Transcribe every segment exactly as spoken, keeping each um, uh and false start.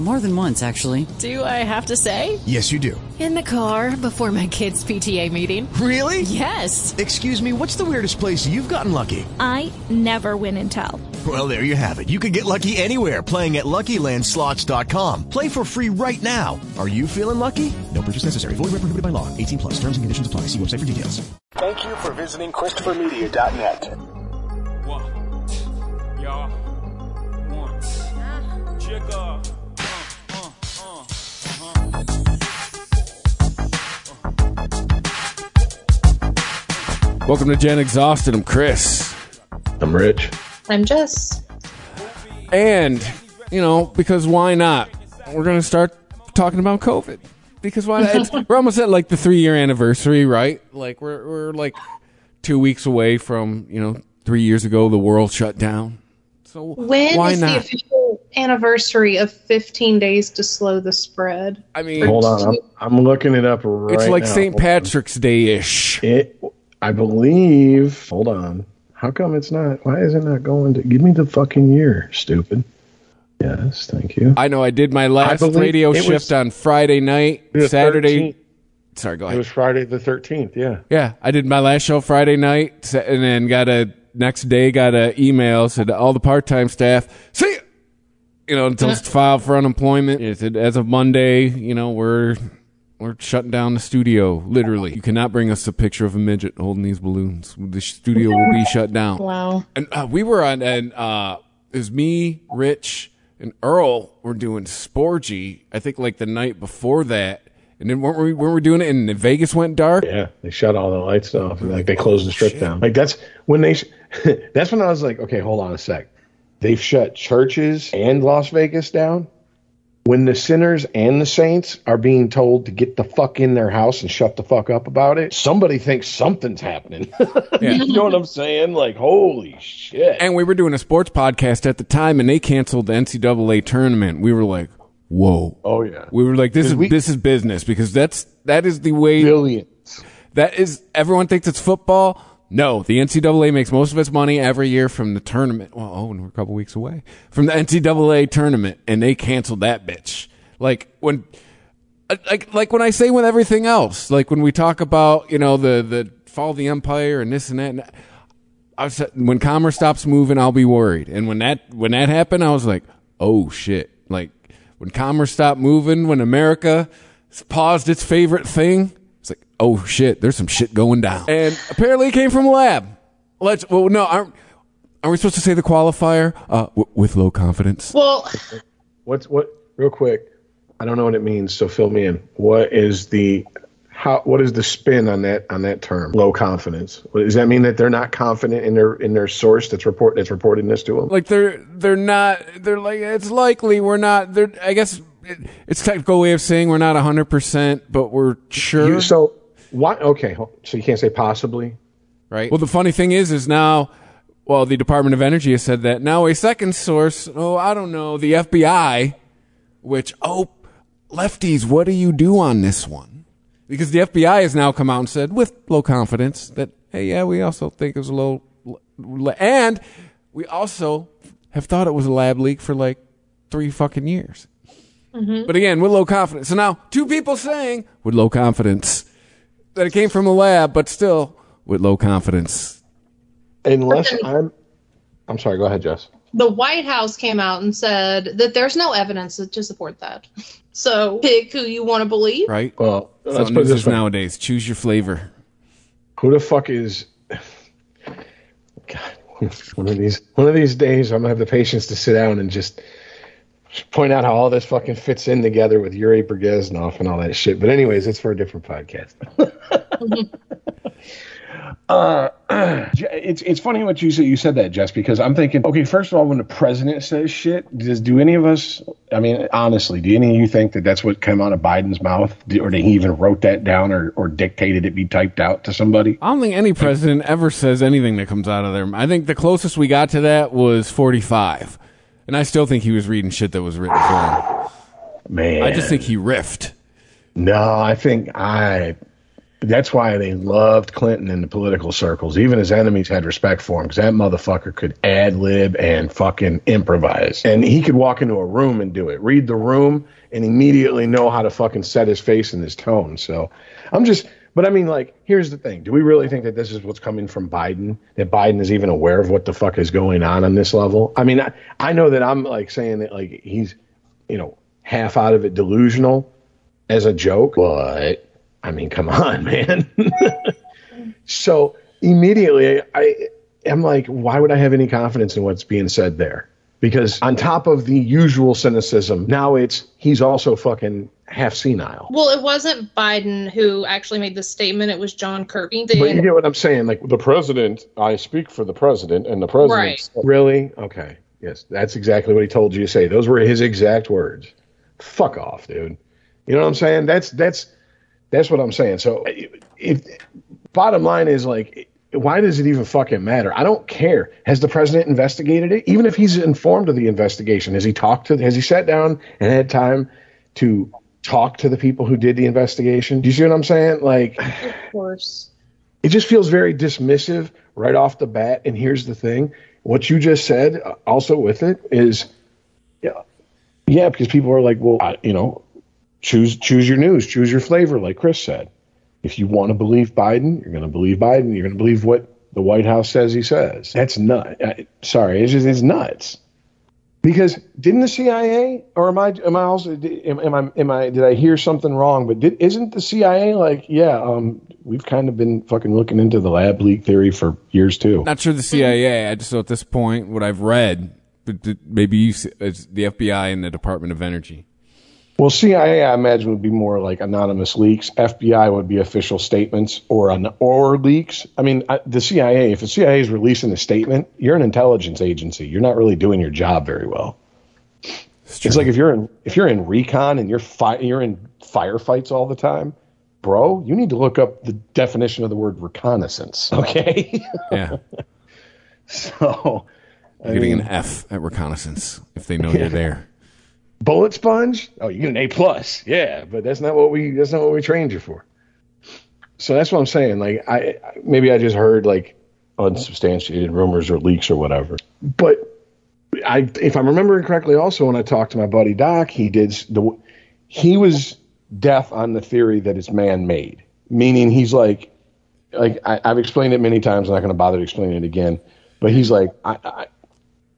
More than once, actually. Do I have to say? Yes, you do. In the car before my kids' P T A meeting. Really? Yes. Excuse me, what's the weirdest place you've gotten lucky? I never win and tell. Well, there you have it. You can get lucky anywhere, playing at Lucky Land Slots dot com. Play for free right now. Are you feeling lucky? No purchase necessary. Void where prohibited by law. eighteen plus. Terms and conditions apply. See website for details. Thank you for visiting Christopher Media dot net. One, y'all, one, jigger. Welcome to Gen Exhausted. I'm Chris. I'm Rich. I'm Jess. And, you know, because why not? We're going to start talking about COVID. Because why not? It's, we're almost at, like, the three-year anniversary, right? Like, we're, we're, like, two weeks away from, you know, three years ago, the world shut down. So when why is not? The official anniversary of fifteen days to slow the spread? I mean... Hold on. I'm, I'm looking it up right now. It's like Saint Patrick's Day-ish. It... I believe. Hold on. How come it's not? Why is it not going to? Give me the fucking year, stupid. Yes, thank you. I know. I did my last radio shift was, on Friday night, Saturday. thirteenth. Sorry, go ahead. It was Friday the thirteenth. Yeah. Yeah, I did my last show Friday night, and then got a next day got an email said all the part time staff see ya! You know until it's filed for unemployment. It said as of Monday, you know we're. We're shutting down the studio, literally. You cannot bring us a picture of a midget holding these balloons. The studio will be shut down. Wow. And uh, we were on, and uh, it was me, Rich, and Earl were doing Sporgy, I think like the night before that. And then weren't we, weren't we doing it and Vegas went dark? Yeah, they shut all the lights off. And, like they closed the strip Shit. down. Like that's when they, sh- that's when I was like, okay, hold on a sec. They've shut churches and Las Vegas down. When the sinners and the saints are being told to get the fuck in their house and shut the fuck up about it, somebody thinks something's happening. Yeah. You know what I'm saying? Like, holy shit. And we were doing a sports podcast at the time, and they canceled the N C double A tournament. We were like, whoa. Oh, yeah. We were like, this is we, this is business, because that's that is the way. Billions. That is, everyone thinks it's football. No, the N C double A makes most of its money every year from the tournament. Well, oh, and we're a couple weeks away from the N C double A tournament, and they canceled that bitch. Like when, like like when I say with everything else, like when we talk about you know the the fall of the empire and this and that. And I was, when commerce stops moving, I'll be worried. And when that when that happened, I was like, oh shit! Like when commerce stopped moving, when America paused its favorite thing. Oh, shit, there's some shit going down. And apparently it came from a lab. Let's, well, no, aren't, aren't we supposed to say the qualifier uh, w- with low confidence? Well, what's what, real quick, I don't know what it means, so fill me in. What is the, how, what is the spin on that, on that term? Low confidence. Does that mean that they're not confident in their, in their source that's report, that's reporting this to them? Like they're, they're not, they're like, it's likely we're not, they're, I guess it, it's a technical way of saying we're not one hundred percent, but we're sure. You, so, Why? Okay, so you can't say possibly, right? Well, the funny thing is, is now, well, the Department of Energy has said that. Now a second source, oh, I don't know, the F B I, which, oh, lefties, what do you do on this one? Because the F B I has now come out and said, with low confidence, that, hey, yeah, we also think it was a low, and we also have thought it was a lab leak for like three fucking years. Mm-hmm. But again, with low confidence. So now two people saying with low confidence that it came from a lab, but still with low confidence. Unless I'm, I'm sorry. Go ahead, Jess. The White House came out and said that there's no evidence to support that. So pick who you want to believe. Right. Well, let's put this nowadays. Choose your flavor. Who the fuck is? God, one of these one of these days, I'm gonna have the patience to sit down and just point out how all this fucking fits in together with Yuri Bergeznoff and all that shit. But anyways, it's for a different podcast. Uh, it's it's funny what you said. You said that, Jess, because I'm thinking, okay, first of all, when the president says shit, does do any of us? I mean, honestly, do any of you think that that's what came out of Biden's mouth, or that he even wrote that down, or, or dictated it be typed out to somebody? I don't think any president ever says anything that comes out of their. I think the closest we got to that was forty-five, and I still think he was reading shit that was written for him. Man, I just think he riffed. No, I think I. That's why they loved Clinton in the political circles. Even his enemies had respect for him, because that motherfucker could ad-lib and fucking improvise. And he could walk into a room and do it. Read the room and immediately know how to fucking set his face and his tone. So I'm just... But I mean, like, here's the thing. Do we really think that this is what's coming from Biden? That Biden is even aware of what the fuck is going on on this level? I mean, I, I know that I'm, like, saying that, like, he's, you know, half out of it delusional as a joke. But... I mean, come on, man. So immediately I am like, why would I have any confidence in what's being said there? Because on top of the usual cynicism, now it's he's also fucking half senile. Well, it wasn't Biden who actually made the statement. It was John Kirby. But you get what I'm saying? Like the president, I speak for the president and the president. Right. Said, really? Okay. Yes. That's exactly what he told you to say. Those were his exact words. Fuck off, dude. You know what I'm saying? That's that's. That's what I'm saying. So if bottom line is like, why does it even fucking matter? I don't care. Has the president investigated it? Even if he's informed of the investigation, has he talked to, has he sat down and had time to talk to the people who did the investigation? Do you see what I'm saying? Like, of course, it just feels very dismissive right off the bat. And here's the thing. What you just said also with it is, yeah, yeah, because people are like, well, I, you know, Choose choose your news, choose your flavor, like Chris said. If you want to believe Biden, you're going to believe Biden. You're going to believe what the White House says he says. That's nuts. I, sorry, it's just it's nuts. Because didn't the C I A or am I am I also am, am I am I did I hear something wrong? But did, isn't the C I A like yeah? Um, we've kind of been fucking looking into the lab leak theory for years too. Not sure the C I A. I just so at this point, what I've read, maybe you, it's the F B I and the Department of Energy. Well, C I A, I imagine, would be more like anonymous leaks. F B I would be official statements or an, or leaks. I mean, I, the C I A, if the C I A is releasing a statement, you're an intelligence agency. You're not really doing your job very well. It's, it's like if you're in if you're in recon and you're fi- you're in firefights all the time, bro, you need to look up the definition of the word reconnaissance. Okay. Yeah. So you're I getting mean, an F at reconnaissance if they know yeah. you're there. Bullet sponge? Oh, you get an A plus, yeah. But that's not what we that's not what we trained you for. So that's what I'm saying. Like I maybe I just heard like unsubstantiated rumors or leaks or whatever. But I, if I'm remembering correctly, also when I talked to my buddy Doc, he did the he was deaf on the theory that it's man made, meaning he's like like I, I've explained it many times. I'm not going to bother to explain it again. But he's like I. I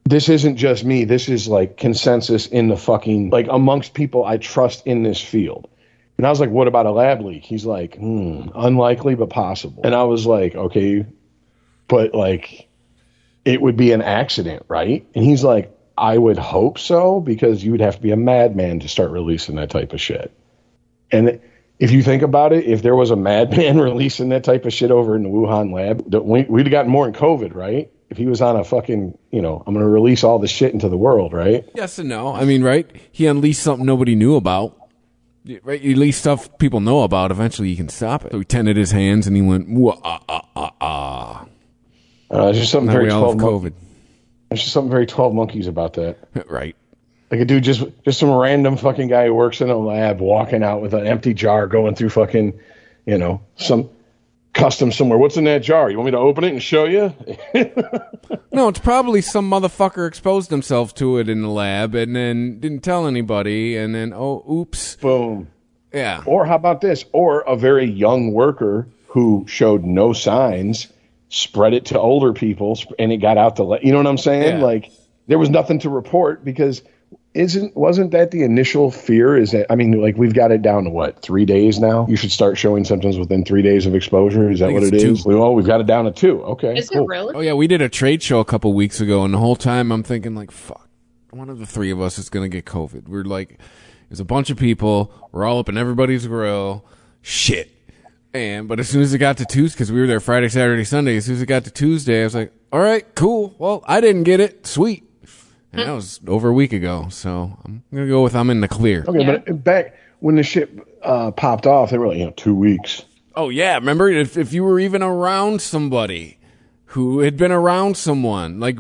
This isn't just me. This is like consensus in the fucking, like amongst people I trust in this field. And I was like, what about a lab leak? He's like, hmm, unlikely, but possible. And I was like, okay, but like, it would be an accident, right? And he's like, I would hope so, because you would have to be a madman to start releasing that type of shit. And if you think about it, if there was a madman releasing that type of shit over in the Wuhan lab, we'd have gotten more in COVID, right? If he was on a fucking, you know, I'm going to release all this shit into the world, right? Yes and no. I mean, right? He unleashed something nobody knew about. Right? He unleashed stuff people know about. Eventually, he can stop it. So he tended his hands and he went, wah, ah, ah, ah, ah. Uh, there's just something very twelve COVID. There's just something very twelve monkeys about that. Right. Like a dude, just, just some random fucking guy who works in a lab walking out with an empty jar going through fucking, you know, some... custom somewhere. What's in that jar? You want me to open it and show you? No, it's probably some motherfucker exposed himself to it in the lab and then didn't tell anybody, and then, oh, oops. Boom. Yeah. Or how about this? Or a very young worker who showed no signs spread it to older people, and it got out the le- you know what I'm saying? Yeah. Like, there was nothing to report because isn't wasn't that the initial fear? Is that, I mean, like, we've got it down to what, three days now? You should start showing symptoms within three days of exposure. Is that what it two. is? Well, we've got it down to two. Okay. Is cool. It really? Oh yeah, we did a trade show a couple weeks ago, and the whole time I'm thinking, like, fuck, one of the three of us is gonna get COVID. We're like, there's a bunch of people, we're all up in everybody's grill, shit. And but as soon as it got to Tuesday, because we were there Friday, Saturday, Sunday, as soon as it got to Tuesday, I was like, all right, cool. Well, I didn't get it. Sweet. And that was over a week ago, so I'm going to go with I'm in the clear. Okay, yeah. But back when the shit uh, popped off, they were like, you know, two weeks. Oh, yeah. Remember, if if you were even around somebody who had been around someone, like,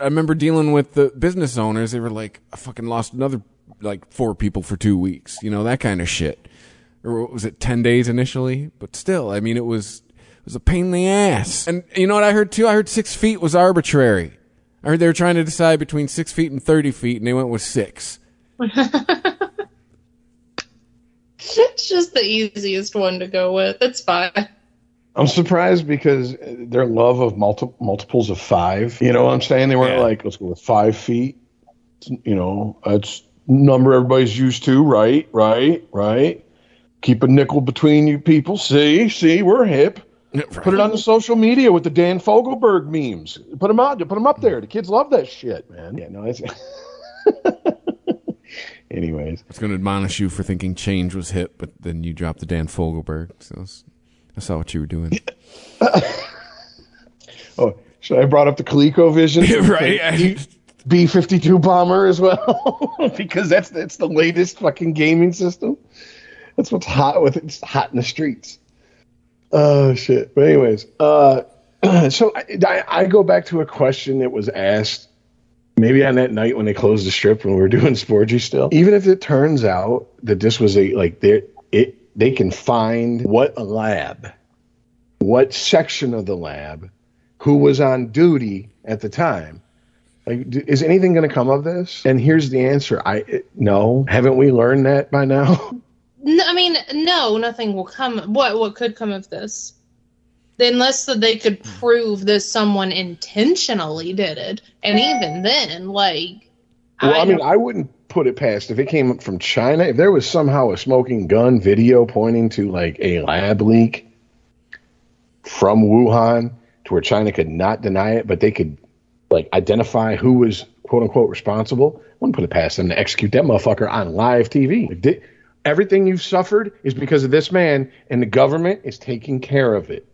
I remember dealing with the business owners, they were like, I fucking lost another, like, four people for two weeks, you know, that kind of shit. Or was it ten days initially? But still, I mean, it was, it was a pain in the ass. And you know what I heard, too? I heard six feet was arbitrary. I heard they were trying to decide between six feet and thirty feet, and they went with six. It's just the easiest one to go with. It's fine. I'm surprised because their love of multi- multiples of five. You know what I'm saying? They weren't yeah. like, let's go with five feet. You know, that's number everybody's used to, right? Right? Right? Keep a nickel between you people. See? See? We're hip. Right. Put it on the social media with the Dan Fogelberg memes. Put them out. Put them up there. The kids love that shit, man. Yeah, no, that's... Anyways. I was going to admonish you for thinking change was hip, but then you dropped the Dan Fogelberg. So I saw what you were doing. Oh, should I have brought up the ColecoVision? Right. I... B fifty-two bomber as well? Because that's, that's the latest fucking gaming system. That's what's hot with it. It's hot in the streets. Oh, shit. But anyways, uh, so I, I, I go back to a question that was asked maybe on that night when they closed the strip when we were doing Sporgy still. Even if it turns out that this was a, like, it, they can find what a lab, what section of the lab, who was on duty at the time. Like, is anything going to come of this? And here's the answer. I no. Haven't we learned that by now? No, I mean, no, nothing will come. What what could come of this? Unless that they could prove that someone intentionally did it. And even then, like... Well, I, I mean, I wouldn't put it past if it came from China. If there was somehow a smoking gun video pointing to, like, a lab leak from Wuhan to where China could not deny it, but they could, like, identify who was, quote-unquote, responsible, I wouldn't put it past them to execute that motherfucker on live T V. Like, did... Everything you've suffered is because of this man, and the government is taking care of it.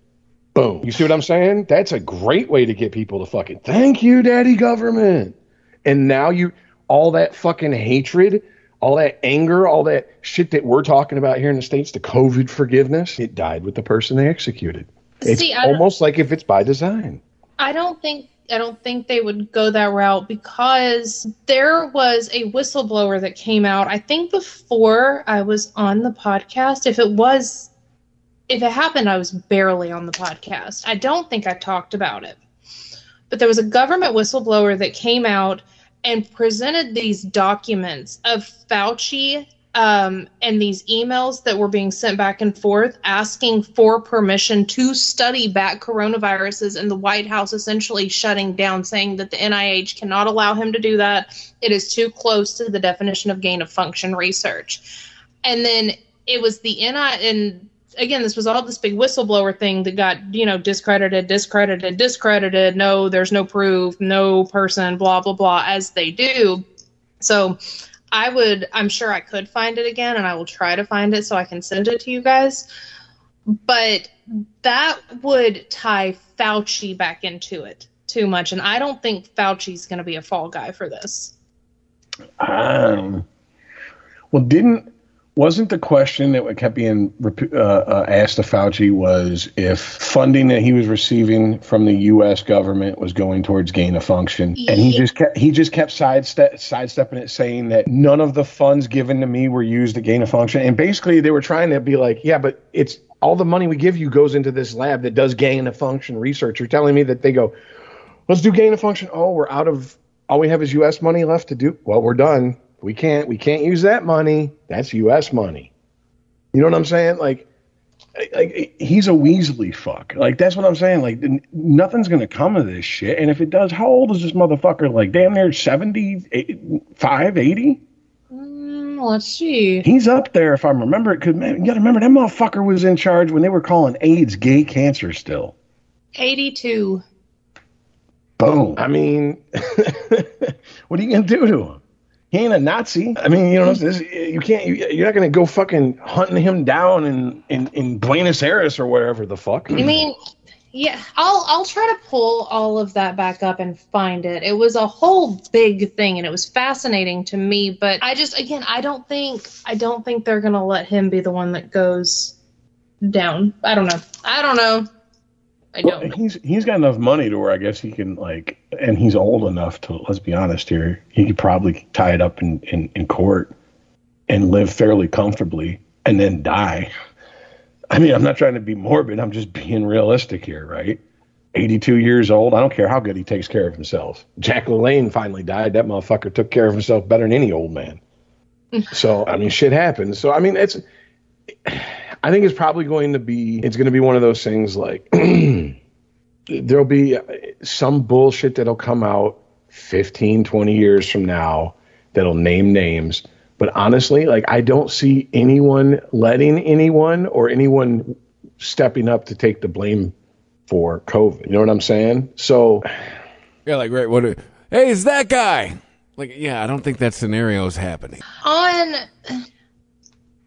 Boom. You see what I'm saying? That's a great way to get people to fucking thank you, Daddy Government. And now you, all that fucking hatred, all that anger, all that shit that we're talking about here in the States, the COVID forgiveness, it died with the person they executed. It's see, almost like if it's by design. I don't think. I don't think they would go that route because there was a whistleblower that came out, I think before I was on the podcast. If it was, if it happened, I was barely on the podcast. I don't think I talked about it. But there was a government whistleblower that came out and presented these documents of Fauci um, and these emails that were being sent back and forth asking for permission to study back coronaviruses, and the White House essentially shutting down, saying that the N I H cannot allow him to do that. It is too close to the definition of gain of function research. And then it was the N I H, and again, this was all this big whistleblower thing that got, you know, discredited, discredited, discredited. No, there's no proof, no person, blah, blah, blah, as they do. So I would, I'm sure I could find it again, and I will try to find it so I can send it to you guys. But that would tie Fauci back into it too much, and I don't think Fauci's going to be a fall guy for this. Um, well, didn't Wasn't the question that kept being uh, uh, asked to Fauci was if funding that he was receiving from the U S government was going towards gain of function, and he just kept he just kept sideste- sidestepping it, saying that none of the funds given to me were used to gain of function, and basically they were trying to be like, yeah, but it's all the money we give you goes into this lab that does gain of function research. You're telling me that they go, let's do gain of function. Oh, we're out of all we have is U S money left to do. Well, we're done. We can't we can't use that money. That's U S money. You know what I'm saying? Like, like he's a Weasley fuck. Like, that's what I'm saying. Like, nothing's going to come of this shit. And if it does, how old is this motherfucker? Like, damn near seventy-five, eighty? Mm, let's see. He's up there, if I remember it. Because, man, you got to remember, that motherfucker was in charge when they were calling AIDS gay cancer still. eighty-two. Boom. I mean, what are you going to do to him? He ain't a Nazi. I mean, you know, this, you can't, you, you're not going to go fucking hunting him down in, in, in Buenos Aires or wherever the fuck. I mean, yeah, I'll, I'll try to pull all of that back up and find it. It was a whole big thing and it was fascinating to me, but I just, again, I don't think, I don't think they're going to let him be the one that goes down. I don't know. I don't know. I don't well, know. He's, he's got enough money to where I guess he can, like, and he's old enough to, let's be honest here, he could probably tie it up in, in, in court and live fairly comfortably and then die. I mean, I'm not trying to be morbid. I'm just being realistic here, right? eighty-two years old. I don't care how good he takes care of himself. Jack LaLanne finally died. That motherfucker took care of himself better than any old man. So, I mean, shit happens. So, I mean, it's... I think it's probably going to be, it's going to be one of those things like there'll be some bullshit that'll come out fifteen, twenty years from now that'll name names. But honestly, like I don't see anyone letting anyone or anyone stepping up to take the blame for COVID. You know what I'm saying? So. Yeah, like, right. What? Are, hey, it's that guy. Like, yeah, I don't think that scenario is happening. On, I,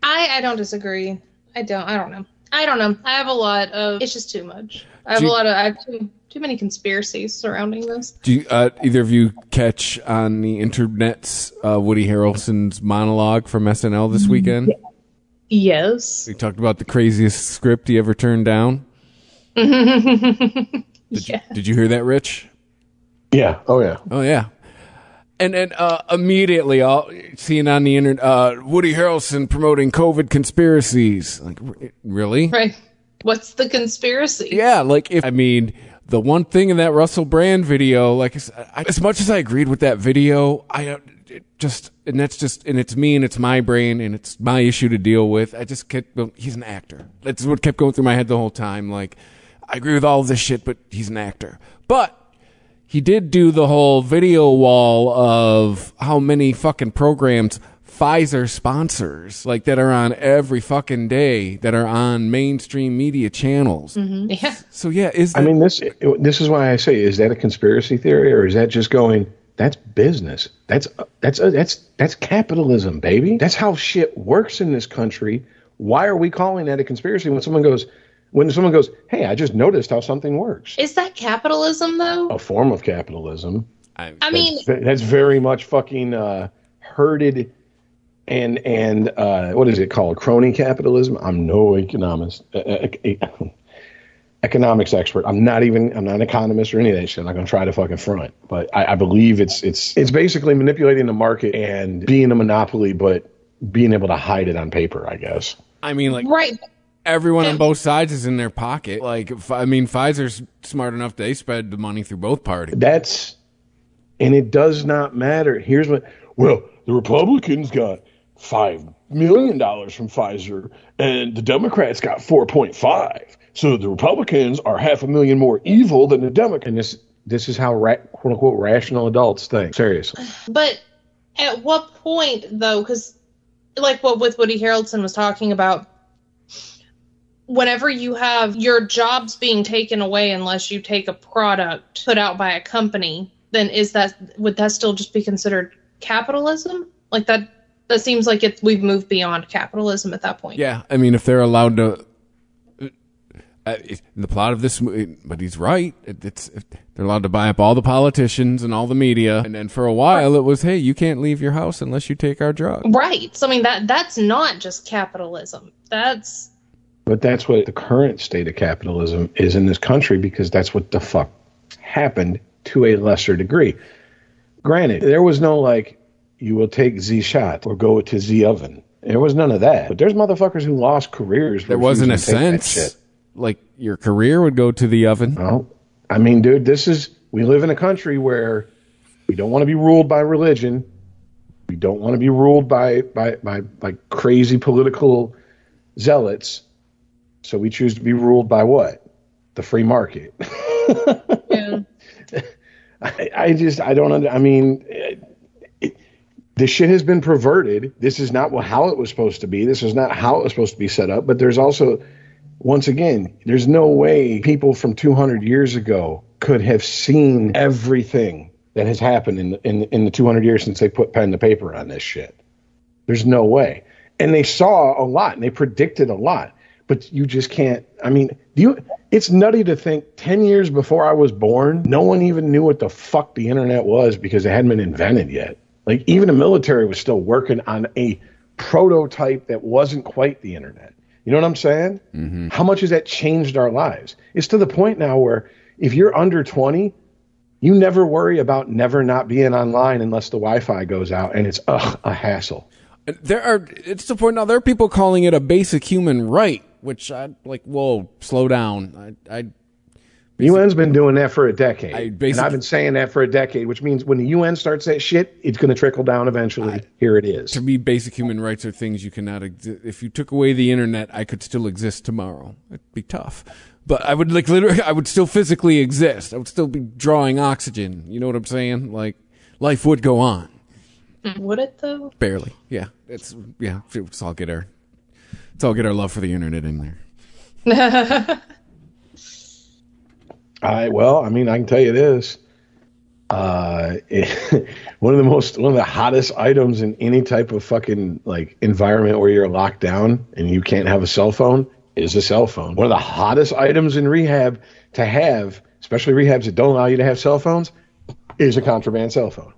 I don't disagree. I don't. I don't know. I don't know. I have a lot of. It's just too much. I have you, a lot of. I have too, too many conspiracies surrounding this. Do you, uh, either of you catch on the internet's uh, Woody Harrelson's monologue from S N L this weekend? Yes. He talked about the craziest script he ever turned down. did, yeah. you, did you hear that, Rich? Yeah. Oh yeah. Oh yeah. And then uh, immediately, all seeing on the internet, uh, Woody Harrelson promoting COVID conspiracies. Like, r- really? Right. What's the conspiracy? Yeah, like, if I mean, the one thing in that Russell Brand video, like, I, as much as I agreed with that video, I it just, and that's just, and it's me and it's my brain and it's my issue to deal with. I just kept, well, he's an actor. That's what kept going through my head the whole time. Like, I agree with all of this shit, but he's an actor. But he did do the whole video wall of how many fucking programs Pfizer sponsors, like, that are on every fucking day, that are on mainstream media channels. Mm-hmm. Yeah. So, yeah. is that- I mean, this this is why I say, is that a conspiracy theory, or is that just going, that's business? That's that's that's that's capitalism, baby. That's how shit works in this country. Why are we calling that a conspiracy when someone goes... When someone goes, hey, I just noticed how something works. Is that capitalism, though? A form of capitalism. I, I mean... That's, that's very much fucking uh, herded and, and uh, what is it called? Crony capitalism? I'm no economist. Uh, uh, uh, economics expert. I'm not even... I'm not an economist or any of that shit. I'm not going to try to fucking front. But I, I believe it's it's it's basically manipulating the market and being a monopoly, but being able to hide it on paper, I guess. I mean, like... Right. Everyone on both sides is in their pocket. Like, I mean, Pfizer's smart enough. They spread the money through both parties. That's, and it does not matter. Here's what, well, the Republicans got five million dollars from Pfizer and the Democrats got four point five. So the Republicans are half a million more evil than the Democrats. And this, this is how ra- quote unquote rational adults think. Seriously. But at what point though? Cause like what with Woody Harrelson was talking about, whenever you have your jobs being taken away unless you take a product put out by a company, then is that, would that still just be considered capitalism? Like that, that seems like it, we've moved beyond capitalism at that point. Yeah. I mean, if they're allowed to, Uh, the plot of this movie, but he's right. It, it's it, they're allowed to buy up all the politicians and all the media, and then for a while right. It was, hey, you can't leave your house unless you take our drug. Right. So I mean that that's not just capitalism. That's. But that's what the current state of capitalism is in this country, because that's what the fuck happened to a lesser degree. Granted, there was no like, you will take Z shot or go to Z oven. There was none of that. But there's motherfuckers who lost careers. There wasn't a sense. Like, your career would go to the oven. Well, I mean, dude, this is, we live in a country where we don't want to be ruled by religion. We don't want to be ruled by, by, by, by crazy political zealots. So we choose to be ruled by what? The free market. Yeah. I, I just, I don't, under, I mean, it, it, this shit has been perverted. This is not how it was supposed to be. This is not how it was supposed to be set up. But there's also... Once again, there's no way people from two hundred years ago could have seen everything that has happened in the, in, in the two hundred years since they put pen to paper on this shit. There's no way. And they saw a lot and they predicted a lot, but you just can't. I mean, do you, it's nutty to think ten years before I was born, no one even knew what the fuck the internet was because it hadn't been invented yet. Like, even the military was still working on a prototype that wasn't quite the internet. You know what I'm saying? Mm-hmm. How much has that changed our lives? It's to the point now where if you're under twenty, you never worry about never not being online unless the Wi-Fi goes out, and it's ugh, a hassle. There are it's to the point now there are people calling it a basic human right, which I like. Whoa, slow down. I, I U N's been doing that for a decade, I and I've been saying that for a decade, which means when the U N starts that shit, it's going to trickle down eventually. I, Here it is. To me, basic human rights are things you cannot exist. If you took away the internet, I could still exist tomorrow. It'd be tough, but I would like literally, I would still physically exist. I would still be drawing oxygen. You know what I'm saying? Like, life would go on. Would it though? Barely. Yeah. It's yeah. Let's all get our, let's all get our love for the internet in there. I well, I mean, I can tell you this. Uh, it, one of the most, one of the hottest items in any type of fucking like environment where you're locked down and you can't have a cell phone is a cell phone. One of the hottest items in rehab to have, especially rehabs that don't allow you to have cell phones, is a contraband cell phone.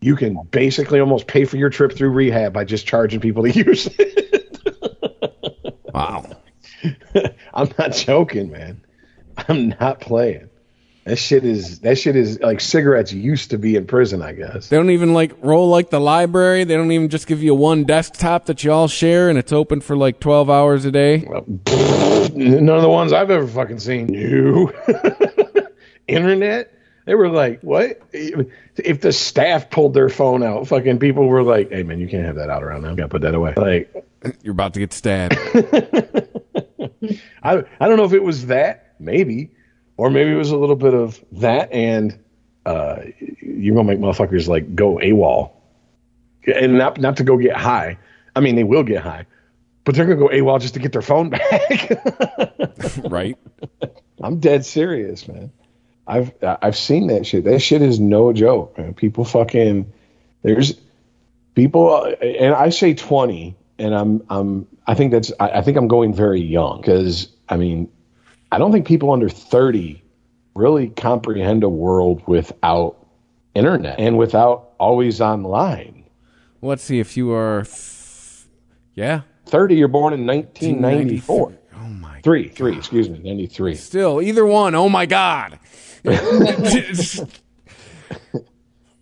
You can basically almost pay for your trip through rehab by just charging people to use it. Wow. I'm not joking, man. I'm not playing. That shit is that shit is like cigarettes used to be in prison, I guess. They don't even like roll like the library. They don't even just give you one desktop that you all share and it's open for like twelve hours a day. Well, none of the ones I've ever fucking seen. New internet. They were like, what? If the staff pulled their phone out, fucking people were like, hey man, you can't have that out around now. You gotta put that away. Like, you're about to get stabbed. I I don't know if it was that. Maybe, or maybe it was a little bit of that, and uh, you're gonna make motherfuckers like go AWOL, and not not to go get high. I mean, they will get high, but they're gonna go AWOL just to get their phone back. Right? I'm dead serious, man. I've I've seen that shit. That shit is no joke, man. People fucking there's people, and I say twenty, and I'm I'm I think that's I, I think I'm going very young because I mean. I don't think people under thirty really comprehend a world without internet and without always online. Well, let's see if you are, th- yeah. thirty, you're born in nineteen ninety-four. Oh, my Three, God. three, excuse me, ninety-three. Still, either one. Oh, my God.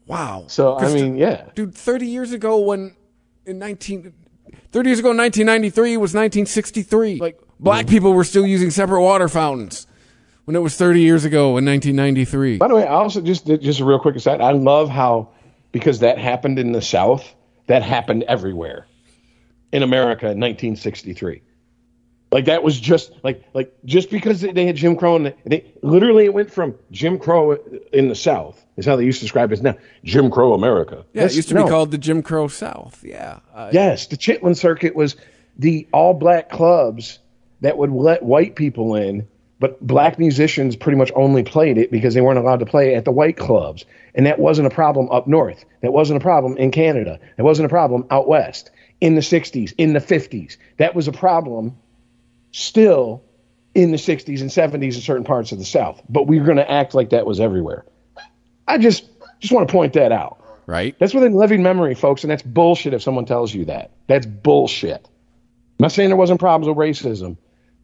Wow. So, I mean, yeah. Dude, thirty years ago when, in 19, 30 years ago in nineteen ninety-three was nineteen sixty-three. Like, Black people were still using separate water fountains when it was thirty years ago in nineteen ninety-three. By the way, I also just just a real quick aside. I love how, because that happened in the South, that happened everywhere in America in nineteen sixty-three. Like that was just like like just because they had Jim Crow, and they literally it went from Jim Crow in the South is how they used to describe it now. Jim Crow America. Yeah, That's, it used to no. be called the Jim Crow South. Yeah. Uh, yes, the Chitlin Circuit was the all-black clubs that would let white people in, but black musicians pretty much only played it because they weren't allowed to play at the white clubs. And that wasn't a problem up north. That wasn't a problem in Canada. That wasn't a problem out west in the sixties, in the fifties. That was a problem still in the sixties and seventies in certain parts of the South. But we're going to act like that was everywhere. I just just want to point that out. Right. That's within living memory, folks, and that's bullshit if someone tells you that. That's bullshit. I'm not saying there wasn't problems with racism,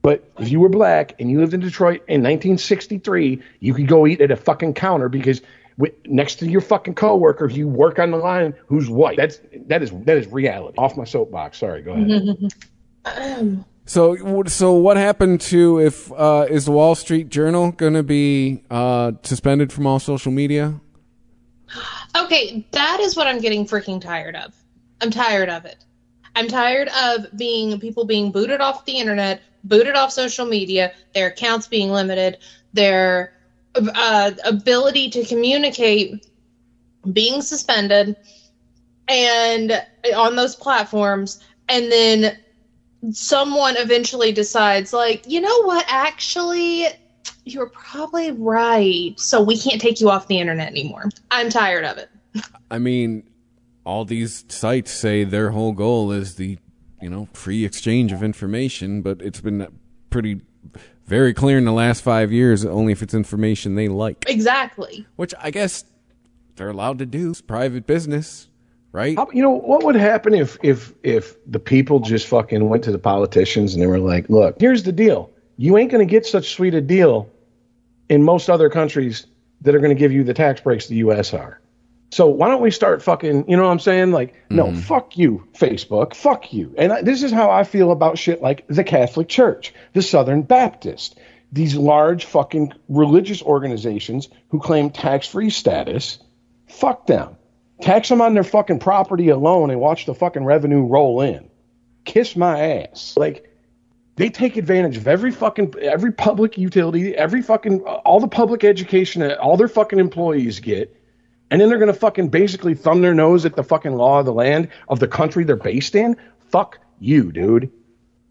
but if you were black and you lived in Detroit in nineteen sixty-three, you could go eat at a fucking counter because with, next to your fucking coworker, you work on the line who's white. That's that is that is reality. Off my soapbox. Sorry, go ahead. So, so what happened to if uh, is the Wall Street Journal going to be uh, suspended from all social media? Okay, that is what I'm getting freaking tired of. I'm tired of it. I'm tired of being people being booted off the internet, booted off social media, their accounts being limited, their uh, ability to communicate being suspended, and on those platforms, and then someone eventually decides, like, you know what, actually, you're probably right, so we can't take you off the internet anymore. I'm tired of it. I mean, all these sites say their whole goal is the, you know, free exchange of information, but it's been pretty very clear in the last five years only if it's information they like. Exactly. Which I guess they're allowed to do. It's private business, right? You know, what would happen if, if, if the people just fucking went to the politicians and they were like, look, here's the deal. You ain't going to get such sweet a deal in most other countries that are going to give you the tax breaks the U S are. So why don't we start fucking, you know what I'm saying? Like, mm-hmm. no, fuck you, Facebook. Fuck you. And I, this is how I feel about shit like the Catholic Church, the Southern Baptist, these large fucking religious organizations who claim tax-free status. Fuck them. Tax them on their fucking property alone and watch the fucking revenue roll in. Kiss my ass. Like, they take advantage of every fucking, every public utility, every fucking, all the public education that all their fucking employees get. And then they're going to fucking basically thumb their nose at the fucking law of the land of the country they're based in. Fuck you, dude.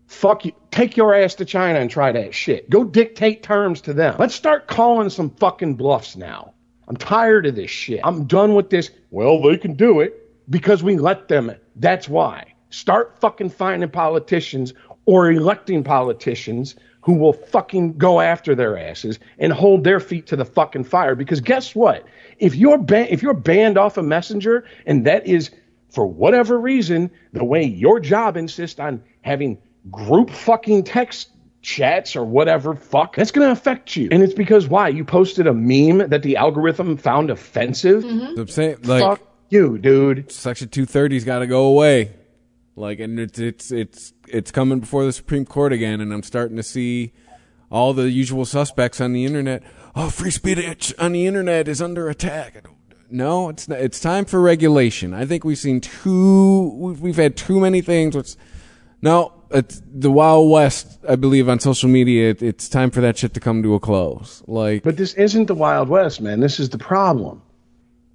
Fuck you. Take your ass to China and try that shit. Go dictate terms to them. Let's start calling some fucking bluffs now. I'm tired of this shit. I'm done with this. Well, they can do it because we let them. That's why. Start fucking finding politicians or electing politicians who will fucking go after their asses and hold their feet to the fucking fire. Because guess what? If you're ban- if you're banned off a messenger, and that is, for whatever reason, the way your job insists on having group fucking text chats or whatever, fuck, that's going to affect you. And it's because, why? You posted a meme that the algorithm found offensive? Mm-hmm. I'm saying, like, fuck you, dude. Section two thirty's got to go away. Like, and it's, it's, it's, it's coming before the Supreme Court again, and I'm starting to see all the usual suspects on the internet. Oh, free speech on the internet is under attack. I don't, no, it's not, it's time for regulation. I think we've seen too, we've, we've had too many things. Which, no, it's the Wild West, I believe, on social media. It, it's time for that shit to come to a close. Like, but this isn't the Wild West, man. This is the problem.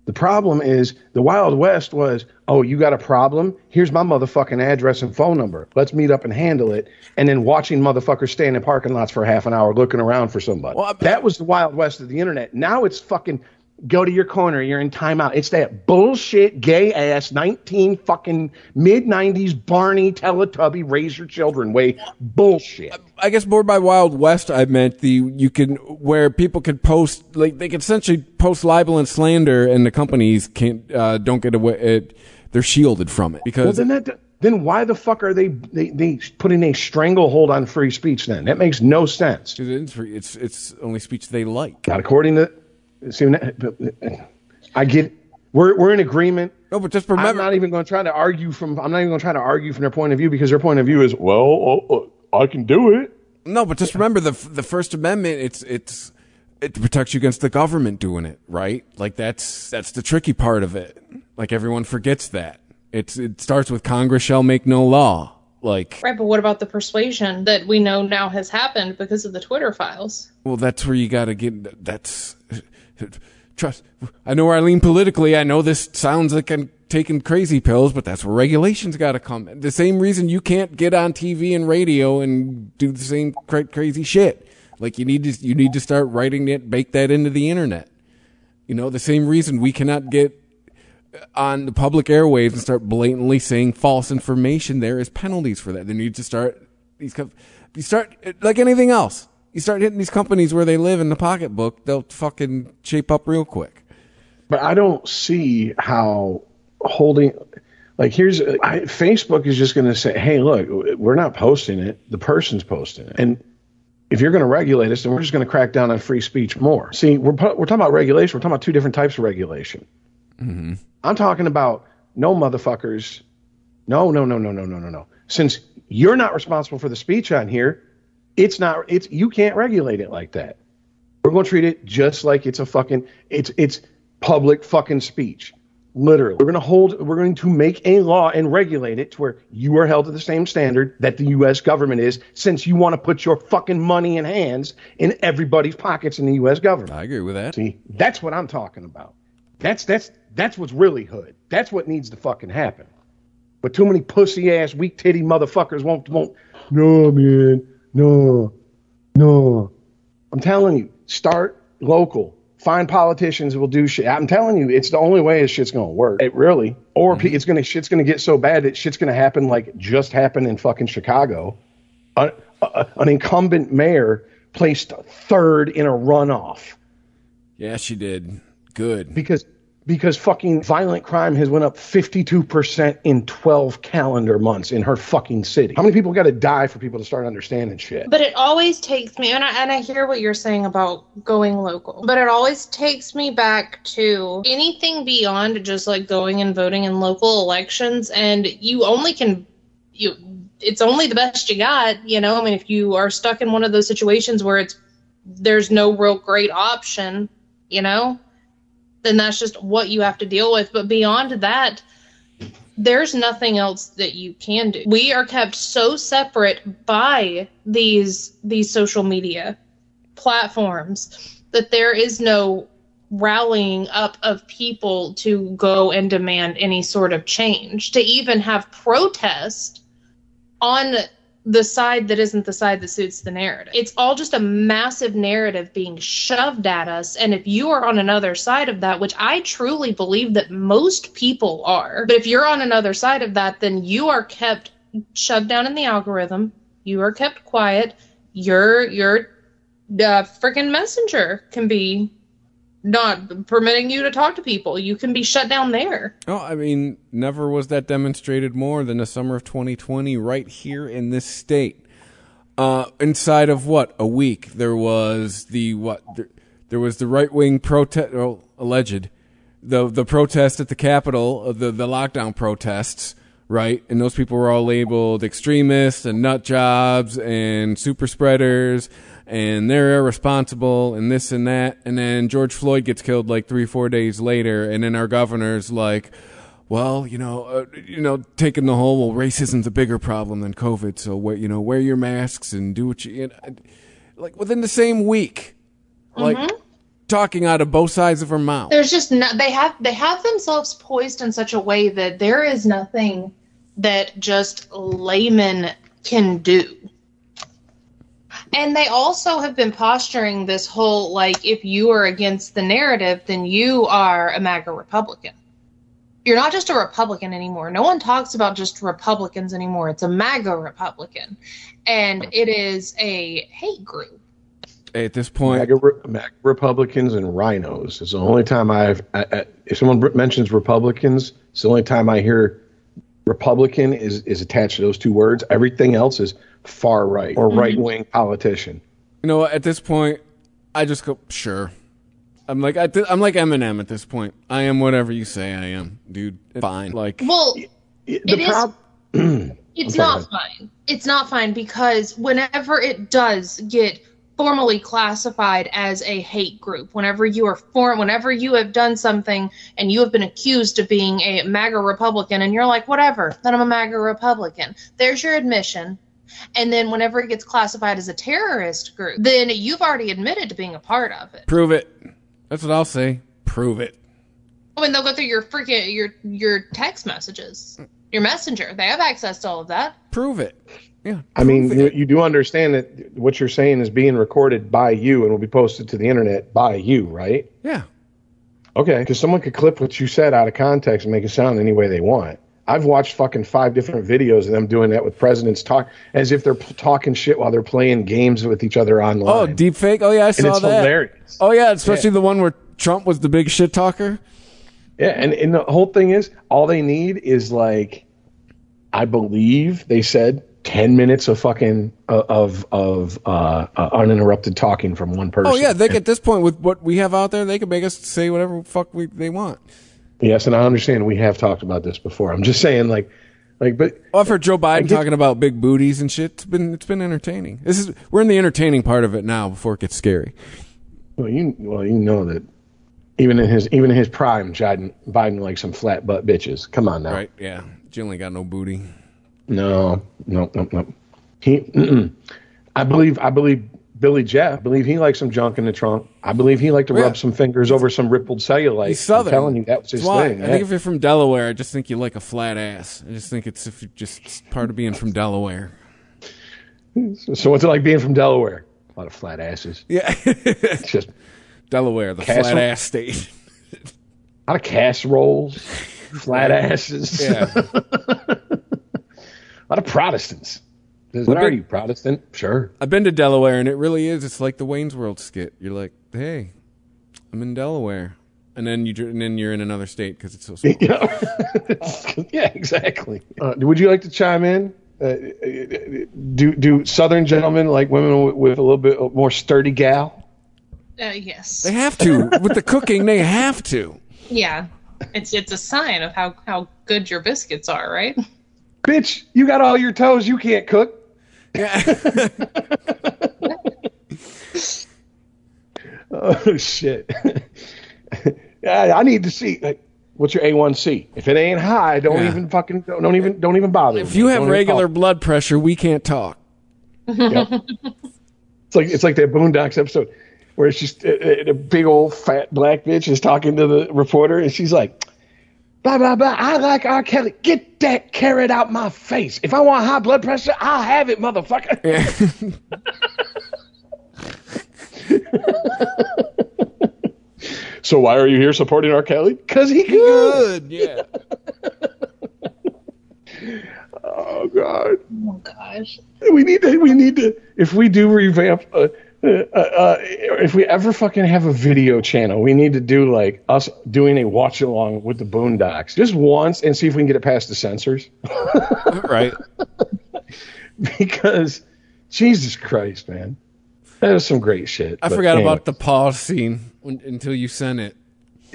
The problem is the Wild West was, oh, you got a problem? Here's my motherfucking address and phone number. Let's meet up and handle it. And then watching motherfuckers stand in parking lots for half an hour looking around for somebody. Well, that was the Wild West of the internet. Now it's fucking go to your corner. You're in timeout. It's that bullshit gay ass nineteen fucking mid nineties Barney Teletubby raise your children way bullshit. I guess more by Wild West, I meant the you can where people could post, like, they could essentially post libel and slander, and the companies can't uh, don't get away. It, They're shielded from it because. Well, then that, then why the fuck are they, they they putting a stranglehold on free speech? Then that makes no sense. It's it's only speech they like. Not according to. See, I get we're we're in agreement. No, but just remember, I'm not even going to try to argue from. I'm not even going to try to argue from their point of view because their point of view is, well, oh, oh, I can do it. No, but just remember the the First Amendment. It's it's it protects you against the government doing it, right? Like that's that's the tricky part of it. Like, everyone forgets that. It's, it starts with Congress shall make no law. Like, right, but what about the persuasion that we know now has happened because of the Twitter files? Well, that's where you got to get, that's, trust, I know where I lean politically. I know this sounds like I'm taking crazy pills, but that's where regulations got to come. The same reason you can't get on T V and radio and do the same cra- crazy shit. Like, you need to, you need to start writing it, bake that into the internet. You know, the same reason we cannot get on the public airwaves and start blatantly saying false information. There is penalties for that. They need to start these. You start like anything else. You start hitting these companies where they live in the pocketbook, they'll fucking shape up real quick. But I don't see how holding – like here's – Facebook is just going to say, hey, look, we're not posting it. The person's posting it. And if you're going to regulate us, then we're just going to crack down on free speech more. See, we're we're talking about regulation. We're talking about two different types of regulation. Mm-hmm. I'm talking about no motherfuckers. No, no, no, no, no, no, no, no. Since you're not responsible for the speech on here, it's not – it's you can't regulate it like that. We're going to treat it just like it's a fucking – it's it's – public fucking speech. Literally. We're going to hold, we're going to make a law and regulate it to where you are held to the same standard that the U S government is, since you want to put your fucking money and hands in everybody's pockets in the U S government. I agree with that. See, that's what I'm talking about. That's, that's, that's what's really hood. That's what needs to fucking happen. But too many pussy ass, weak titty motherfuckers won't, won't, no, man, no, no. I'm telling you, start local. Find politicians who will do shit. I'm telling you, it's the only way is shit's going to work. It really. Or mm-hmm. it's going to shit's going to get so bad that shit's going to happen like just happened in fucking Chicago. An, uh, an incumbent mayor placed third in a runoff. Yeah, she did. Good. Because because fucking violent crime has went up fifty-two percent in twelve calendar months in her fucking city. How many people got to die for people to start understanding shit? But it always takes me, and I, and I hear what you're saying about going local, but it always takes me back to anything beyond just like going and voting in local elections. And you only can, you it's only the best you got, you know? I mean, if you are stuck in one of those situations where it's there's no real great option, you know? Then that's just what you have to deal with. But beyond that, there's nothing else that you can do. We are kept so separate by these these social media platforms that there is no rallying up of people to go and demand any sort of change, to even have protest on the side that isn't the side that suits the narrative. It's all just a massive narrative being shoved at us. And if you are on another side of that, which I truly believe that most people are, but if you're on another side of that, then you are kept shoved down in the algorithm. You are kept quiet. Your, your uh, freaking messenger can be not permitting you to talk to people. You can be shut down there. Oh, I mean, never was that demonstrated more than the summer of twenty twenty right here in this state. Uh, inside of what? A week. There was the what? There, there was the right-wing protest, well, alleged, the the protest at the Capitol, the, the lockdown protests, right? And those people were all labeled extremists and nut jobs and super spreaders. And they're irresponsible and this and that. And then George Floyd gets killed like three, four days later. And then our governor's like, well, you know, uh, you know, taking the whole, well, racism's a bigger problem than COVID. So, wear, you know, wear your masks and do what you, you know, like within the same week, like mm-hmm. talking out of both sides of her mouth. There's just no, they have, they have themselves poised in such a way that there is nothing that just laymen can do. And they also have been posturing this whole, like, if you are against the narrative, then you are a MAGA Republican. You're not just a Republican anymore. No one talks about just Republicans anymore. It's a MAGA Republican. And it is a hate group. At this point, MAGA, Re- MAGA Republicans and rhinos. It's the only time I've, I, I, if someone mentions Republicans, it's the only time I hear Republican is, is attached to those two words. Everything else is far right or right wing mm-hmm. politician. You know, at this point, I just go sure. I'm like I th- I'm like Eminem at this point. I am whatever you say I am, dude. It's fine. Like, well, the it prob- is. It's not fine. It's not fine because whenever it does get formally classified as a hate group, whenever you are for, whenever you have done something and you have been accused of being a MAGA Republican, and you're like, whatever, then I'm a MAGA Republican. There's your admission. And then whenever it gets classified as a terrorist group, then you've already admitted to being a part of it. Prove it. That's what I'll say. Prove it. Oh, and they'll go through your freaking your your text messages, your messenger. They have access to all of that. Prove it. Yeah. I mean, you, you do understand that what you're saying is being recorded by you and will be posted to the internet by you, right? Yeah. Okay. Because someone could clip what you said out of context and make it sound any way they want. I've watched fucking five different videos of them doing that with presidents, talk as if they're p- talking shit while they're playing games with each other online. Oh, deep fake? Oh, yeah, I and saw it's that. It's hilarious. Oh, yeah, especially yeah. the one where Trump was the big shit talker. Yeah, and, and the whole thing is, all they need is, like, I believe they said ten minutes of fucking, uh, of of uh, uh, uninterrupted talking from one person. Oh, yeah, they, at this point, with what we have out there, they can make us say whatever fuck we, they want. Yes, and I understand we have talked about this before. I'm just saying, like, like, but well, I've heard Joe Biden get, talking about big booties and shit. It's been it's been entertaining. This is we're in the entertaining part of it now before it gets scary. Well, you well you know that even in his even in his prime, Biden Biden likes some flat butt bitches. Come on now, right? Yeah, Jill ain't got no booty. No, no, no, no. He, I believe, I believe. Billy Jeff, I believe he liked some junk in the trunk. I believe he liked to yeah. rub some fingers over some rippled cellulite. He's Southern. I'm telling you, that was his Why? thing. I yeah. think if you're from Delaware, I just think you like a flat ass. I just think it's if you just it's part of being from Delaware. So what's it like being from Delaware? A lot of flat asses. Yeah. It's just Delaware, the casserole? flat ass state. A lot of casseroles, flat asses. Yeah. A lot of Protestants. What are you, Protestant? Sure. I've been to Delaware, and it really is. It's like the Wayne's World skit. You're like, hey, I'm in Delaware. And then, you, and then you're in another state because it's so small. Yeah, yeah exactly. Uh, would you like to chime in? Uh, do do Southern gentlemen like women with, with a little bit more sturdy gal? Uh, yes. They have to. With the cooking, they have to. Yeah. It's it's a sign of how, how good your biscuits are, right? Bitch, you got all your toes. You can't cook. Yeah. Oh shit! I, I need to see. Like, what's your A one C? If it ain't high, don't yeah. even fucking don't, don't even don't even bother. If you me. have don't regular blood pressure, we can't talk. Yep. It's like it's like that Boondocks episode where it's just a, a big old fat black bitch is talking to the reporter, and she's like, blah blah blah. I like R. Kelly. Get that carrot out my face. If I want high blood pressure, I'll have it, motherfucker. Yeah. So why are you here supporting R. Kelly? Because he good. Yeah. Oh God. Oh gosh. We need to. We need to. If we do revamp. Uh, Uh, uh, if we ever fucking have a video channel, we need to do like us doing a watch along with the Boondocks just once and see if we can get it past the censors. Right. Because Jesus Christ, man, that was some great shit. I forgot anyways. about the pause scene when, until you sent it.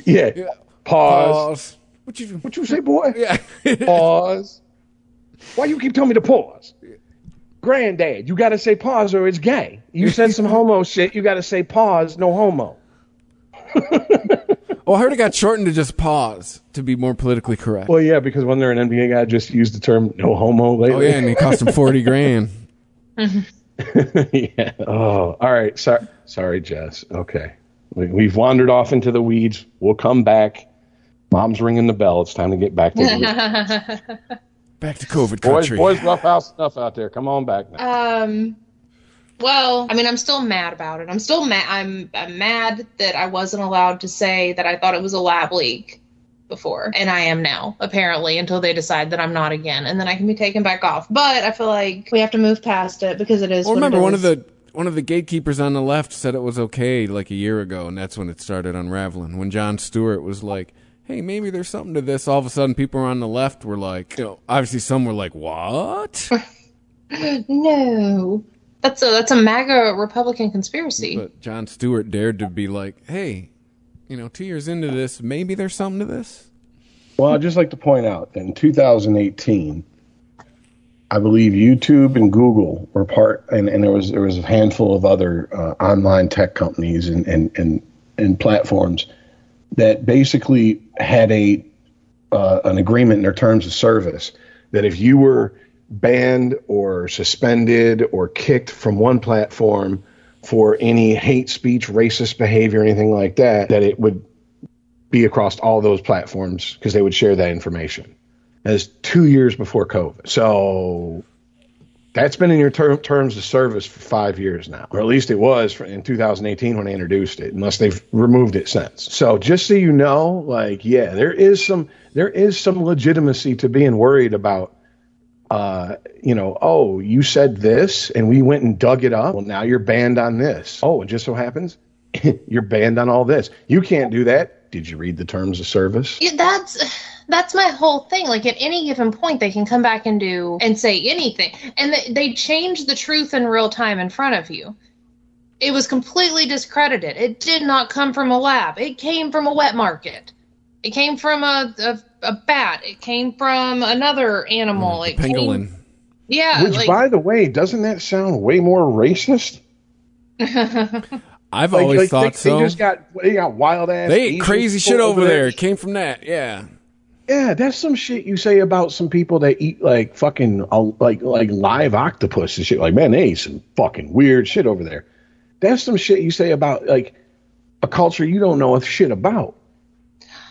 Yeah. yeah. Pause. pause. What you what you say, boy? Yeah. Pause. Why you keep telling me to pause? Granddad, you got to say pause or it's gay. You said some homo shit. You got to say pause, no homo. Well, I heard it got shortened to just pause to be more politically correct. Well, yeah, because when they're an N B A guy, I just used the term no homo lately. Oh, yeah, and it cost him forty grand. Yeah. Oh, all right. Sorry, sorry, Jess. Okay. We, we've wandered off into the weeds. We'll come back. Mom's ringing the bell. It's time to get back to the weeds. Back to COVID country. Boys, boys, rough house stuff out there. Come on back now. Um, well, I mean, I'm still mad about it. I'm still mad. I'm, I'm mad that I wasn't allowed to say that I thought it was a lab leak before. And I am now, apparently, until they decide that I'm not again. And then I can be taken back off. But I feel like we have to move past it because it is well, what remember, it is. One of the one of the gatekeepers on the left said it was okay like a year ago. And that's when it started unraveling. When Jon Stewart was like, hey, maybe there's something to this. All of a sudden, people on the left were like, you know, obviously some were like, what? No. That's a that's a MAGA Republican conspiracy. But Jon Stewart dared to be like, hey, you know, two years into this, maybe there's something to this. Well, I'd just like to point out, in two thousand eighteen, I believe YouTube and Google were part, and, and there was there was a handful of other uh, online tech companies and, and, and, and platforms that basically had a uh, an agreement in their terms of service that if you were banned or suspended or kicked from one platform for any hate speech, racist behavior, anything like that, that it would be across all those platforms because they would share that information. That is two years before COVID. So That's been in your ter- terms of service for five years now, or at least it was for, in two thousand eighteen when they introduced it, unless they've removed it since. So just so you know, like, yeah, there is some there is some legitimacy to being worried about, uh, you know, oh, you said this and we went and dug it up. Well, now you're banned on this. Oh, it just so happens you're banned on all this. You can't do that. Did you read the terms of service? Yeah, that's... That's my whole thing. Like, at any given point, they can come back and do and say anything. And they, they change the truth in real time in front of you. It was completely discredited. It did not come from a lab. It came from a wet market. It came from a a, a bat. It came from another animal. Mm, it pangolin. Came, yeah. Which, like, by the way, doesn't that sound way more racist? I've like, always like, thought they, so. They just got, they got wild ass. They ate crazy shit over there. there. It came from that, yeah. Yeah, that's some shit you say about some people that eat like fucking uh, like like live octopus and shit. Like, man, they eat some fucking weird shit over there. That's some shit you say about like a culture you don't know a shit about.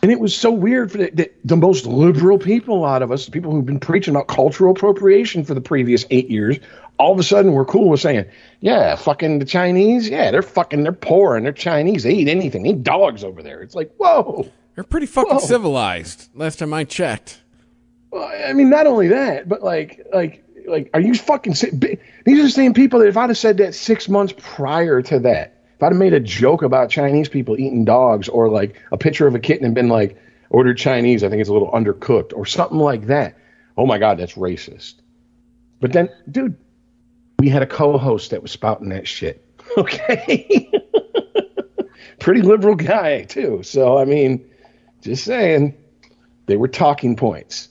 And it was so weird for the, the, the most liberal people out of us, the people who've been preaching about cultural appropriation for the previous eight years, all of a sudden we're cool with saying, yeah, fucking the Chinese, yeah, they're fucking, they're poor and they're Chinese. They eat anything. They eat dogs over there. It's like, whoa. They're pretty fucking Whoa. civilized. Last time I checked. Well, I mean, not only that, but like, like, like, are you fucking? These are the same people that if I'd have said that six months prior to that, if I'd have made a joke about Chinese people eating dogs or like a picture of a kitten and been like, ordered Chinese, I think it's a little undercooked or something like that. Oh my God, that's racist. But then, dude, we had a co-host that was spouting that shit. Okay, pretty liberal guy too. So I mean. Just saying, they were talking points.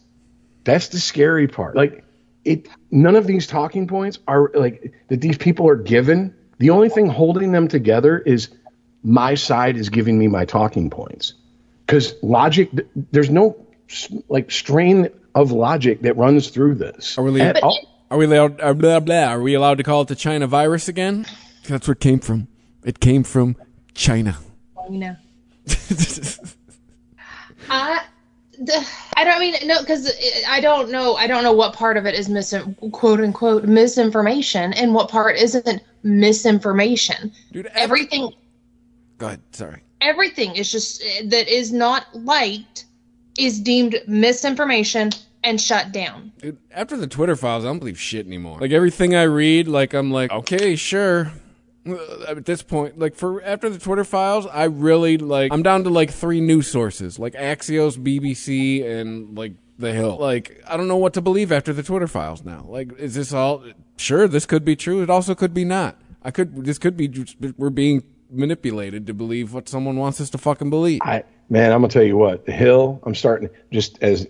That's the scary part. Like, it, none of these talking points are like that these people are given. The only thing holding them together is my side is giving me my talking points. Because logic, there's no like strain of logic that runs through this. Are we allowed? Are we allowed? Blah, blah, blah, are we allowed to call it the China virus again? That's where it came from. It came from China. China. I, the, I don't mean no, because I don't know. I don't know what part of it is mis quote unquote misinformation, and what part isn't misinformation. Dude, everything. everything Go ahead. Sorry. Everything is just that is not liked is deemed misinformation and shut down. Dude, after the Twitter files, I don't believe shit anymore. Like everything I read, like I'm like, okay, sure. At this point, like for after the Twitter files, I really like I'm down to like three news sources, like Axios, B B C, and like The Hill. Like I don't know what to believe after the Twitter files now. Like, is this all? Sure, this could be true. It also could be not. I could. This could be. We're being manipulated to believe what someone wants us to fucking believe. I, man, I'm gonna tell you what. The Hill. I'm starting just as.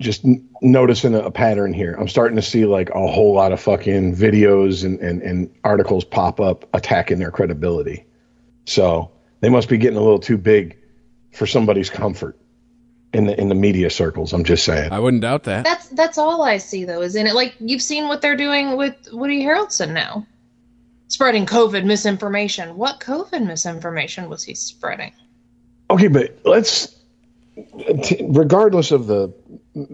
Just noticing a pattern here. I'm starting to see like a whole lot of fucking videos and, and, and articles pop up attacking their credibility. So they must be getting a little too big for somebody's comfort in the in the media circles. I'm just saying. I wouldn't doubt that. That's that's all I see though, isn't it? Like you've seen what they're doing with Woody Harrelson now, spreading COVID misinformation. What COVID misinformation was he spreading? Okay, but let's. Regardless of the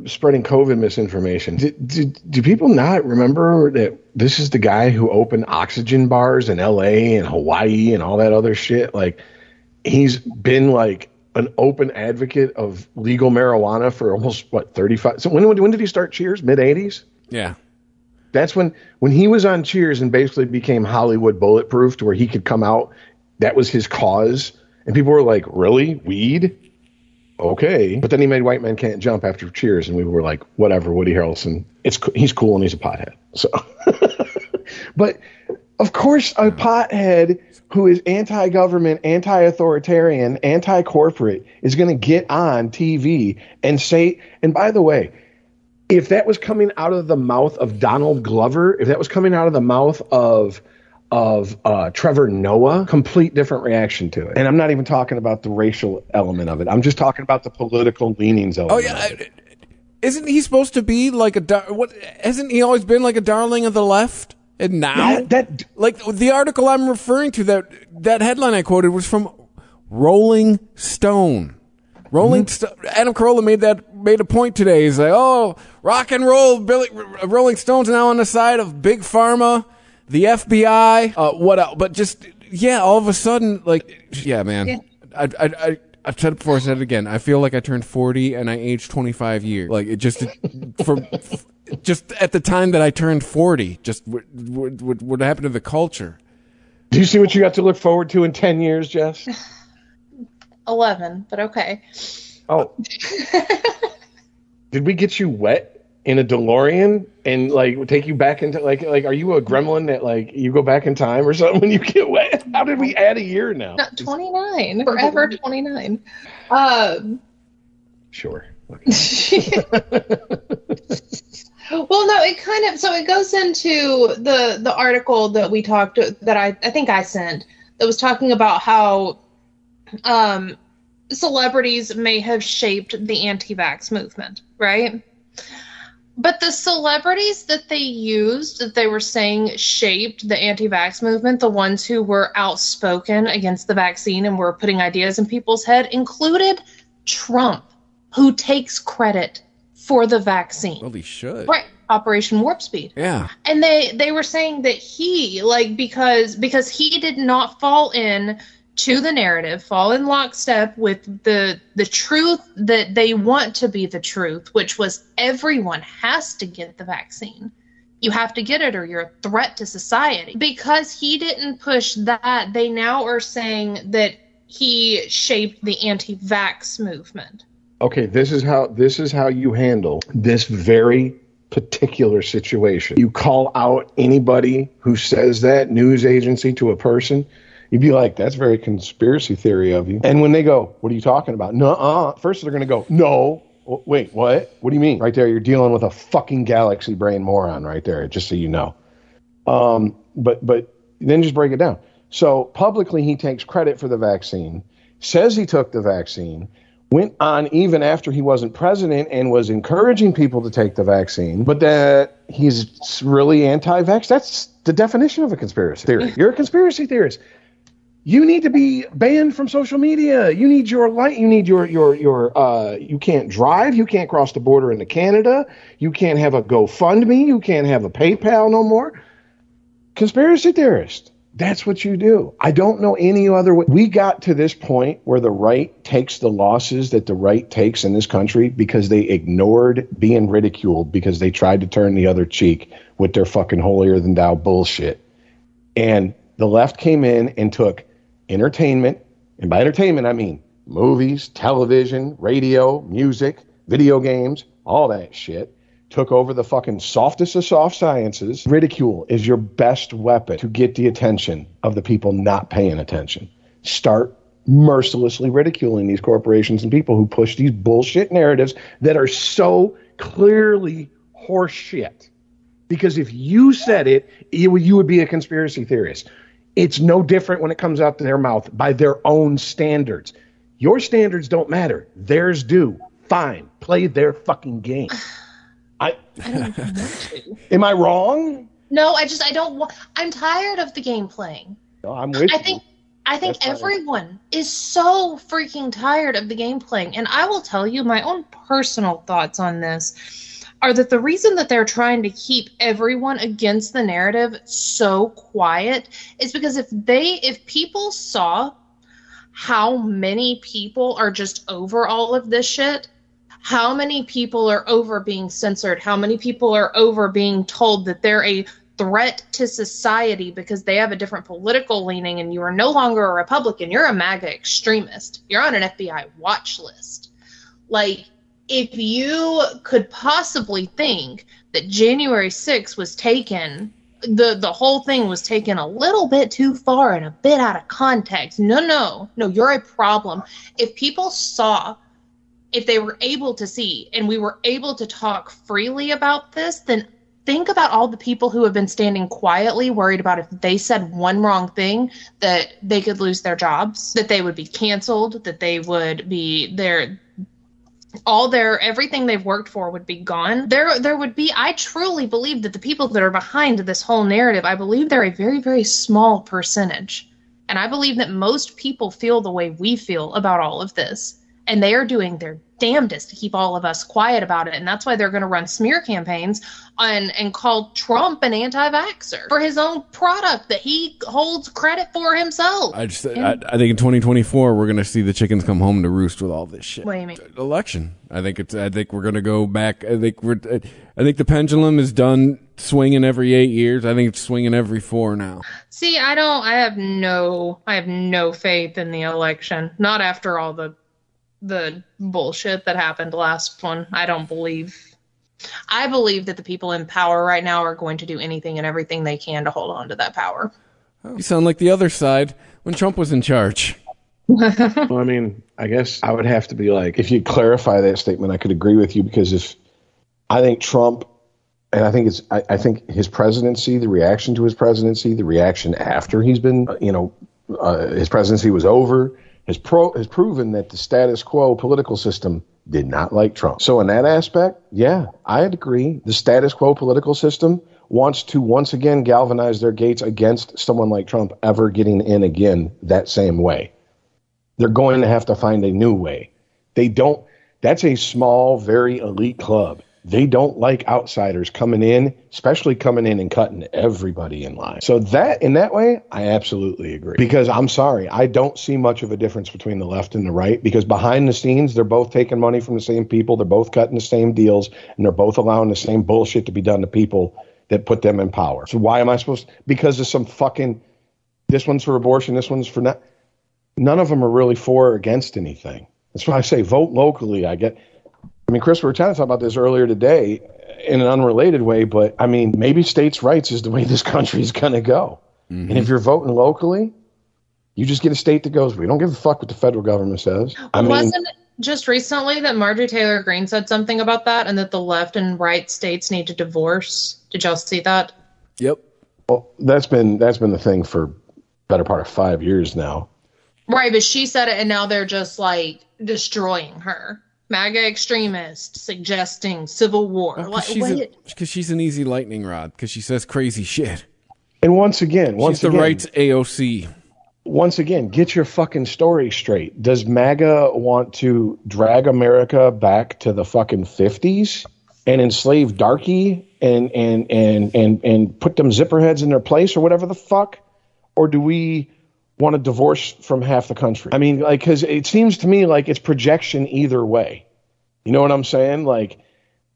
spreading COVID misinformation, do, do, do people not remember that this is the guy who opened oxygen bars in L A and Hawaii and all that other shit? Like, he's been like an open advocate of legal marijuana for almost what thirty-five. So when when did he start Cheers? mid eighties? Yeah, that's when when he was on Cheers and basically became Hollywood bulletproof to where he could come out. That was his cause, and people were like, "Really, weed?" Okay, but then he made White Men Can't Jump after Cheers, and we were like, whatever, Woody Harrelson, it's he's cool and he's a pothead. So, but of course, a pothead who is anti-government, anti-authoritarian, anti-corporate is going to get on T V and say. And by the way, if that was coming out of the mouth of Donald Glover, if that was coming out of the mouth of of uh, Trevor Noah, complete different reaction to it. And I'm not even talking about the racial element of it. I'm just talking about the political leanings of it. Oh, yeah. I, isn't he supposed to be like a... What? Hasn't he always been like a darling of the left? And now? That, that, like, the article I'm referring to, that that headline I quoted was from Rolling Stone. Rolling mm-hmm. St- Adam Carolla made that made a point today. He's like, "Oh, rock and roll, Billy, Rolling Stones now on the side of Big Pharma, the F B I, uh, what else?" But just yeah, all of a sudden, like, yeah, man. Yeah. I, I, I, I've said it before. I said it again. I feel like I turned forty and I aged twenty-five years. Like it just for. Just at the time that I turned forty, just what, what, what happened to the culture? Do you see what you got to look forward to in ten years, Jess? Eleven, but okay. Oh. Did we get you wet in a DeLorean and like take you back into like like are you a gremlin that like you go back in time or something when you get wet? How did we add a year now? Not twenty-nine. Forever twenty-nine. Um. Sure. Okay. Well, no, it kind of, so it goes into the, the article that we talked, that I, I think I sent, that was talking about how um, celebrities may have shaped the anti-vax movement, right? But the celebrities that they used, that they were saying shaped the anti-vax movement, the ones who were outspoken against the vaccine and were putting ideas in people's head, included Trump, who takes credit for the vaccine. Well, he should. Right. Operation Warp Speed. Yeah. And they, they were saying that he, like, because because he did not fall in to the narrative, fall in lockstep with the the truth that they want to be the truth, which was everyone has to get the vaccine. You have to get it or you're a threat to society. Because he didn't push that, they now are saying that he shaped the anti-vax movement. Okay, this is how this is how you handle this very particular situation. You call out anybody who says that news agency to a person. You'd be like, that's very conspiracy theory of you. And when they go, what are you talking about? Nuh-uh. First, they're going to go, no. Wait, what? What do you mean? Right there, you're dealing with a fucking galaxy brain moron right there, just so you know. Um, but but then just break it down. So publicly, he takes credit for the vaccine, says he took the vaccine, went on even after he wasn't president and was encouraging people to take the vaccine, but that he's really anti-vax. That's the definition of a conspiracy theory. You're a conspiracy theorist. You need to be banned from social media. You need your light. You need your, your, your, uh, you can't drive. You can't cross the border into Canada. You can't have a GoFundMe. You can't have a PayPal no more. Conspiracy theorist. That's what you do. I don't know any other way. We got to this point where the right takes the losses that the right takes in this country because they ignored being ridiculed because they tried to turn the other cheek with their fucking holier than thou bullshit. And the left came in and took entertainment. And by entertainment, I mean movies, television, radio, music, video games, all that shit. Took over the fucking softest of soft sciences. Ridicule is your best weapon to get the attention of the people not paying attention. Start mercilessly ridiculing these corporations and people who push these bullshit narratives that are so clearly horseshit. Because if you said it, you, you would be a conspiracy theorist. It's no different when it comes out of their mouth by their own standards. Your standards don't matter. Theirs do. Fine. Play their fucking game. I, I don't want to. Am I wrong? No, I just I don't want. I'm tired of the game playing. No, I'm with I you. Think, I think That's everyone right. is so freaking tired of the game playing, and I will tell you my own personal thoughts on this are that the reason that they're trying to keep everyone against the narrative so quiet is because if they if people saw how many people are just over all of this shit. How many people are over being censored? How many people are over being told that they're a threat to society because they have a different political leaning and you are no longer a Republican. You're a MAGA extremist. You're on an F B I watch list. Like, if you could possibly think that January sixth was taken, the, the whole thing was taken a little bit too far and a bit out of context. No, no, no, you're a problem. If people saw... If they were able to see and we were able to talk freely about this, then think about all the people who have been standing quietly worried about if they said one wrong thing that they could lose their jobs, that they would be canceled, that they would be their all their everything they've worked for would be gone. There there would be I truly believe that the people that are behind this whole narrative, I believe they're a very, very small percentage. And I believe that most people feel the way we feel about all of this. And they are doing their damnedest to keep all of us quiet about it. And that's why they're going to run smear campaigns and, and call Trump an anti-vaxxer for his own product that he holds credit for himself. I just, and, I, I think in twenty twenty-four, we're going to see the chickens come home to roost with all this shit. What do you mean? Election. I think it's, I think we're going to go back. I think we're, I think the pendulum is done swinging every eight years. I think it's swinging every four now. See, I don't, I have no, I have no faith in the election. Not after all the, the bullshit that happened last one. I don't believe. I believe that the people in power right now are going to do anything and everything they can to hold on to that power. Oh, you sound like the other side when Trump was in charge. Well, I mean, I guess I would have to be like, if you clarify that statement, I could agree with you, because if I think Trump, and I think it's, I, I think his presidency, the reaction to his presidency, the reaction after he's been, you know, uh, his presidency was over, Has, pro, has proven that the status quo political system did not like Trump. So in that aspect, yeah, I'd agree. The status quo political system wants to once again galvanize their gates against someone like Trump ever getting in again that same way. They're going to have to find a new way. They don't. That's a small, very elite club. They don't like outsiders coming in, especially coming in and cutting everybody in line. So that, in that way, I absolutely agree. Because I'm sorry, I don't see much of a difference between the left and the right, because behind the scenes, they're both taking money from the same people, they're both cutting the same deals, and they're both allowing the same bullshit to be done to people that put them in power. So why am I supposed to? Because of some fucking, this one's for abortion, this one's for not. None of them are really for or against anything. That's why I say vote locally. I get... I mean, Chris, we were trying to talk about this earlier today in an unrelated way, but I mean, maybe states' rights is the way this country is going to go. Mm-hmm. And if you're voting locally, you just get a state that goes, we don't give a fuck what the federal government says. I Wasn't mean, it just recently that Marjorie Taylor Greene said something about that, and that the left and right states need to divorce? Did y'all see that? Yep. Well, that's been that's been the thing for better part of five years now. Right, but she said it, and now they're just like destroying her. MAGA extremists suggesting civil war. Because oh, like, she's, she's an easy lightning rod, because she says crazy shit. And once again, once she's again, the right's A O C. Once again, get your fucking story straight. Does MAGA want to drag America back to the fucking fifties and enslave darky and and and and and put them zipper heads in their place or whatever the fuck? Or do we want to divorce from half the country? I mean, like, because it seems to me like it's projection either way. You know what I'm saying? Like,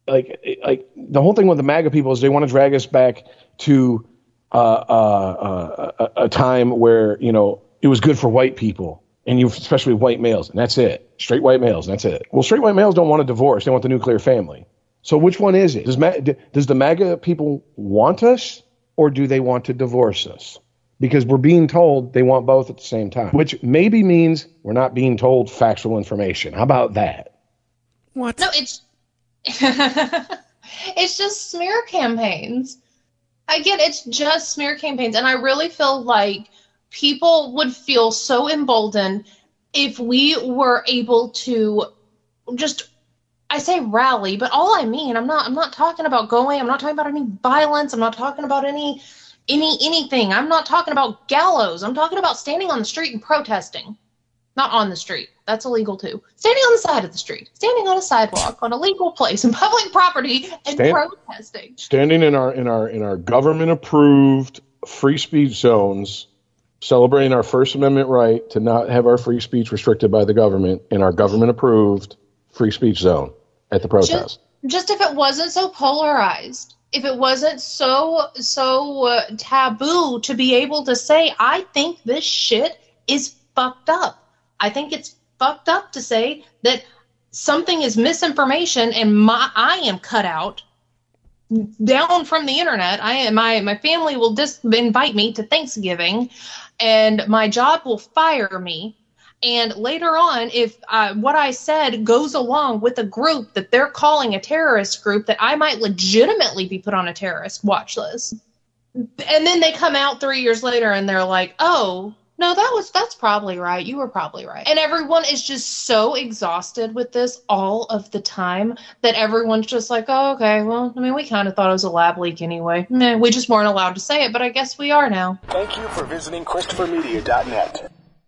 like, like the whole thing with the MAGA people is they want to drag us back to uh, uh, uh, a time where, you know, it was good for white people, and you, especially white males, and that's it. Straight white males, and that's it. Well, straight white males don't want a divorce. They want the nuclear family. So which one is it? Does, Ma- does the MAGA people want us, or do they want to divorce us? Because we're being told they want both at the same time, which maybe means we're not being told factual information. How about that? What? No, it's it's just smear campaigns. Again, it's just smear campaigns. And I really feel like people would feel so emboldened if we were able to just, I say rally, but all I mean, I'm not, I'm not talking about going, I'm not talking about any violence, I'm not talking about any... Any anything. I'm not talking about gallows. I'm talking about standing on the street and protesting. Not on the street. That's illegal too. Standing on the side of the street. Standing on a sidewalk on a legal place in public property and Stand, protesting. Standing in our in our in our government approved free speech zones, celebrating our First Amendment right to not have our free speech restricted by the government in our government approved free speech zone at the protest. Just, just if it wasn't so polarized. If it wasn't so so uh, taboo to be able to say, I think this shit is fucked up. I think it's fucked up to say that something is misinformation and my I am cut out down from the internet. I my my family will dis- invite me to Thanksgiving, and my job will fire me. And later on, if uh, what I said goes along with a group that they're calling a terrorist group, that I might legitimately be put on a terrorist watch list. And then they come out three years later and they're like, oh, no, that was that's probably right. You were probably right. And everyone is just so exhausted with this all of the time that everyone's just like, oh, okay, well, I mean, we kind of thought it was a lab leak anyway. Meh, we just weren't allowed to say it, but I guess we are now. Thank you for visiting Christopher Media dot net.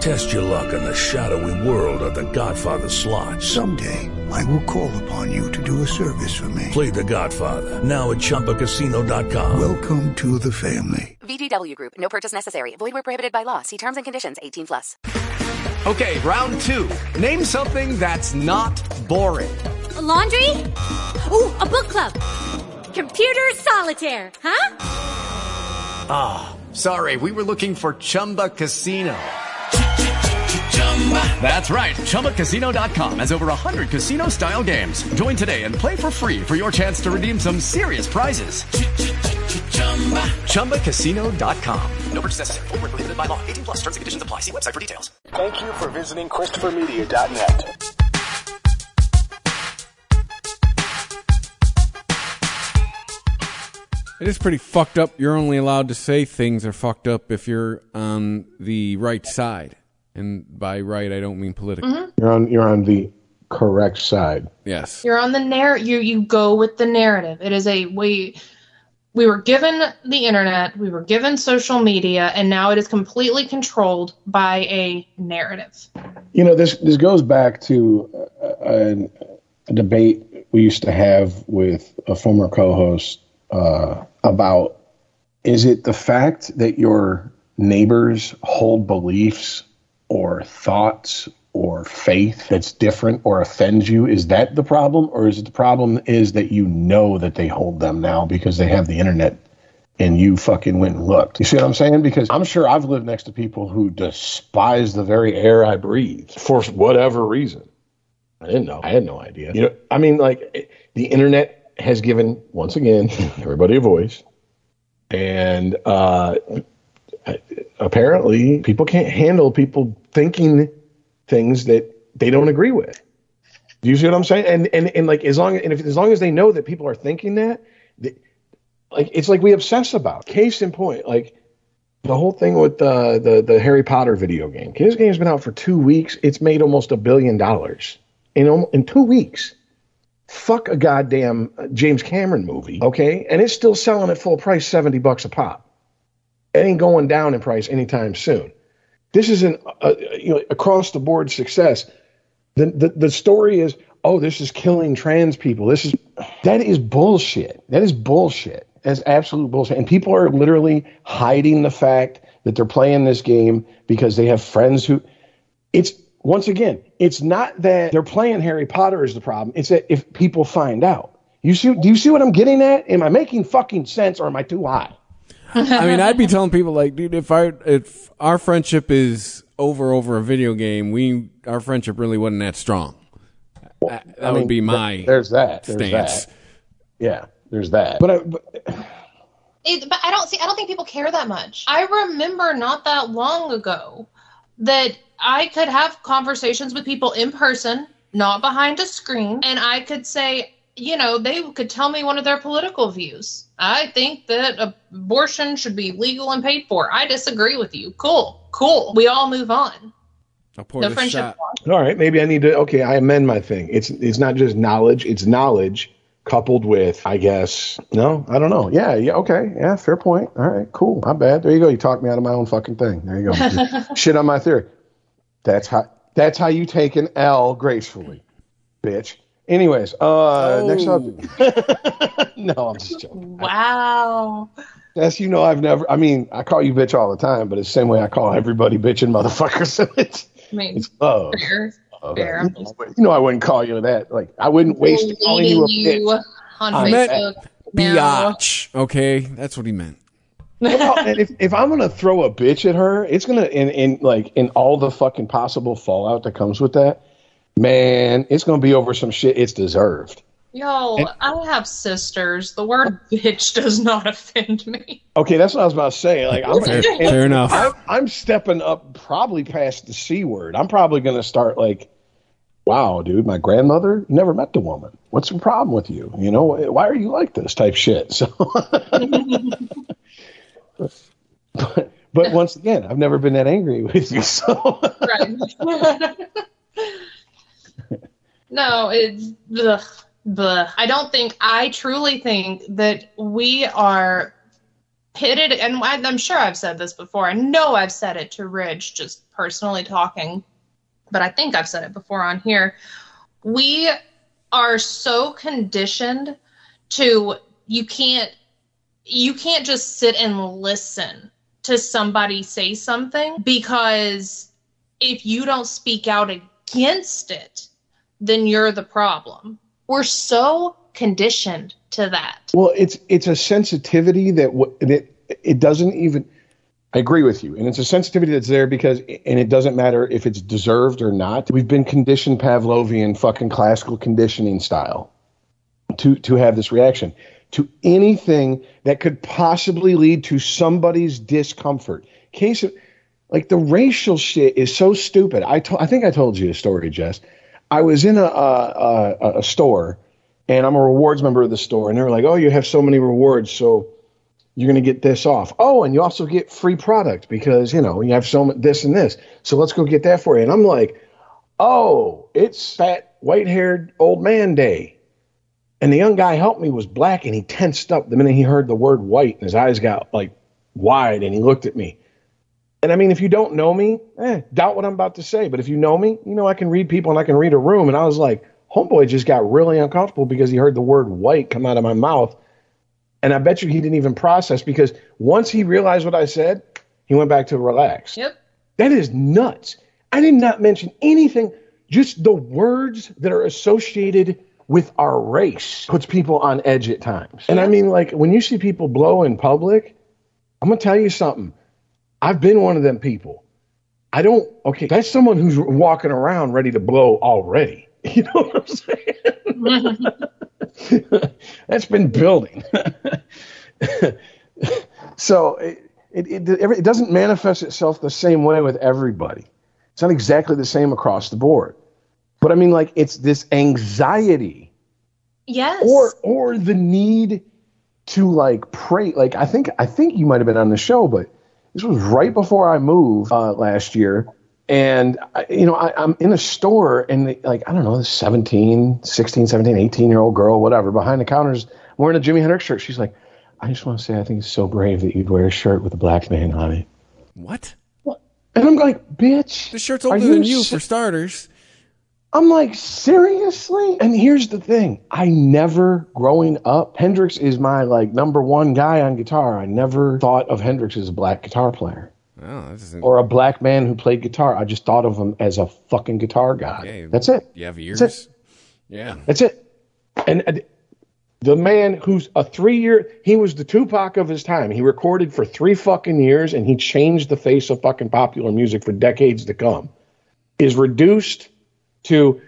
Test your luck in the shadowy world of The Godfather slot. Someday, I will call upon you to do a service for me. Play The Godfather now at Chumba Casino dot com. Welcome to the family. V G W Group. No purchase necessary. Void where prohibited by law. See terms and conditions. eighteen plus. Okay, round two. Name something that's not boring. A laundry? Ooh, a book club. Computer solitaire, huh? Ah, oh, sorry. We were looking for Chumba Casino. That's right. Chumba Casino dot com has over one hundred casino-style games. Join today and play for free for your chance to redeem some serious prizes. Chumba Casino dot com. No purchase necessary. Void where prohibited by law. eighteen plus terms and conditions apply. See website for details. Thank you for visiting Christopher Media dot net. It is pretty fucked up. You're only allowed to say things are fucked up if you're on the right side. And by right, I don't mean political. Mm-hmm. You're on you're on the correct side. Yes. You're on the narr. You you go with the narrative. It is a we we were given the internet, we were given social media, and now it is completely controlled by a narrative. You know, this this goes back to a, a debate we used to have with a former co-host uh, about: is it the fact that your neighbors hold beliefs or thoughts or faith that's different or offends you? Is that the problem? Or is it the problem is that you know that they hold them now because they have the internet and you fucking went and looked? You see what I'm saying? Because I'm sure I've lived next to people who despise the very air I breathe for whatever reason. I didn't know. I had no idea. You know, I mean, like, the internet has given, once again, everybody a voice. And, uh, apparently, people can't handle people thinking things that they don't agree with. Do you see what I'm saying? And and and like as long and if, as long as they know that people are thinking that, they, like it's like we obsess about. Case in point, like the whole thing with the the, the Harry Potter video game. This game's been out for two weeks. It's made almost a billion dollars in in two weeks. Fuck a goddamn James Cameron movie, okay? And it's still selling at full price, seventy bucks a pop. It ain't going down in price anytime soon. This is an uh, you know, across the board success. The, the the story is, oh, this is killing trans people. This is that is bullshit. That is bullshit. That's absolute bullshit. And people are literally hiding the fact that they're playing this game because they have friends who. It's once again, it's not that they're playing Harry Potter is the problem. It's that if people find out, you see, do you see what I'm getting at? Am I making fucking sense, or am I too high? I mean, I'd be telling people, like, dude, if our if our friendship is over over a video game, we our friendship really wasn't that strong. Well, I, that I mean, would be my there's that there's stance. That. Yeah, there's that. But I, but... It, but I don't see. I don't think people care that much. I remember not that long ago that I could have conversations with people in person, not behind a screen, and I could say, you know, they could tell me one of their political views. I think that abortion should be legal and paid for. I disagree with you. Cool. Cool. We all move on. I'll pour no this friendship shot. All right. Maybe I need to, okay, I amend my thing. It's it's not just knowledge. It's knowledge coupled with, I guess, no, I don't know. Yeah. Yeah. Okay. Yeah. Fair point. All right. Cool. My bad. There you go. You talked me out of my own fucking thing. There you go. Shit on my theory. That's how, that's how you take an L gracefully, bitch. Anyways, uh, oh. Next up. No, I'm just joking. Wow. That's, you know, I've never, I mean, I call you bitch all the time, but it's the same way I call everybody bitch and motherfucker. So it's, I mean, it's love. Fair, love. Fair. You, know, just... you know, I wouldn't call you that. Like, I wouldn't waste Deleting calling you a bitch. On I Facebook. Meant biatch. Okay. That's what he meant. No, and if, if I'm going to throw a bitch at her, it's going to, in, in like, in all the fucking possible fallout that comes with that. Man, it's going to be over some shit. It's deserved. Yo, and, I have sisters. The word bitch does not offend me. Okay, that's what I was about to say. Like, I'm, fair, and, fair enough. I'm, I'm stepping up probably past the C word. I'm probably going to start like, wow, dude, my grandmother never met the woman. What's the problem with you? You know, why are you like this type shit? So, But, but once again, I've never been that angry with you. So. Right. No, it's ugh, ugh. I don't think, I truly think that we are pitted, and I'm sure I've said this before. I know I've said it to Ridge, just personally talking, but I think I've said it before on here. We are so conditioned to, you can't, you can't just sit and listen to somebody say something, because if you don't speak out against it, then you're the problem. We're so conditioned to that. Well, it's it's a sensitivity that w- that it doesn't even. I agree with you, and it's a sensitivity that's there because, and it doesn't matter if it's deserved or not. We've been conditioned Pavlovian, fucking classical conditioning style, to to have this reaction to anything that could possibly lead to somebody's discomfort. Case of, like, the racial shit is so stupid. I to- I think I told you a story, Jess. I was in a, a, a, a store, and I'm a rewards member of the store, and they were like, oh, you have so many rewards, so you're going to get this off. Oh, and you also get free product because, you know, you have so much this and this. So let's go get that for you. And I'm like, oh, it's that white-haired old man day. And the young guy helped me, was black, and he tensed up the minute he heard the word white, and his eyes got, like, wide, and he looked at me. And I mean, if you don't know me, eh, doubt what I'm about to say. But if you know me, you know I can read people and I can read a room. And I was like, homeboy just got really uncomfortable because he heard the word white come out of my mouth. And I bet you he didn't even process, because once he realized what I said, he went back to relax. Yep. That is nuts. I did not mention anything. Just the words that are associated with our race puts people on edge at times. And I mean, like, when you see people blow in public, I'm going to tell you something. I've been one of them people. I don't, okay, that's someone who's walking around ready to blow already. You know what I'm saying? That's been building. So it, it, it, it doesn't manifest itself the same way with everybody. It's not exactly the same across the board. But I mean, like, it's this anxiety. Yes. Or, or the need to, like, pray. Like, I think, I think you might have been on the show, but this was right before I moved uh, last year. And, I, you know, I, I'm in a store, and they, like, I don't know, this seventeen, sixteen, seventeen, eighteen-year-old girl, whatever, behind the counters wearing a Jimi Hendrix shirt. She's like, I just want to say I think it's so brave that you'd wear a shirt with a black man on it. What? What? And I'm like, bitch. The shirt's older than you, for starters. I'm like, seriously? And here's the thing. I never, growing up, Hendrix is my, like, number one guy on guitar. I never thought of Hendrix as a black guitar player. Oh, this isn't... Or a black man who played guitar. I just thought of him as a fucking guitar god. Okay. That's it. You have ears? That's yeah. That's it. And uh, the man who's a three-year... He was the Tupac of his time. He recorded for three fucking years, and he changed the face of fucking popular music for decades to come. Is reduced... to,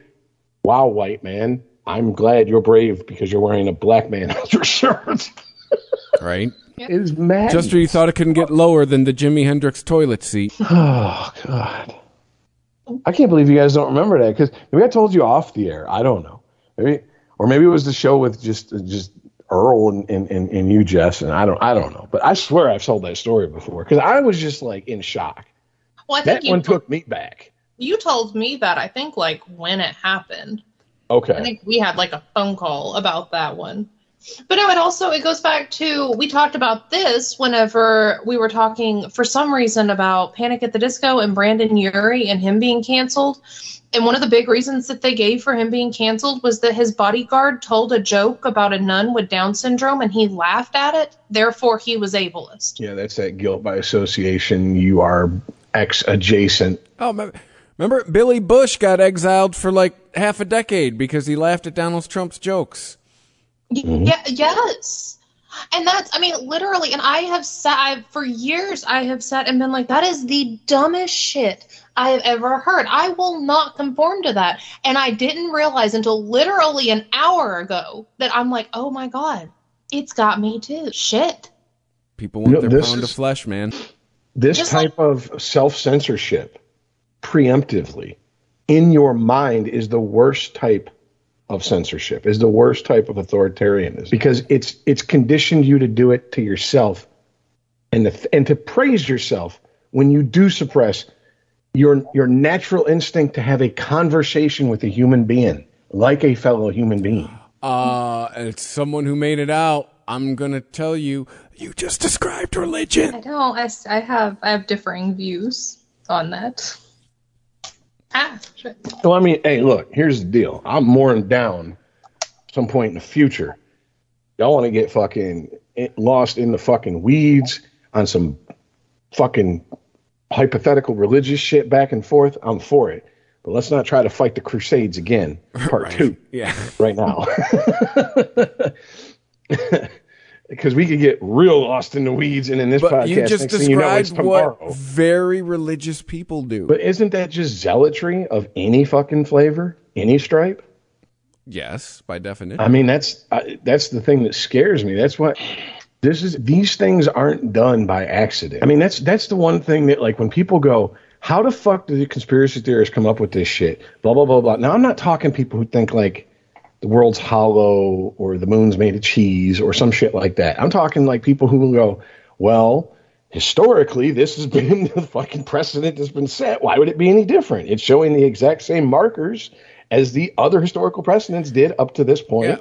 wow, white man, I'm glad you're brave because you're wearing a black man on your shirt. Right? It is madness. Just when you thought it couldn't get lower than the Jimi Hendrix toilet seat. Oh, God. I can't believe you guys don't remember that, because maybe I told you off the air. I don't know. Maybe, or maybe it was the show with just just Earl and, and, and, and you, Jess, and I don't I don't know. But I swear I've told that story before, because I was just, like, in shock. Well, I think that one took told- me back. You told me that, I think, like, when it happened. Okay. I think we had, like, a phone call about that one. But no, it also, it goes back to, we talked about this whenever we were talking, for some reason, about Panic at the Disco and Brandon Urie and him being canceled. And one of the big reasons that they gave for him being canceled was that his bodyguard told a joke about a nun with Down syndrome, and he laughed at it. Therefore, he was ableist. Yeah, that's that guilt by association. You are ex-adjacent. Oh, my... Remember, Billy Bush got exiled for, like, half a decade because he laughed at Donald Trump's jokes. Yeah, yes. And that's, I mean, literally, and I have sat, I've, for years, I have sat and been like, that is the dumbest shit I have ever heard. I will not conform to that. And I didn't realize until literally an hour ago that I'm like, oh, my God, it's got me too. Shit. People want, you know, their pound is, of flesh, man. This Just type like, of self-censorship. Preemptively in your mind is the worst type of censorship, is the worst type of authoritarianism, because it's it's conditioned you to do it to yourself and to, and to praise yourself when you do suppress your your natural instinct to have a conversation with a human being, like a fellow human being. Uh, it's someone who made it out. I'm going to tell you, you just described religion. I don't. I, I, have, I have differing views on that. Ah, shit. Well, I mean, hey, look, here's the deal. I'm more down some point in the future. Y'all want to get fucking lost in the fucking weeds on some fucking hypothetical religious shit back and forth. I'm for it. But let's not try to fight the Crusades again, part right. two, yeah. right now. Because we could get real lost in the weeds, and in this but podcast, you just described you know, it's what very religious people do. But isn't that just zealotry of any fucking flavor, any stripe? Yes, by definition. I mean, that's uh, that's the thing that scares me. That's what this is. These things aren't done by accident. I mean, that's that's the one thing that, like, when people go, how the fuck do the conspiracy theorists come up with this shit? Blah, blah, blah, blah. Now, I'm not talking people who think, like, the world's hollow or the moon's made of cheese or some shit like that. I'm talking, like, people who will go, well, historically, this has been the fucking precedent that's been set. Why would it be any different? It's showing the exact same markers as the other historical precedents did up to this point. Yeah.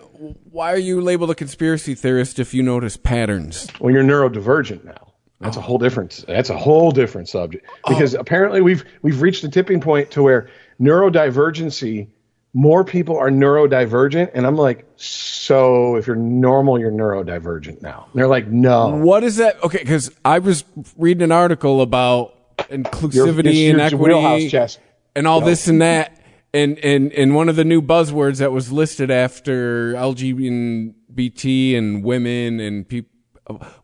Why are you labeled a conspiracy theorist if you notice patterns? Well, you're neurodivergent now. That's a whole different. That's a whole different subject, because oh. apparently we've we've reached the tipping point to where neurodivergency. More people are neurodivergent, and I'm like, so if you're normal, you're neurodivergent now. And they're like, no. What is that? Okay, because I was reading an article about inclusivity and equity and all no. this and that, and and and one of the new buzzwords that was listed after L G B T and women and people.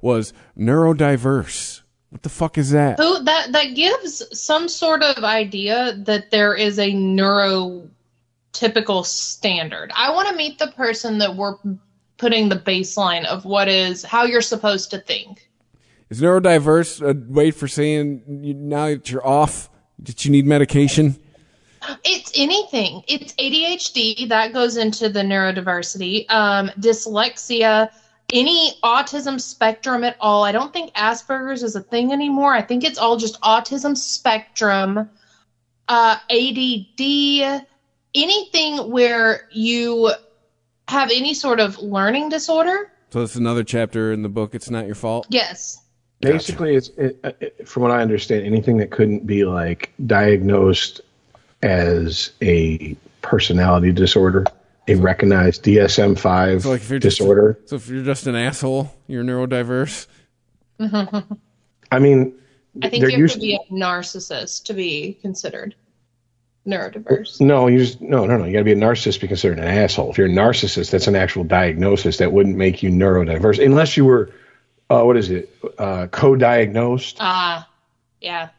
Was neurodiverse. What the fuck is that? So that that gives some sort of idea that there is a neurotypical standard. I want to meet the person that we're putting the baseline of what is how you're supposed to think. Is neurodiverse a way for saying you, now that you're off, that you need medication? It's anything. It's A D H D that goes into the neurodiversity, um, dyslexia. Any autism spectrum at all. I don't think Asperger's is a thing anymore. I think it's all just autism spectrum, uh, A D D, anything where you have any sort of learning disorder. So it's another chapter in the book. It's not your fault. Yes. Gotcha. Basically, it's it, it, from what I understand, anything that couldn't be like diagnosed as a personality disorder. A recognized D S M five so like disorder. Just, so if you're just an asshole, you're neurodiverse. I mean, I think you have to be a narcissist to be considered neurodiverse. No, you just no, no, no. You got to be a narcissist to be considered an asshole. If you're a narcissist, that's an actual diagnosis that wouldn't make you neurodiverse unless you were, uh, what is it, uh, co-diagnosed? Ah, uh, yeah.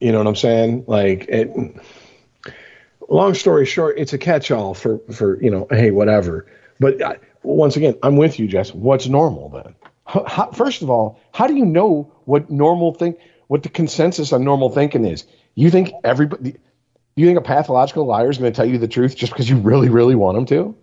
You know what I'm saying? Like it. Long story short, it's a catch-all for, for you know, hey, whatever. But I, once again, I'm with you, Jess. What's normal then? How, how, first of all, how do you know what normal think, what the consensus on normal thinking is? You think everybody, you think a pathological liar is going to tell you the truth just because you really, really want them to?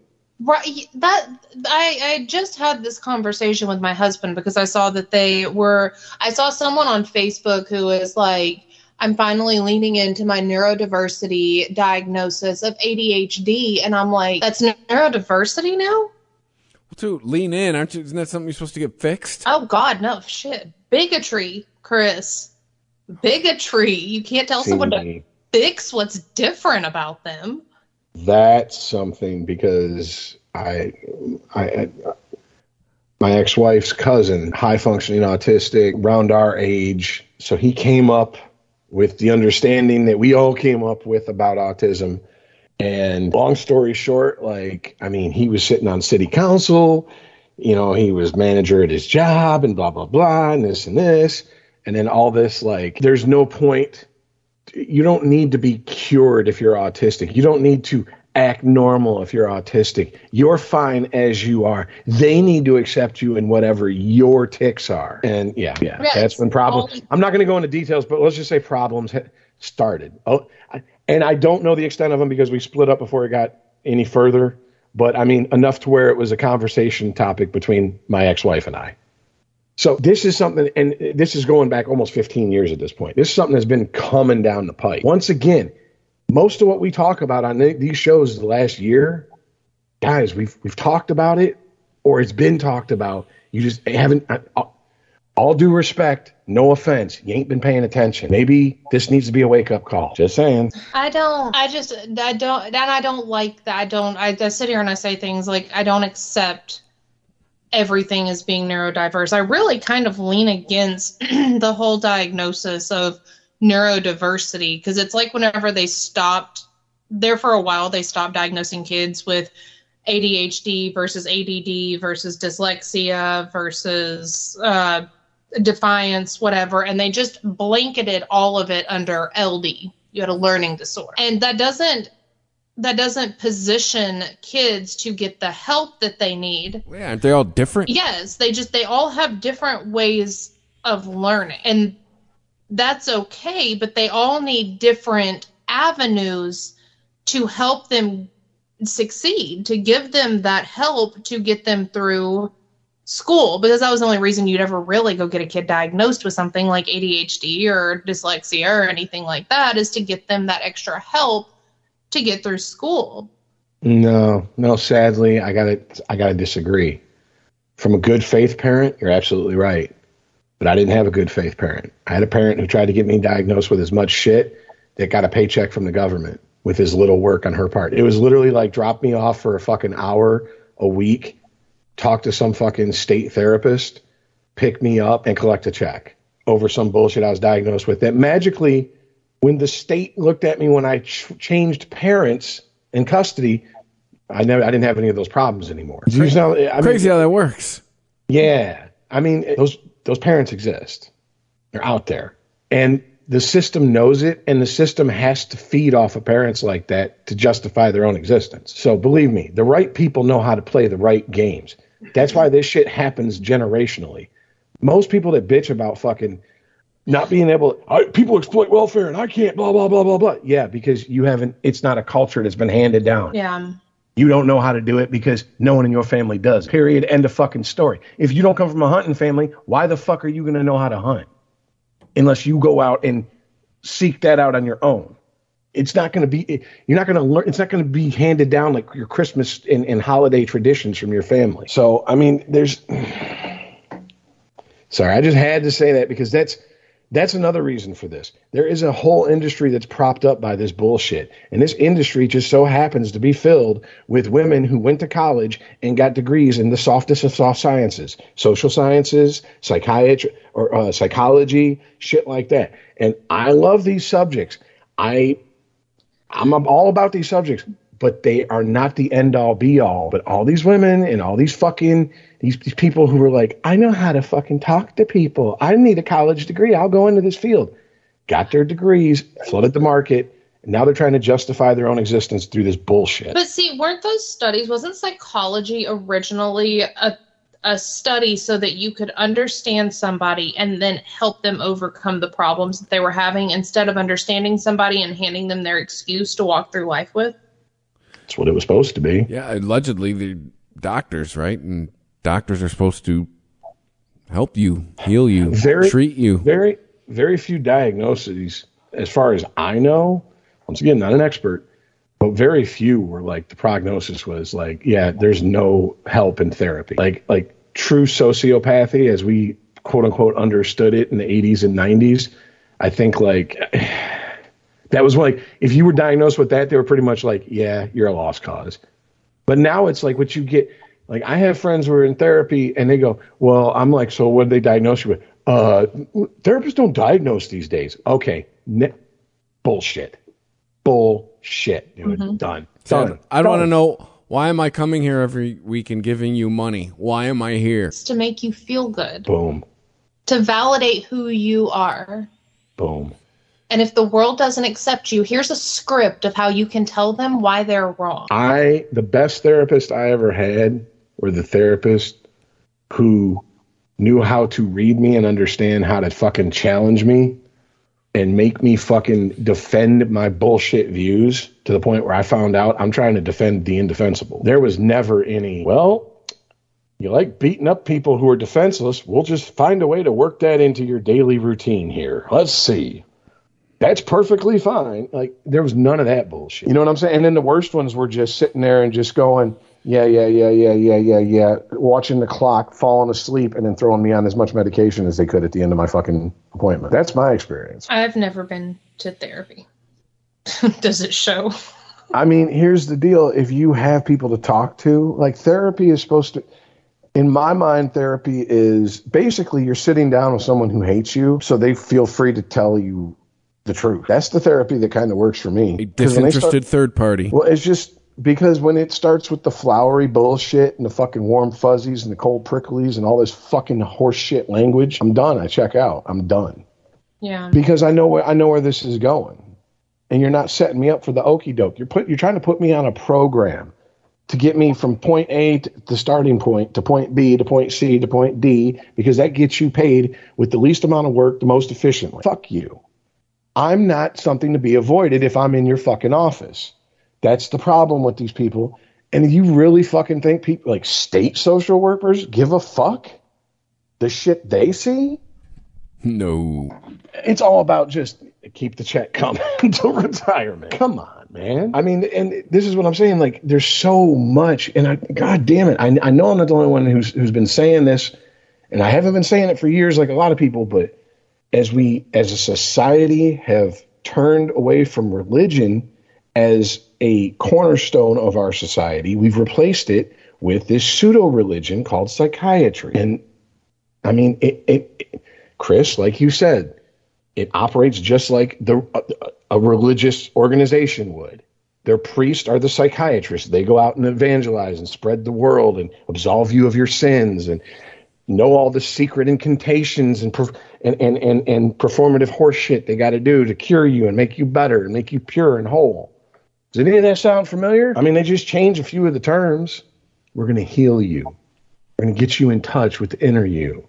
Right. That I, I just had this conversation with my husband because I saw that they were. I saw someone on Facebook who is like, I'm finally leaning into my neurodiversity diagnosis of A D H D. And I'm like, that's neurodiversity now? Well, to lean in, aren't you? Isn't that something you're supposed to get fixed? Oh, God, no. Shit. Bigotry, Chris. Bigotry. You can't tell See, someone to fix what's different about them. That's something because I, I, I my ex-wife's cousin, high-functioning autistic, around our age. So he came up with the understanding that we all came up with about autism. And long story short, like, I mean, he was sitting on city council, you know, he was manager at his job and blah, blah, blah, and this and this. And then all this, like, there's no point. You don't need to be cured if you're autistic. You don't need to act normal if you're autistic. You're fine as you are. They need to accept you in whatever your tics are. And yeah, yeah, yes. That's when problems. I'm not going to go into details, but let's just say problems started. Oh, I, and I don't know the extent of them because we split up before it got any further. But I mean, enough to where it was a conversation topic between my ex-wife and I. So this is something, and this is going back almost fifteen years at this point. This is something that's been coming down the pike. Once again, most of what we talk about on these shows the last year, guys, we've we've talked about it, or it's been talked about. You just haven't, I, all due respect, no offense, you ain't been paying attention. Maybe this needs to be a wake-up call. Just saying. I don't, I just, I don't, and I don't like that. I don't, I, I sit here and I say things like, I don't accept everything as being neurodiverse. I really kind of lean against the whole diagnosis of neurodiversity, because it's like whenever they stopped, there for a while, they stopped diagnosing kids with A D H D versus A D D versus dyslexia versus uh, defiance, whatever. And they just blanketed all of it under L D. You had a learning disorder. And that doesn't, that doesn't position kids to get the help that they need. Yeah, they're all different. Yes, they just, they all have different ways of learning. And that's okay, but they all need different avenues to help them succeed, to give them that help to get them through school, because that was the only reason you'd ever really go get a kid diagnosed with something like A D H D or dyslexia or anything like that, is to get them that extra help to get through school. No, no, sadly, I gotta, I gotta disagree. From a good faith parent, you're absolutely right. But I didn't have a good faith parent. I had a parent who tried to get me diagnosed with as much shit that got a paycheck from the government with his little work on her part. It was literally like, drop me off for a fucking hour a week, talk to some fucking state therapist, pick me up, and collect a check over some bullshit I was diagnosed with. That magically, when the state looked at me when I ch- changed parents in custody, I never, I didn't have any of those problems anymore. Crazy, so, I mean, crazy how that works. Yeah. I mean, those those parents exist. They're out there. And the system knows it, and the system has to feed off of parents like that to justify their own existence. So believe me, the right people know how to play the right games. That's why this shit happens generationally. Most people that bitch about fucking not being able to, I, people exploit welfare and I can't, blah, blah, blah, blah, blah. Yeah, because you haven't, it's not a culture that's been handed down. Yeah. You don't know how to do it because no one in your family does. Period. End of fucking story. If you don't come from a hunting family, why the fuck are you going to know how to hunt? Unless you go out and seek that out on your own. It's not going to be, you're not going to learn, it's not going to be handed down like your Christmas and, and holiday traditions from your family. So, I mean, there's, sorry, I just had to say that because that's, that's another reason for this. There is a whole industry that's propped up by this bullshit. And this industry just so happens to be filled with women who went to college and got degrees in the softest of soft sciences, social sciences, psychiatry, or uh, psychology, shit like that. And I love these subjects. I, I'm all about these subjects, but they are not the end all be all. But all these women and all these fucking these, these people who were like, I know how to fucking talk to people. I need a college degree. I'll go into this field. Got their degrees, flooded the market. And now they're trying to justify their own existence through this bullshit. But see, weren't those studies, wasn't psychology originally a, a study so that you could understand somebody and then help them overcome the problems that they were having, instead of understanding somebody and handing them their excuse to walk through life with? That's what it was supposed to be. Yeah, allegedly the doctors, right? And doctors are supposed to help you, heal you, very, treat you. Very, very few diagnoses, as far as I know. Once again, not an expert, but very few were like the prognosis was like, yeah, there's no help in therapy. Like, like true sociopathy, as we quote unquote understood it in the eighties and nineties. I think like. That was like, if you were diagnosed with that, they were pretty much like, yeah, you're a lost cause. But now it's like what you get. Like, I have friends who are in therapy and they go, well, I'm like, so what did they diagnose you with? Uh, therapists don't diagnose these days. Okay. Ne- bullshit. Bullshit. Dude. Mm-hmm. Done. So Done. I don't want to know, why am I coming here every week and giving you money? Why am I here? It's to make you feel good. Boom. To validate who you are. Boom. And if the world doesn't accept you, here's a script of how you can tell them why they're wrong. I, the best therapist I ever had were the therapists who knew how to read me and understand how to fucking challenge me and make me fucking defend my bullshit views to the point where I found out I'm trying to defend the indefensible. There was never any, well, You like beating up people who are defenseless. We'll just find a way to work that into your daily routine here. Let's see. That's perfectly fine. Like, there was none of that bullshit. You know what I'm saying? And then the worst ones were just sitting there and just going, yeah, yeah, yeah, yeah, yeah, yeah, yeah, watching the clock, falling asleep, and then throwing me on as much medication as they could at the end of my fucking appointment. That's my experience. I've never been to therapy. Does it show? I mean, here's the deal. If you have people to talk to, like, therapy is supposed to... In my mind, therapy is basically you're sitting down with someone who hates you, so they feel free to tell you the truth. That's the therapy that kind of works for me. A disinterested start, third party. Well, it's just because when it starts with the flowery bullshit and the fucking warm fuzzies and the cold pricklies and all this fucking horseshit language, I'm done. I check out. I'm done. Yeah. Because I know where I know where this is going, and you're not setting me up for the okie doke. You're put. You're trying to put me on a program to get me from point A to the starting point to point B to point C to point D, because that gets you paid with the least amount of work the most efficiently. Fuck you. I'm not something to be avoided if I'm in your fucking office. That's the problem with these people. And you really fucking think people like state social workers give a fuck? The shit they see? No. It's all about just keep the check coming until retirement. Come on, man. I mean, and this is what I'm saying. Like, there's so much, and I, God damn it, I, I know I'm not the only one who's who's been saying this, and I haven't been saying it for years, like a lot of people. But as we, as a society, have turned away from religion as a cornerstone of our society, we've replaced it with this pseudo religion called psychiatry. And I mean, it, it, it Chris, like you said, it operates just like the a, a religious organization would. Their priests are the psychiatrists. They go out and evangelize and spread the world and absolve you of your sins and know all the secret incantations and and and and, and performative horseshit they got to do to cure you and make you better and make you pure and whole. Does any of that sound familiar? I mean, they just change a few of the terms. We're going to heal you. We're going to get you in touch with the inner you.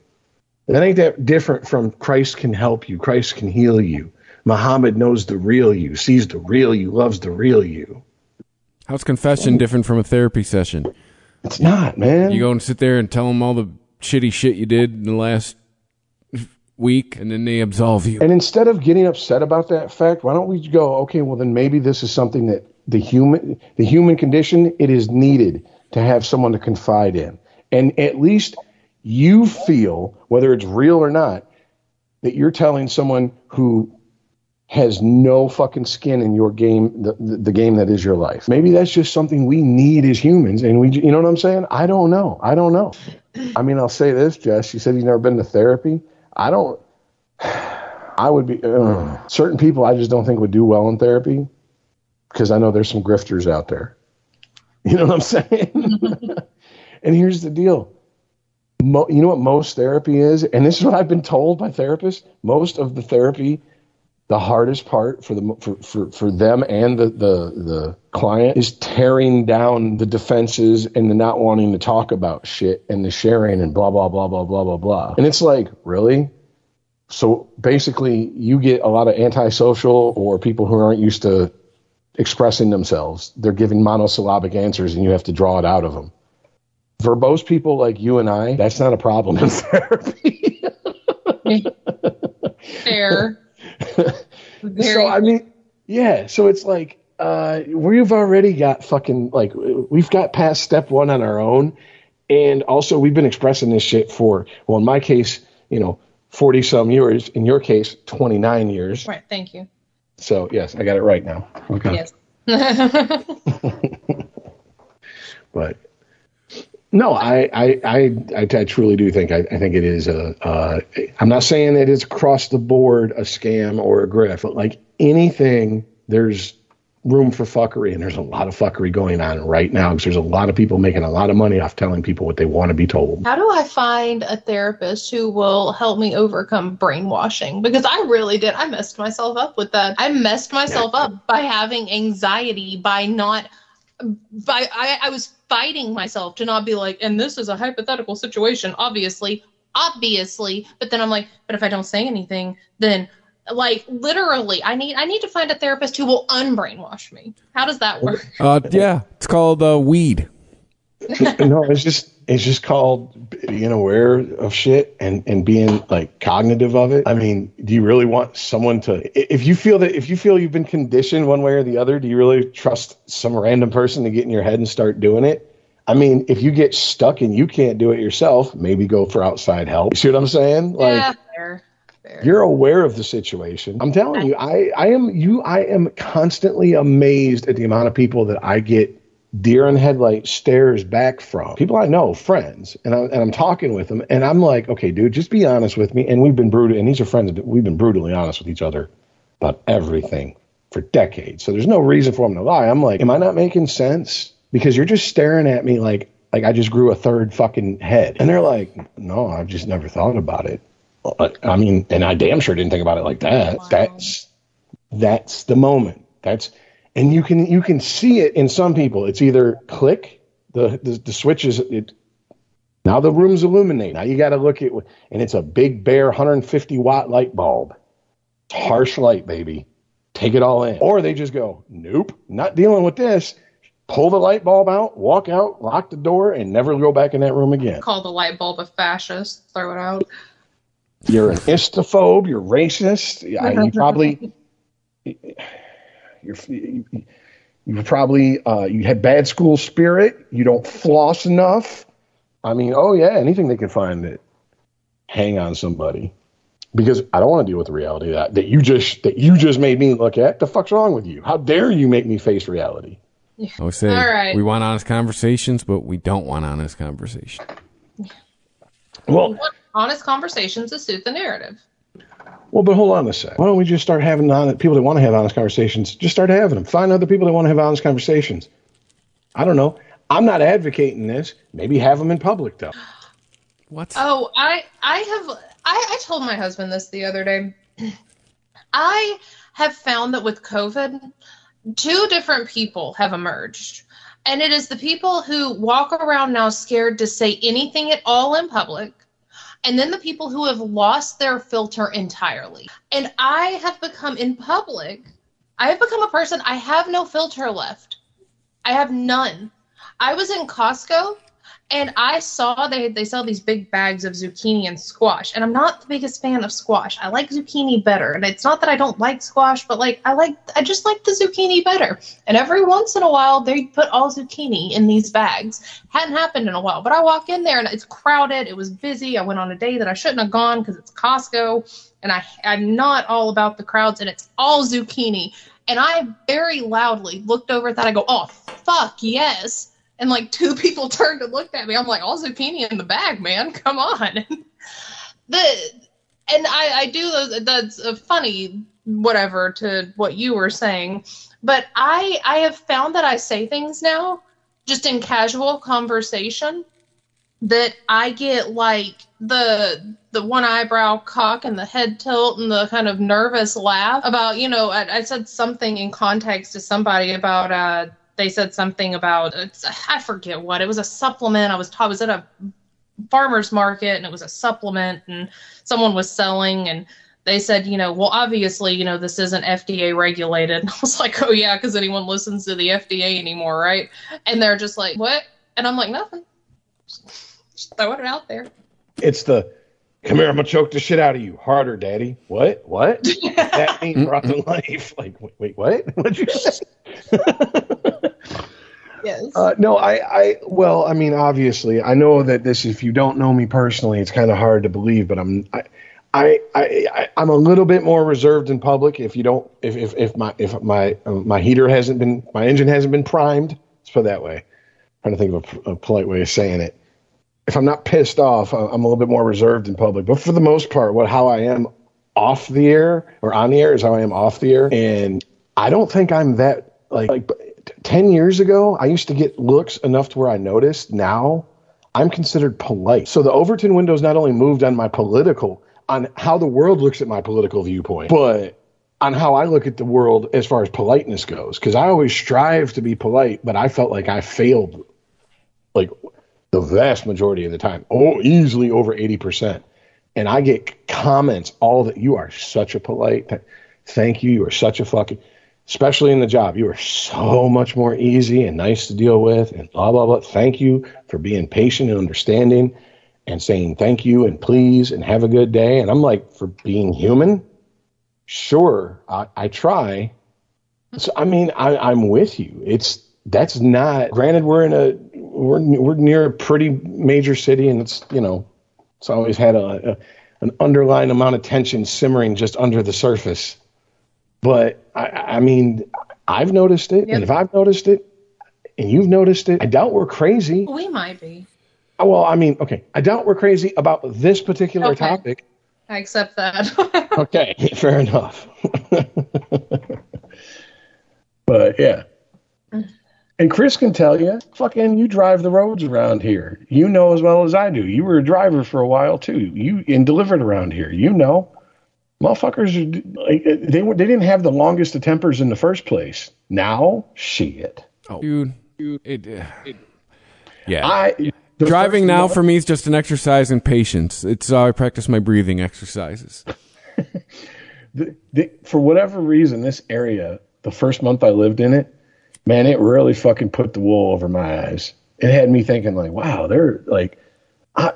That ain't that different from Christ can help you. Christ can heal you. Muhammad knows the real you, sees the real you, loves the real you. How's confession different from a therapy session? It's not, man. You go and sit there and tell them all the shitty shit you did in the last week, and then they absolve you. And instead of getting upset about that fact, why don't we go, okay, well, then maybe this is something that the human, the human condition, it is needed to have someone to confide in. And at least... you feel, whether it's real or not, that you're telling someone who has no fucking skin in your game, the, the, the game that is your life. Maybe that's just something we need as humans. And we, you know what I'm saying? I don't know. I don't know. I mean, I'll say this, Jess. You said you've never been to therapy. I don't, I would be, uh, certain people I just don't think would do well in therapy, because I know there's some grifters out there. You know what I'm saying? And here's the deal. Mo- you know what most therapy is? And this is what I've been told by therapists. Most of the therapy, the hardest part for the for, for, for them and the, the, the client is tearing down the defenses and the not wanting to talk about shit and the sharing and blah, blah, blah, blah, blah, blah, blah. And it's like, really? So basically you get a lot of antisocial or people who aren't used to expressing themselves. They're giving monosyllabic answers and you have to draw it out of them. Verbose people like you and I, that's not a problem in therapy. Fair. Very. So, I mean, yeah. So it's like, uh, we've already got fucking, like, we've got past step one on our own. And also, we've been expressing this shit for, well, in my case, you know, forty some years. In your case, twenty-nine years. Right. Thank you. So, yes, I got it right now. Okay. Yes. But. No, I I, I I truly do think I, I think it is a. Uh, I'm not saying that it's across the board a scam or a grift, but like anything, there's room for fuckery, and there's a lot of fuckery going on right now because there's a lot of people making a lot of money off telling people what they want to be told. How do I find a therapist who will help me overcome brainwashing? Because I really did. I messed myself up with that. I messed myself yeah. up by having anxiety, by not. By I, I was. fighting myself to not be like, and this is a hypothetical situation, obviously, obviously. But then I'm like, but if I don't say anything, then like literally I need I need to find a therapist who will unbrainwash me. How does that work? Uh, yeah, it's called uh, weed. No, it's just It's just called being aware of shit and, and being like cognitive of it. I mean, do you really want someone to, if you feel that, if you feel you've been conditioned one way or the other, do you really trust some random person to get in your head and start doing it? I mean, if you get stuck and you can't do it yourself, maybe go for outside help. You see what I'm saying? Like, yeah, fair, fair. You're aware of the situation. I'm telling you, I, I am you. I am constantly amazed at the amount of people that I get deer in headlights stares back from. People I know, friends, and, I, and I'm talking with them. And I'm like, okay, dude, just be honest with me. And we've been brutal. And these are friends, but we've been brutally honest with each other about everything for decades. So there's no reason for them to lie. I'm like, am I not making sense? Because you're just staring at me like like I just grew a third fucking head. And they're like, no, I've just never thought about it. I mean, and I damn sure didn't think about it like that. Wow. That's that's the moment. That's and you can you can see it in some people. It's either click, the the, the switch is it, now the room's illuminated. Now you got to look at, and it's a big bare one hundred fifty watt light bulb. It's harsh light, baby. Take it all in. Or they just go, nope, not dealing with this. Pull the light bulb out, walk out, lock the door, and never go back in that room again. Call the light bulb a fascist, throw it out. You're an istaphobe, you're racist. I, you probably, you're, you probably, uh, you had bad school spirit. You don't floss enough. I mean, oh yeah, anything they can find that hang on somebody, because I don't want to deal with the reality that that you just that you just made me look at. The fuck's wrong with you? How dare you make me face reality? Yeah. I always say, all right, we want honest conversations, but we don't want honest conversation. Well, we want honest conversations to suit the narrative. Well, but hold on a sec. Why don't we just start having honest, people that want to have honest conversations, just start having them. Find other people that want to have honest conversations. I don't know. I'm not advocating this. Maybe have them in public, though. What? Oh, I, I have. I, I told my husband this the other day. I have found that with COVID, two different people have emerged, and it is the people who walk around now scared to say anything at all in public, and then the people who have lost their filter entirely. And I have become in public, I have become a person, I have no filter left. I have none. I was in Costco, and I saw they, they sell these big bags of zucchini and squash, and I'm not the biggest fan of squash. I like zucchini better, and it's not that I don't like squash, but like I like I just like the zucchini better. And every once in a while, they put all zucchini in these bags. Hadn't happened in a while, but I walk in there, and it's crowded. It was busy. I went on a day that I shouldn't have gone because it's Costco, and I, I'm not all about the crowds, and it's all zucchini. And I very loudly looked over at that. I go, oh, fuck, yes. And, like, two people turned and looked at me. I'm like, all zucchini in the bag, man. Come on. the And I, I do those. That's a funny whatever to what you were saying. But I, I have found that I say things now just in casual conversation that I get, like, the the one eyebrow cock and the head tilt and the kind of nervous laugh about, you know, I, I said something in context to somebody about uh. They said something about, I forget what, it was a supplement. I was taught, I was at a farmer's market, and it was a supplement, and someone was selling, and they said, you know, well, obviously, you know, this isn't F D A regulated. And I was like, oh yeah, because anyone listens to the F D A anymore, right? And they're just like, what? And I'm like, nothing. Just throwing it out there. It's the, come here, I'm going to choke the shit out of you. Harder, daddy. What? What? That means rotten life. Like, wait, wait what? What'd you say? Yes. Uh, no, I, I, well, I mean, obviously, I know that this, if you don't know me personally, it's kind of hard to believe, but I'm, I, I, I, I'm a little bit more reserved in public. If you don't, if, if, if my, if my, uh, my heater hasn't been, my engine hasn't been primed, let's put it that way. I'm trying to think of a, a polite way of saying it. If I'm not pissed off, I'm a little bit more reserved in public, but for the most part, what, how I am off the air or on the air is how I am off the air. And I don't think I'm that like, like, ten years ago, I used to get looks enough to where I noticed. Now I'm considered polite. So the Overton window's not only moved on my political, on how the world looks at my political viewpoint, but on how I look at the world as far as politeness goes. Because I always strive to be polite, but I felt like I failed like the vast majority of the time. Oh, easily over eighty percent. And I get comments all that, you are such a polite, thank you, you are such a fucking... especially in the job. You are so much more easy and nice to deal with and blah, blah, blah. Thank you for being patient and understanding and saying thank you and please and have a good day. And I'm like, for being human? Sure, I, I try. So, I mean, I, I'm with you. It's that's not granted. We're in a we're we're near a pretty major city, and it's, you know, it's always had a, a an underlying amount of tension simmering just under the surface. But I, I mean, I've noticed it, yep. And if I've noticed it, and you've noticed it, I doubt we're crazy. We might be. Well, I mean, okay, I doubt we're crazy about this particular okay. topic. I accept that. Okay, fair enough. But yeah. And Chris can tell you, fucking, you drive the roads around here. You know as well as I do. You were a driver for a while too. You and delivered around here. You know, motherfuckers, like, they they didn't have the longest of tempers in the first place. Now, shit. Oh, dude, dude, it, it yeah. I. Driving now for me is just an exercise in patience. It's how I practice my breathing exercises. the, the, for whatever reason, this area, the first month I lived in it, man, it really fucking put the wool over my eyes. It had me thinking like, wow, they're like, I,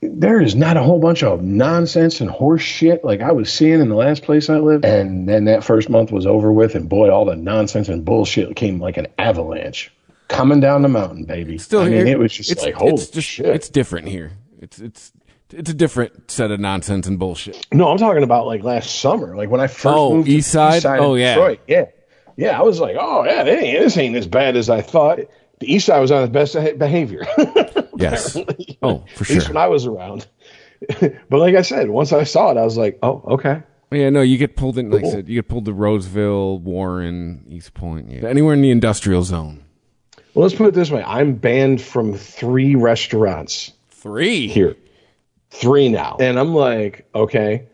there is not a whole bunch of nonsense and horse shit like I was seeing in the last place I lived. And then that first month was over with, and boy, all the nonsense and bullshit came like an avalanche. Coming down the mountain, baby. Still, I mean, it was just it's, like, holy it's just, shit. It's different here. It's it's it's a different set of nonsense and bullshit. No, I'm talking about like last summer, like when I first oh, moved east to side? east side oh, of yeah. Detroit. Yeah, yeah. I was like, oh yeah, this ain't, this ain't as bad as I thought. The east side was on its best behavior. Yes. Oh, for sure. At least when I was around. But like I said, once I saw it, I was like, oh, okay. Yeah, no, you get pulled in. Like I said, you get pulled to Roseville, Warren, East Point, yeah. anywhere in the industrial zone. Well, let's put it this way. I'm banned from three restaurants. Three? Here. Three now. And I'm like, okay.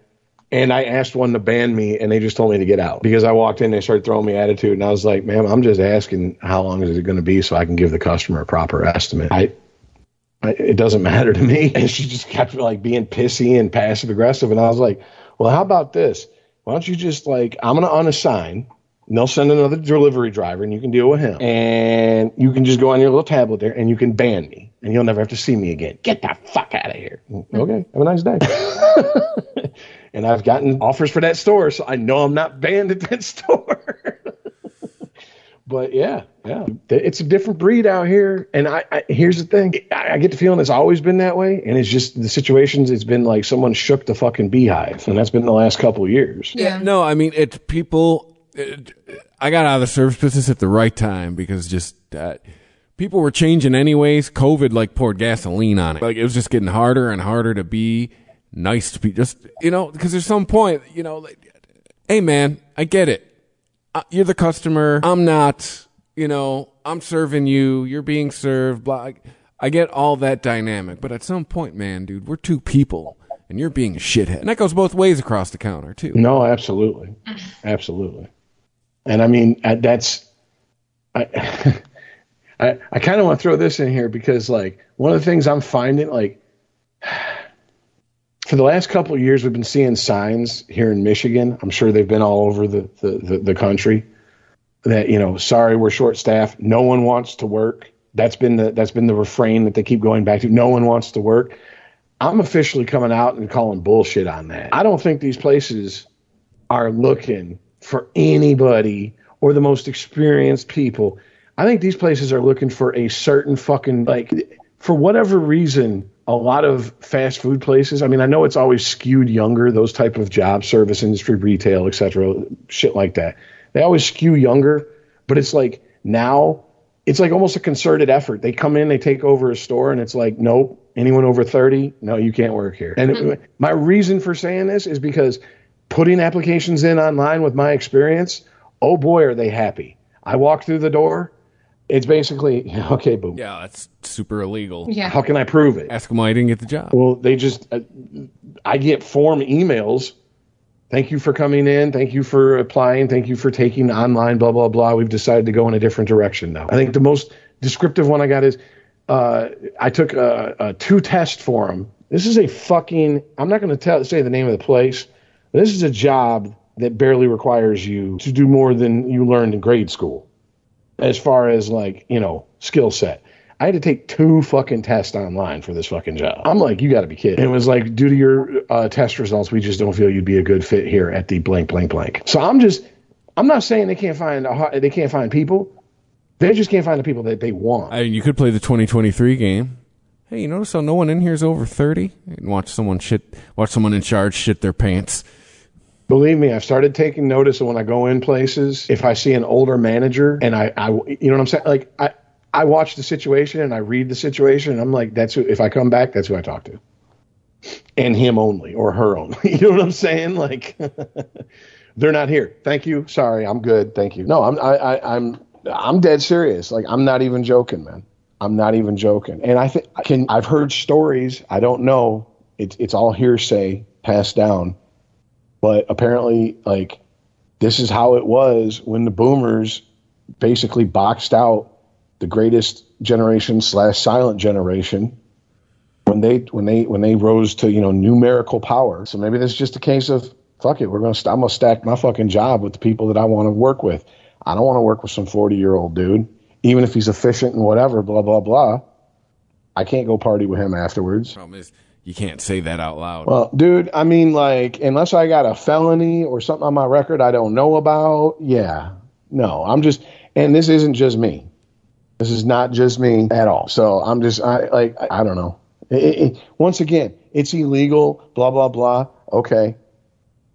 And I asked one to ban me, and they just told me to get out. Because I walked in, they started throwing me attitude, and I was like, ma'am, I'm just asking how long is it going to be so I can give the customer a proper estimate. I, I It doesn't matter to me. And she just kept like being pissy and passive-aggressive. And I was like, well, how about this? Why don't you just like, I'm going to unassign. And they'll send another delivery driver, and you can deal with him. And you can just go on your little tablet there, and you can ban me, and you'll never have to see me again. Get the fuck out of here. Okay, have a nice day. And I've gotten offers for that store, so I know I'm not banned at that store. But, yeah, yeah, it's a different breed out here. And I, I here's the thing. I, I get the feeling it's always been that way, and it's just the situations, it's been like someone shook the fucking beehive, and that's been the last couple of years. Yeah. No, I mean, it's people... I got out of the service business at the right time because just uh, people were changing anyways. COVID like poured gasoline on it. Like it was just getting harder and harder to be nice to be just, you know, because there's some point, you know, like, hey man, I get it. Uh, you're the customer. I'm not, you know, I'm serving you. You're being served. Blah. I get all that dynamic. But at some point, man, dude, we're two people. And you're being a shithead. And that goes both ways across the counter too. No, absolutely. Absolutely. And I mean, that's, I I, I kind of want to throw this in here because like one of the things I'm finding, like for the last couple of years, we've been seeing signs here in Michigan. I'm sure they've been all over the, the, the, the country that, you know, sorry, we're short staffed. No one wants to work. That's been the, that's been the refrain that they keep going back to. No one wants to work. I'm officially coming out and calling bullshit on that. I don't think these places are looking for anybody or the most experienced people. I think these places are looking for a certain fucking, like, for whatever reason, a lot of fast food places, I mean, I know it's always skewed younger, those type of jobs, service industry, retail, et cetera, shit like that. They always skew younger, but it's like now it's like almost a concerted effort. They come in, they take over a store, and it's like, nope, anyone over thirty, no, you can't work here. And it, my reason for saying this is because putting applications in online with my experience, oh boy, are they happy. I walk through the door. It's basically, okay, boom. Yeah, that's super illegal. Yeah. How can I prove it? Ask them why I didn't get the job. Well, they just, uh, I get form emails. Thank you for coming in. Thank you for applying. Thank you for taking online, blah, blah, blah. We've decided to go in a different direction now. I think the most descriptive one I got is uh, I took a, a two test for them. This is a fucking, I'm not going to tell say the name of the place. This is a job that barely requires you to do more than you learned in grade school as far as, like, you know, skill set. I had to take two fucking tests online for this fucking job. I'm like, you got to be kidding. It was like, due to your uh, test results, we just don't feel you'd be a good fit here at the blank, blank, blank. So I'm just, I'm not saying they can't find a, they can't find people. They just can't find the people that they want. I mean, you could play the twenty twenty-three game. Hey, you notice how no one in here is over thirty? And watch someone shit, watch someone in charge shit their pants. Believe me, I've started taking notice that when I go in places, if I see an older manager and I, I you know what I'm saying? Like, I, I watch the situation and I read the situation and I'm like, that's who, if I come back, that's who I talk to. And him only, or her only. You know what I'm saying? Like, they're not here. Thank you. Sorry. I'm good. Thank you. No, I'm, I, I, I'm, I'm dead serious. Like, I'm not even joking, man. I'm not even joking. And I think can I've heard stories. I don't know. It's it's all hearsay passed down. But apparently, like, this is how it was when the boomers basically boxed out the greatest generation slash silent generation when they when they when they rose to, you know, numerical power. So maybe this is just a case of fuck it. We're gonna st- I'm gonna stack my fucking job with the people that I want to work with. I don't want to work with some forty-year-old dude, even if he's efficient and whatever, blah, blah, blah. I can't go party with him afterwards. Problem is, you can't say that out loud. Well, dude, I mean, like, unless I got a felony or something on my record I don't know about, yeah. No, I'm just, and this isn't just me. This is not just me at all. So I'm just, I like, I, I don't know. It, it, it, once again, it's illegal, blah, blah, blah. Okay.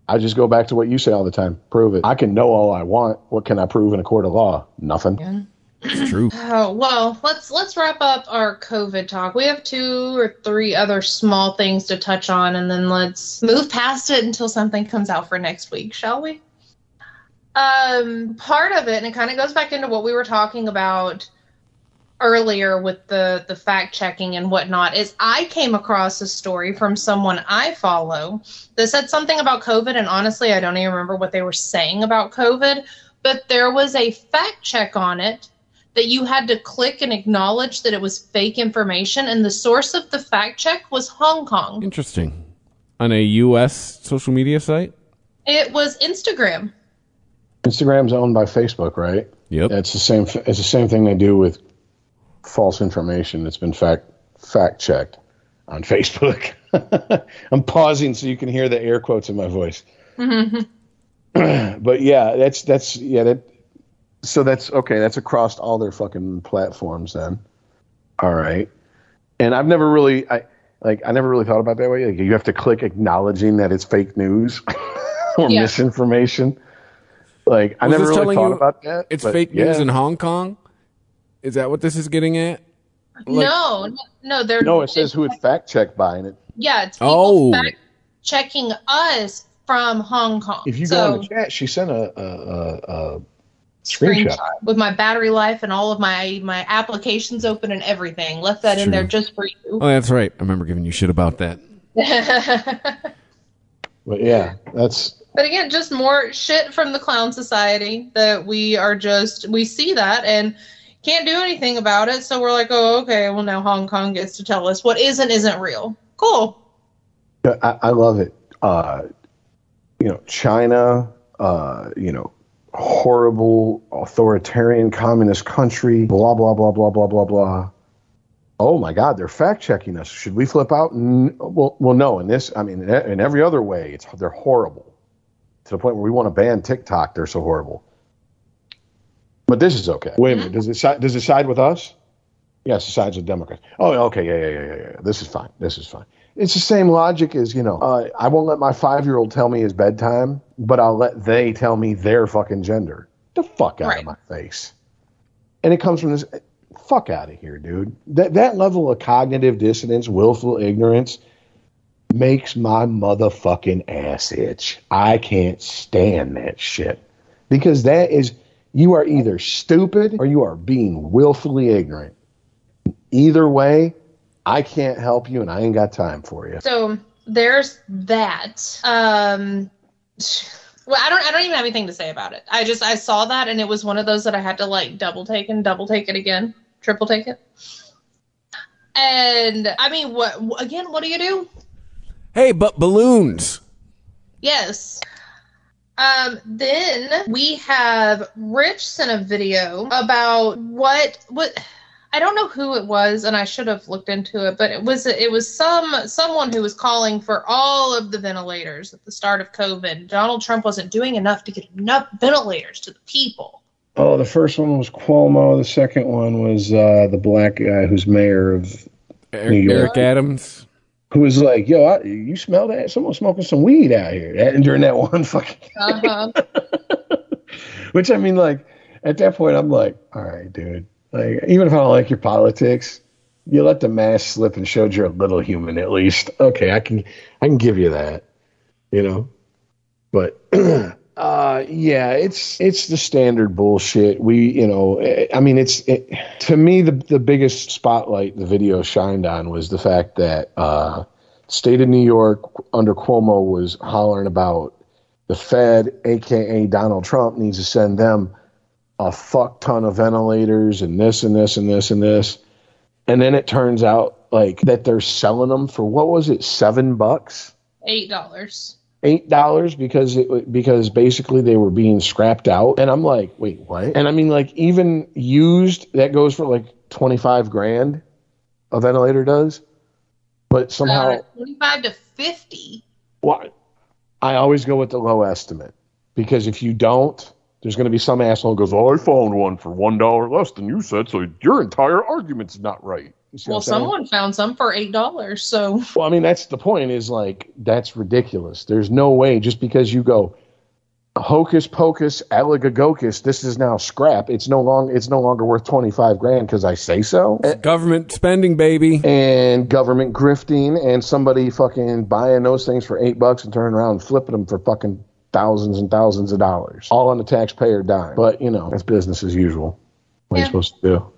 I just go back to what you say all the time. Prove it. I can know all I want. What can I prove in a court of law? Nothing. Yeah. It's true. Oh, well, let's let's wrap up our COVID talk. We have two or three other small things to touch on, and then let's move past it until something comes out for next week, shall we? Um, part of it, and it kind of goes back into what we were talking about earlier with the, the fact-checking and whatnot, is I came across a story from someone I follow that said something about COVID, and honestly, I don't even remember what they were saying about COVID, but there was a fact-check on it that you had to click and acknowledge that it was fake information, and the source of the fact check was Hong Kong. Interesting. On a U S social media site? It was Instagram. Instagram's owned by Facebook, right? Yep. It's the same it's the same thing they do with false information that's been fact fact checked on Facebook. I'm pausing so you can hear the air quotes in my voice. Mm-hmm. But yeah, that's that's yeah, that So that's okay. That's across all their fucking platforms then. All right. And I've never really, I like, I never really thought about it that way. Like, you have to click acknowledging that it's fake news or yeah. misinformation. Like, I Was never really thought about that. It's fake news yeah. in Hong Kong. Is that what this is getting at? Like, no, no, they're no. It says who it's fact checked by, and it. Yeah, it's people oh. fact checking us from Hong Kong. If you so, go on the chat, she sent a a. a, a Screenshot. Screenshot with my battery life and all of my my applications open and everything. Left that True. in there just for you. Oh, that's right. I remember giving you shit about that. But yeah, that's. But again, just more shit from the clown society that we are just we see that and can't do anything about it. So we're like, oh, okay. Well, now Hong Kong gets to tell us what isn't isn't real. Cool. I, I love it. Uh, you know, China. Uh, you know. Horrible authoritarian communist country, blah, blah, blah, blah, blah, blah, blah. Oh my God, they're fact checking us. Should we flip out? N- well, well, no, in this, I mean, in, in every other way, it's they're horrible to the point where we want to ban TikTok. They're so horrible. But this is okay. Wait a minute, does it, si- does it side with us? Yes, it sides with Democrats. Oh, okay, yeah, yeah, yeah, yeah, yeah. This is fine. This is fine. It's the same logic as, you know, uh, I won't let my five-year-old tell me his bedtime, but I'll let they tell me their fucking gender. The fuck out right. of my face. And it comes from this, fuck out of here, dude. That that level of cognitive dissonance, willful ignorance, makes my motherfucking ass itch. I can't stand that shit. Because that is, you are either stupid or you are being willfully ignorant. Either way, I can't help you, and I ain't got time for you. So there's that. Um, well, I don't. I don't even have anything to say about it. I just I saw that, and it was one of those that I had to like double take and double take it again, triple take it. And I mean, what again? What do you do? Hey, but balloons. Yes. Um, then we have Rich sent a video about what, what, I don't know who it was, and I should have looked into it, but it was, it was some, someone who was calling for all of the ventilators at the start of COVID. Donald Trump wasn't doing enough to get enough ventilators to the people. Oh, the first one was Cuomo. The second one was, uh, the black guy who's mayor of Eric, New York. Eric Adams. Who was like, yo, I, you smell that? Someone's smoking some weed out here. And during that one fucking uh-huh. Which, I mean, like, at that point, I'm like, all right, dude. Like, even if I don't like your politics, you let the mask slip and showed you're a little human at least. Okay, I can I can give you that, you know? But, uh, yeah, it's it's the standard bullshit. We, you know, I mean, it's it, to me, the, the biggest spotlight the video shined on was the fact that uh, state of New York under Cuomo was hollering about the Fed, a k a. Donald Trump, needs to send them a fuck ton of ventilators and this and this and this and this. And then it turns out like that they're selling them for, what was it? Seven bucks? Eight dollars. Eight dollars because it, because basically they were being scrapped out. And I'm like, wait, what? And I mean, like, even used, that goes for like twenty-five grand. A ventilator does, but somehow uh, twenty-five to fifty. Well, I always go with the low estimate, because if you don't, there's going to be some asshole who goes, oh, I found one for one dollar less than you said, so your entire argument's not right. Well, someone found some for eight dollars, so... Well, I mean, that's the point, is, like, that's ridiculous. There's no way, just because you go, hocus pocus, alligagocus, this is now scrap, it's no long, it's no longer worth twenty-five grand because I say so. It's government spending, baby. And government grifting, and somebody fucking buying those things for eight bucks and turning around and flipping them for fucking... thousands and thousands of dollars, all on the taxpayer dime. But, you know, that's business as usual. What yeah. are you supposed to do?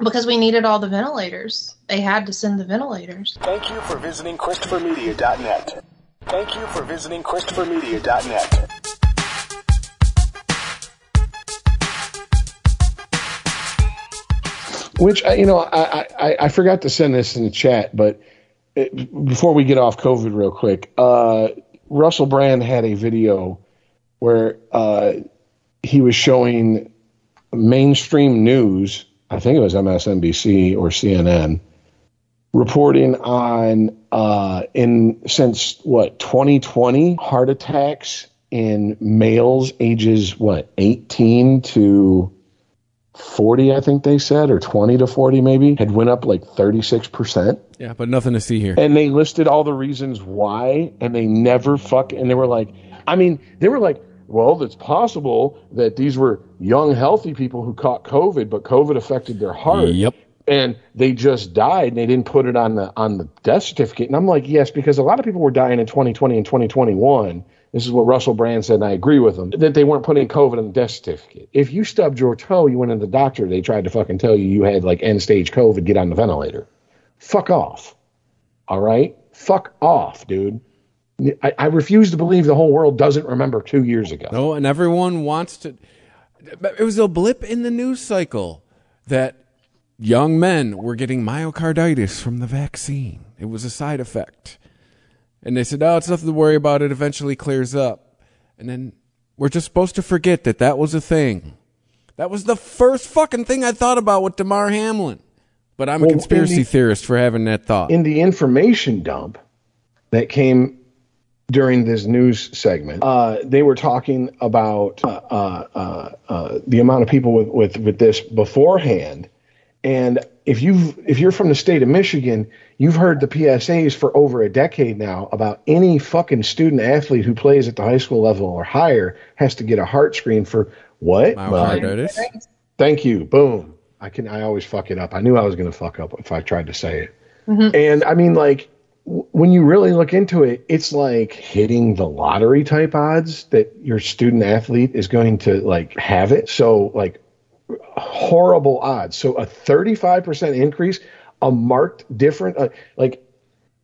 Because we needed all the ventilators. They had to send the ventilators. Thank you for visiting Christopher Media dot net. Thank you for visiting Christopher Media dot net. Which, you know, I, I, I forgot to send this in the chat, but it, before we get off COVID real quick, uh, Russell Brand had a video where uh, he was showing mainstream news, I think it was M S N B C or C N N, reporting on, uh, in since, what, twenty twenty, heart attacks in males ages, what, eighteen to forty, I think they said, or twenty to forty maybe, had went up like thirty-six percent. Yeah, but nothing to see here. And they listed all the reasons why, and they never fuck. And they were like, I mean, they were like, well, it's possible that these were young, healthy people who caught COVID, but COVID affected their heart. Yep. And they just died, and they didn't put it on the on the death certificate. And I'm like, yes, because a lot of people were dying in twenty twenty and twenty twenty-one. This is what Russell Brand said, and I agree with him, that they weren't putting COVID on the death certificate. If you stubbed your toe, you went to the doctor, they tried to fucking tell you you had, like, end-stage COVID, get on the ventilator. Fuck off. All right? Fuck off, dude. I, I refuse to believe the whole world doesn't remember two years ago. No, and everyone wants to... It was a blip in the news cycle that young men were getting myocarditis from the vaccine. It was a side effect. And they said, oh, it's nothing to worry about. It eventually clears up. And then we're just supposed to forget that that was a thing. That was the first fucking thing I thought about with Damar Hamlin. But I'm well, a conspiracy the, theorist for having that thought. In the information dump that came during this news segment, uh, they were talking about uh, uh, uh, uh, the amount of people with, with, with this beforehand. And if you've if you're from the state of Michigan, you've heard the P S As for over a decade now about any fucking student athlete who plays at the high school level or higher has to get a heart screen for what? Myocarditis. Thank you. Boom. I can. I always fuck it up. I knew I was going to fuck up if I tried to say it. Mm-hmm. And I mean, like, w- when you really look into it, it's like hitting the lottery type odds that your student athlete is going to, like, have it. So, like, horrible odds. So a thirty-five percent increase, a marked different, uh, like,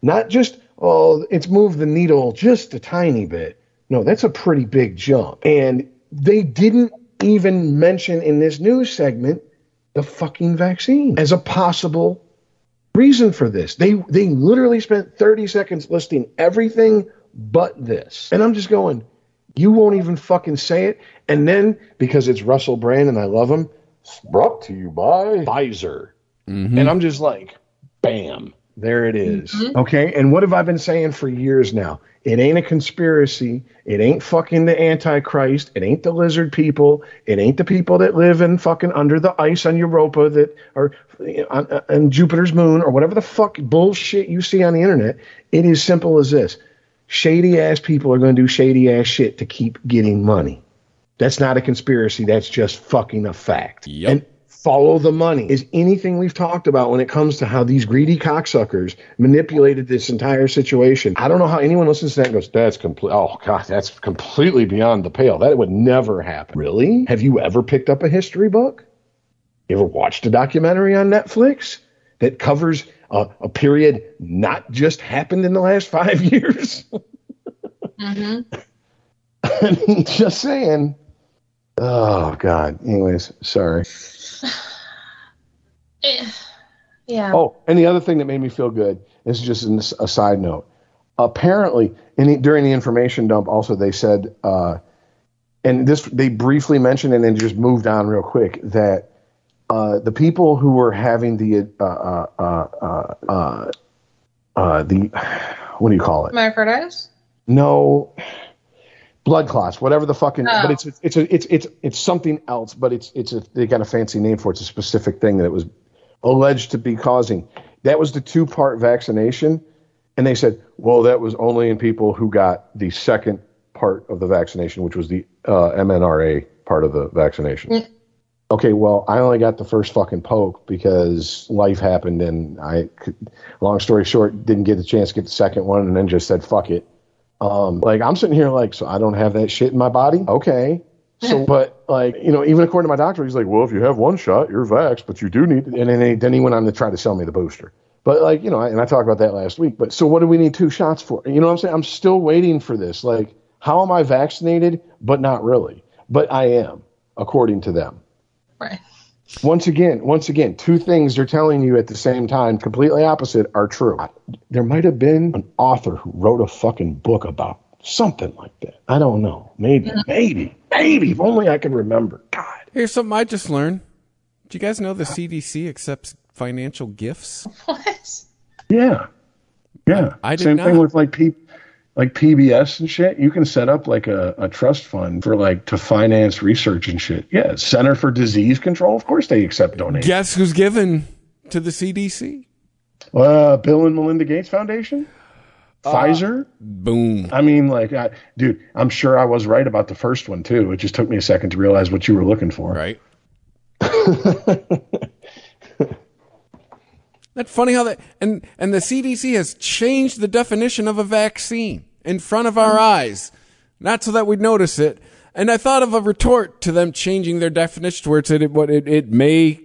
not just, oh, it's moved the needle just a tiny bit. No, that's a pretty big jump. And they didn't even mention in this news segment the fucking vaccine as a possible reason for this. They they literally spent thirty seconds listing everything but this. And I'm just going, You won't even fucking say it. And then, because it's Russell Brand and I love him, it's brought to you by Pfizer. Mm-hmm. And I'm just like, bam, there it is. Mm-hmm. Okay, and what have I been saying for years now? It ain't a conspiracy. It ain't fucking the Antichrist. It ain't the lizard people. It ain't the people that live in fucking under the ice on Europa that are on, on Jupiter's moon or whatever the fuck bullshit you see on the internet. It is simple as this. Shady ass people are going to do shady ass shit to keep getting money. That's not a conspiracy. That's just fucking a fact. Yep. And follow the money is anything we've talked about when it comes to how these greedy cocksuckers manipulated this entire situation. I don't know how anyone listens to that and goes, that's complete. Oh, God, that's completely beyond the pale. That would never happen. Really? Have you ever picked up a history book? You ever watched a documentary on Netflix that covers a, a period not just happened in the last five years? Mm-hmm. I mean, just saying. Oh, God. Anyways, sorry. Yeah. Oh, and the other thing that made me feel good, this is just a side note. Apparently, in the, during the information dump, also they said, uh, and this they briefly mentioned and then just moved on real quick, that uh, the people who were having the uh, uh, uh, uh, uh, the what do you call it? Myocarditis? No. Blood clots, whatever the fucking, oh. but it's it's a, it's it's it's something else. But it's it's a, they got a fancy name for it. It's a specific thing that it was alleged to be causing. That was the two part vaccination, and they said, well, that was only in people who got the second part of the vaccination, which was the uh, M N R A part of the vaccination. Mm. Okay, well, I only got the first fucking poke because life happened, and I, could, long story short, didn't get the chance to get the second one, and then just said fuck it. Um, like I'm sitting here like, so I don't have that shit in my body. Okay. So, but like, you know, even according to my doctor, he's like, well, if you have one shot, you're vaxxed, but you do need, and then, then he went on to try to sell me the booster, but like, you know, I, and I talked about that last week, but so what do we need two shots for? You know what I'm saying? I'm still waiting for this. Like, how am I vaccinated? But not really, but I am according to them. Right. Once again, once again, two things they're telling you at the same time, completely opposite, are true. There might have been an author who wrote a fucking book about something like that. I don't know. Maybe, maybe, maybe. If only I could remember. God. Here's something I just learned. Do you guys know the C D C accepts financial gifts? What? Yeah. Yeah. I, I did same not. thing with like people. Like P B S and shit, you can set up like a, a trust fund for like to finance research and shit. Yeah, Center for Disease Control, of course they accept donations. Guess who's given to the C D C? Uh, Bill and Melinda Gates Foundation? Uh, Pfizer? Boom. I mean, like, I, dude, I'm sure I was right about the first one too. It just took me a second to realize what you were looking for. Right. That's funny how that, and, and the C D C has changed the definition of a vaccine in front of our eyes, not so that we'd notice it. And I thought of a retort to them changing their definition where it said it, what it, it may,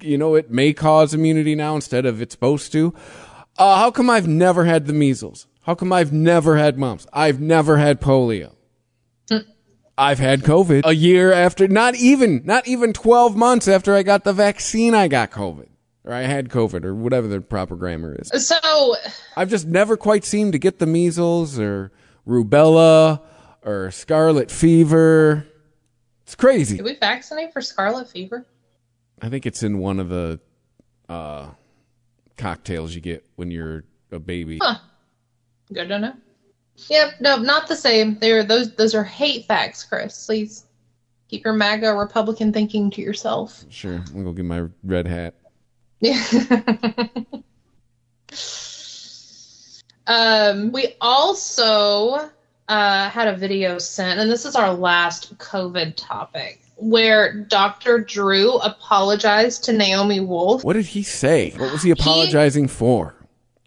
you know, it may cause immunity now instead of it's supposed to. Uh, how come I've never had the measles? How come I've never had mumps? I've never had polio. I've had COVID a year after, not even, not even twelve months after I got the vaccine, I got COVID. Or I had COVID, or whatever the proper grammar is. So I've just never quite seemed to get the measles, or rubella, or scarlet fever. It's crazy. Did we vaccinate for scarlet fever? I think it's in one of the uh, cocktails you get when you're a baby. Huh. Good to know. Yep, no, not the same. They're those. Those are hate facts, Chris. Please keep your MAGA Republican thinking to yourself. Sure, I'm gonna go get my red hat. um, we also uh, had a video sent, and this is our last COVID topic, where Doctor Drew apologized to Naomi Wolf. What did he say? What was he apologizing he for?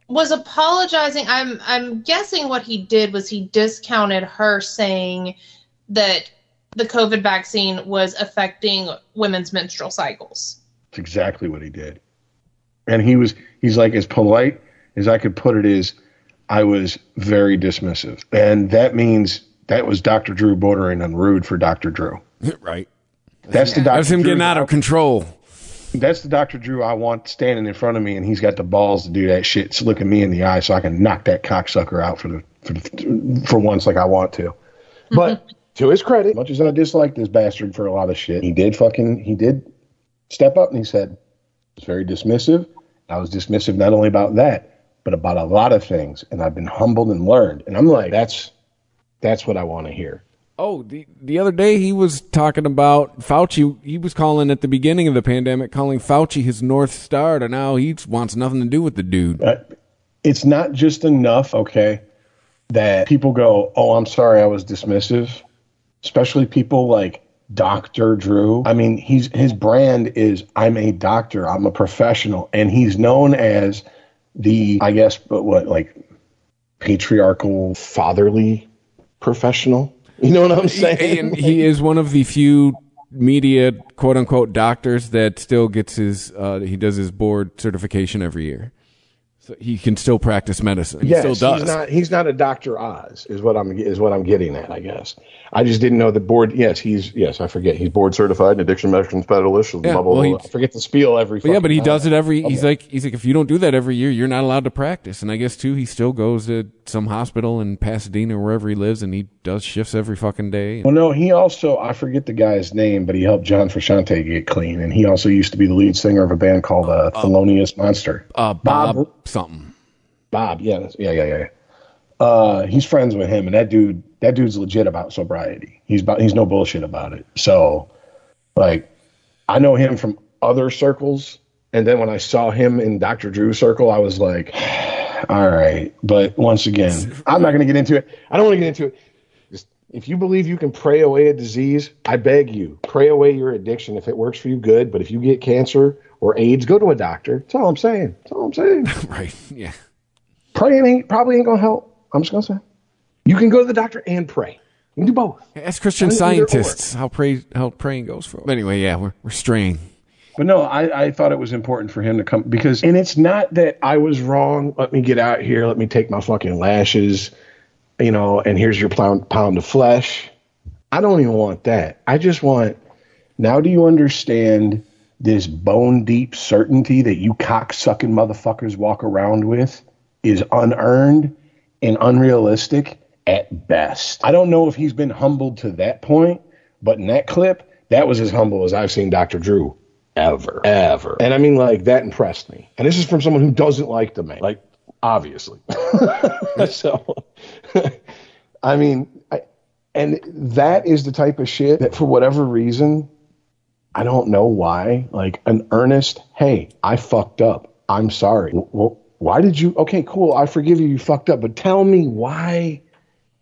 Was apologizing. I'm I'm guessing what he did was he discounted her saying that the COVID vaccine was affecting women's menstrual cycles. That's exactly what he did. And he was, he's like, as polite as I could put it is, I was very dismissive. And that means that was Doctor Drew bordering on rude for Doctor Drew. Right. That's yeah. the Doctor That's him Drew getting out of control. That's the Doctor Drew I want standing in front of me, and he's got the balls to do that shit. So look at me in the eye so I can knock that cocksucker out for the for, the, for once like I want to. But to his credit, as much as I dislike this bastard for a lot of shit, he did fucking, he did step up and he said, it's very dismissive. I was dismissive not only about that, but about a lot of things. And I've been humbled and learned. And I'm like, that's that's what I want to hear. Oh, the the other day he was talking about Fauci. He was calling at the beginning of the pandemic, calling Fauci his North Star, and now he wants nothing to do with the dude. Uh, it's not just enough, okay, that people go, oh, I'm sorry, I was dismissive. Especially people like Doctor Drew. I mean, he's his brand is I'm a doctor, I'm a professional, and he's known as the, I guess, but what, like patriarchal, fatherly professional. You know what I'm saying? And he is one of the few media, quote unquote, doctors that still gets his, uh, he does his board certification every year. So he can still practice medicine. He yes, still does. He's not, he's not a Doctor Oz, is what I'm is what I'm getting at, I guess. I just didn't know the board. Yes, he's yes, I forget. He's board certified in addiction medicine specialist. Yeah, blah, blah, well, blah. I forget the spiel every. But yeah, but he time. does it every. Okay. He's like he's like if you don't do that every year, you're not allowed to practice. And I guess too, he still goes to some hospital in Pasadena or wherever he lives, and he does shifts every fucking day. Well, no, he also I forget the guy's name, but he helped John Frusciante get clean, and he also used to be the lead singer of a band called uh, uh, Thelonious Monster. Uh, Bob. Bob Something, Bob. Yeah, yeah, yeah, yeah. Uh, he's friends with him, and that dude, that dude's legit about sobriety. He's about, he's no bullshit about it. So, like, I know him from other circles, and then when I saw him in Doctor Drew's circle, I was like, all right. But once again, I'm not going to get into it. I don't want to get into it. Just, if you believe you can pray away a disease, I beg you, pray away your addiction. If it works for you, good. But if you get cancer or AIDS, go to a doctor. That's all I'm saying. That's all I'm saying. Right. Yeah. Praying ain't, probably ain't going to help. I'm just going to say. You can go to the doctor and pray. You can do both. Ask Christian scientists how pray, how praying goes for them. But anyway, yeah, we're, we're straying. But no, I, I thought it was important for him to come because, and it's not that I was wrong. Let me get out here. Let me take my fucking lashes, you know, and here's your pound, pound of flesh. I don't even want that. I just want, now do you understand this bone deep certainty that you cocksucking motherfuckers walk around with is unearned and unrealistic at best. I don't know if he's been humbled to that point, but in that clip, that was as humble as I've seen Doctor Drew ever, ever. And I mean, like, that impressed me. And this is from someone who doesn't like the man, like, obviously. So, I mean, I, and that is the type of shit that for whatever reason, I don't know why, like an earnest, hey, I fucked up. I'm sorry. Well, why did you? Okay, cool. I forgive you. You fucked up. But tell me, why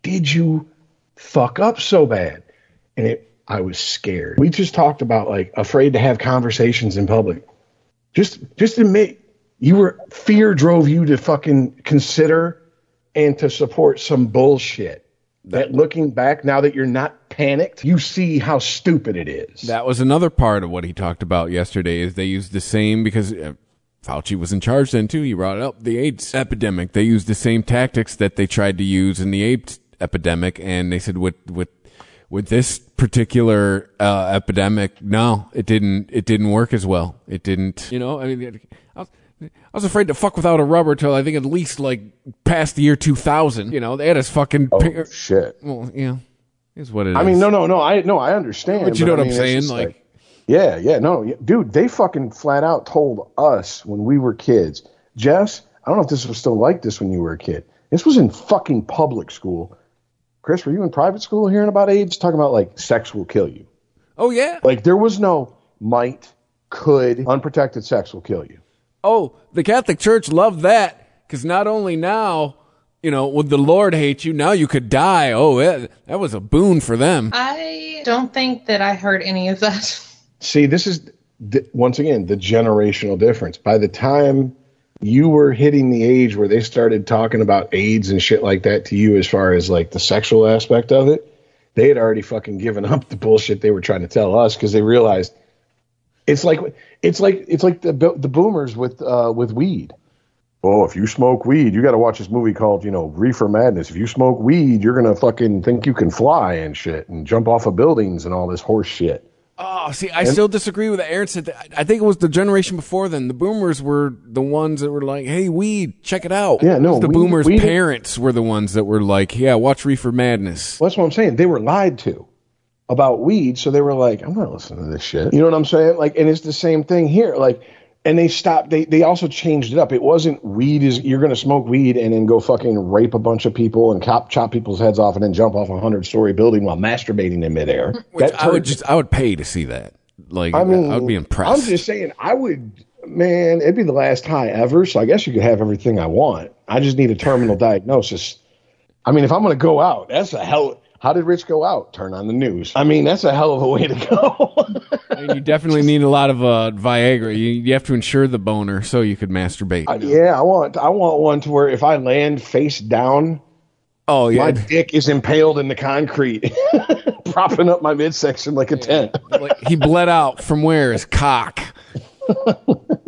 did you fuck up so bad? And it, I was scared. We just talked about like afraid to have conversations in public. Just just admit you were fear drove you to fucking consider and to support some bullshit that looking back now that you're not panicked, you see how stupid it is. That was another part of what he talked about yesterday is they used the same, because uh, Fauci was in charge then too, he brought up the AIDS epidemic. They used the same tactics that they tried to use in the AIDS epidemic, and they said with with with this particular uh, epidemic, no, it didn't it didn't work as well. It didn't, you know, I mean, I was, I was afraid to fuck without a rubber till I think at least like past the year two thousand, you know, they had us fucking oh, ping- shit. Well, you know, is what it I is. I mean, no, no, no. I no, I understand. But you know but, what I mean, I'm saying? Like, like, yeah, yeah, no, yeah. Dude, they fucking flat out told us when we were kids. Jess, I don't know if this was still like this when you were a kid. This was in fucking public school. Chris, were you in private school hearing about AIDS? Talking about like sex will kill you. Oh yeah. Like there was no might, could, unprotected sex will kill you. Oh, the Catholic Church loved that because not only now. You know, would the Lord hate you? Now you could die. Oh, that, that was a boon for them. I don't think that I heard any of that. See, this is, th- once again, the generational difference. By the time you were hitting the age where they started talking about AIDS and shit like that to you as far as, like, the sexual aspect of it, they had already fucking given up the bullshit they were trying to tell us because they realized it's like it's like, it's like the the boomers with uh, with weed. Oh, if you smoke weed, you got to watch this movie called, you know, Reefer Madness. If you smoke weed, you're going to fucking think you can fly and shit and jump off of buildings and all this horse shit. Oh, see, I and, still disagree with Aaron said that. I think it was the generation before then. The boomers were the ones that were like, hey, weed, check it out. Yeah, no. The we, boomers' we parents were the ones that were like, yeah, watch Reefer Madness. Well, that's what I'm saying. They were lied to about weed, so they were like, I'm not listening to this shit. You know what I'm saying? Like, and it's the same thing here. Like, and they stopped. They, they also changed it up. It wasn't weed is you're going to smoke weed and then go fucking rape a bunch of people and cop, chop people's heads off and then jump off a hundred story building while masturbating in midair. Which that I would just I would pay to see that. Like I, mean, I would be impressed. I'm just saying I would. Man, it'd be the last high ever. So I guess you could have everything I want. I just need a terminal diagnosis. I mean, if I'm going to go out, that's a hell. How did Rich go out? Turn on the news. I mean, that's a hell of a way to go. I mean, you definitely need a lot of uh, Viagra. You, you have to insure the boner so you could masturbate. Uh, yeah, I want I want one to where if I land face down, oh yeah, my dick is impaled in the concrete, propping up my midsection like a yeah. tent. Like he bled out from where his cock.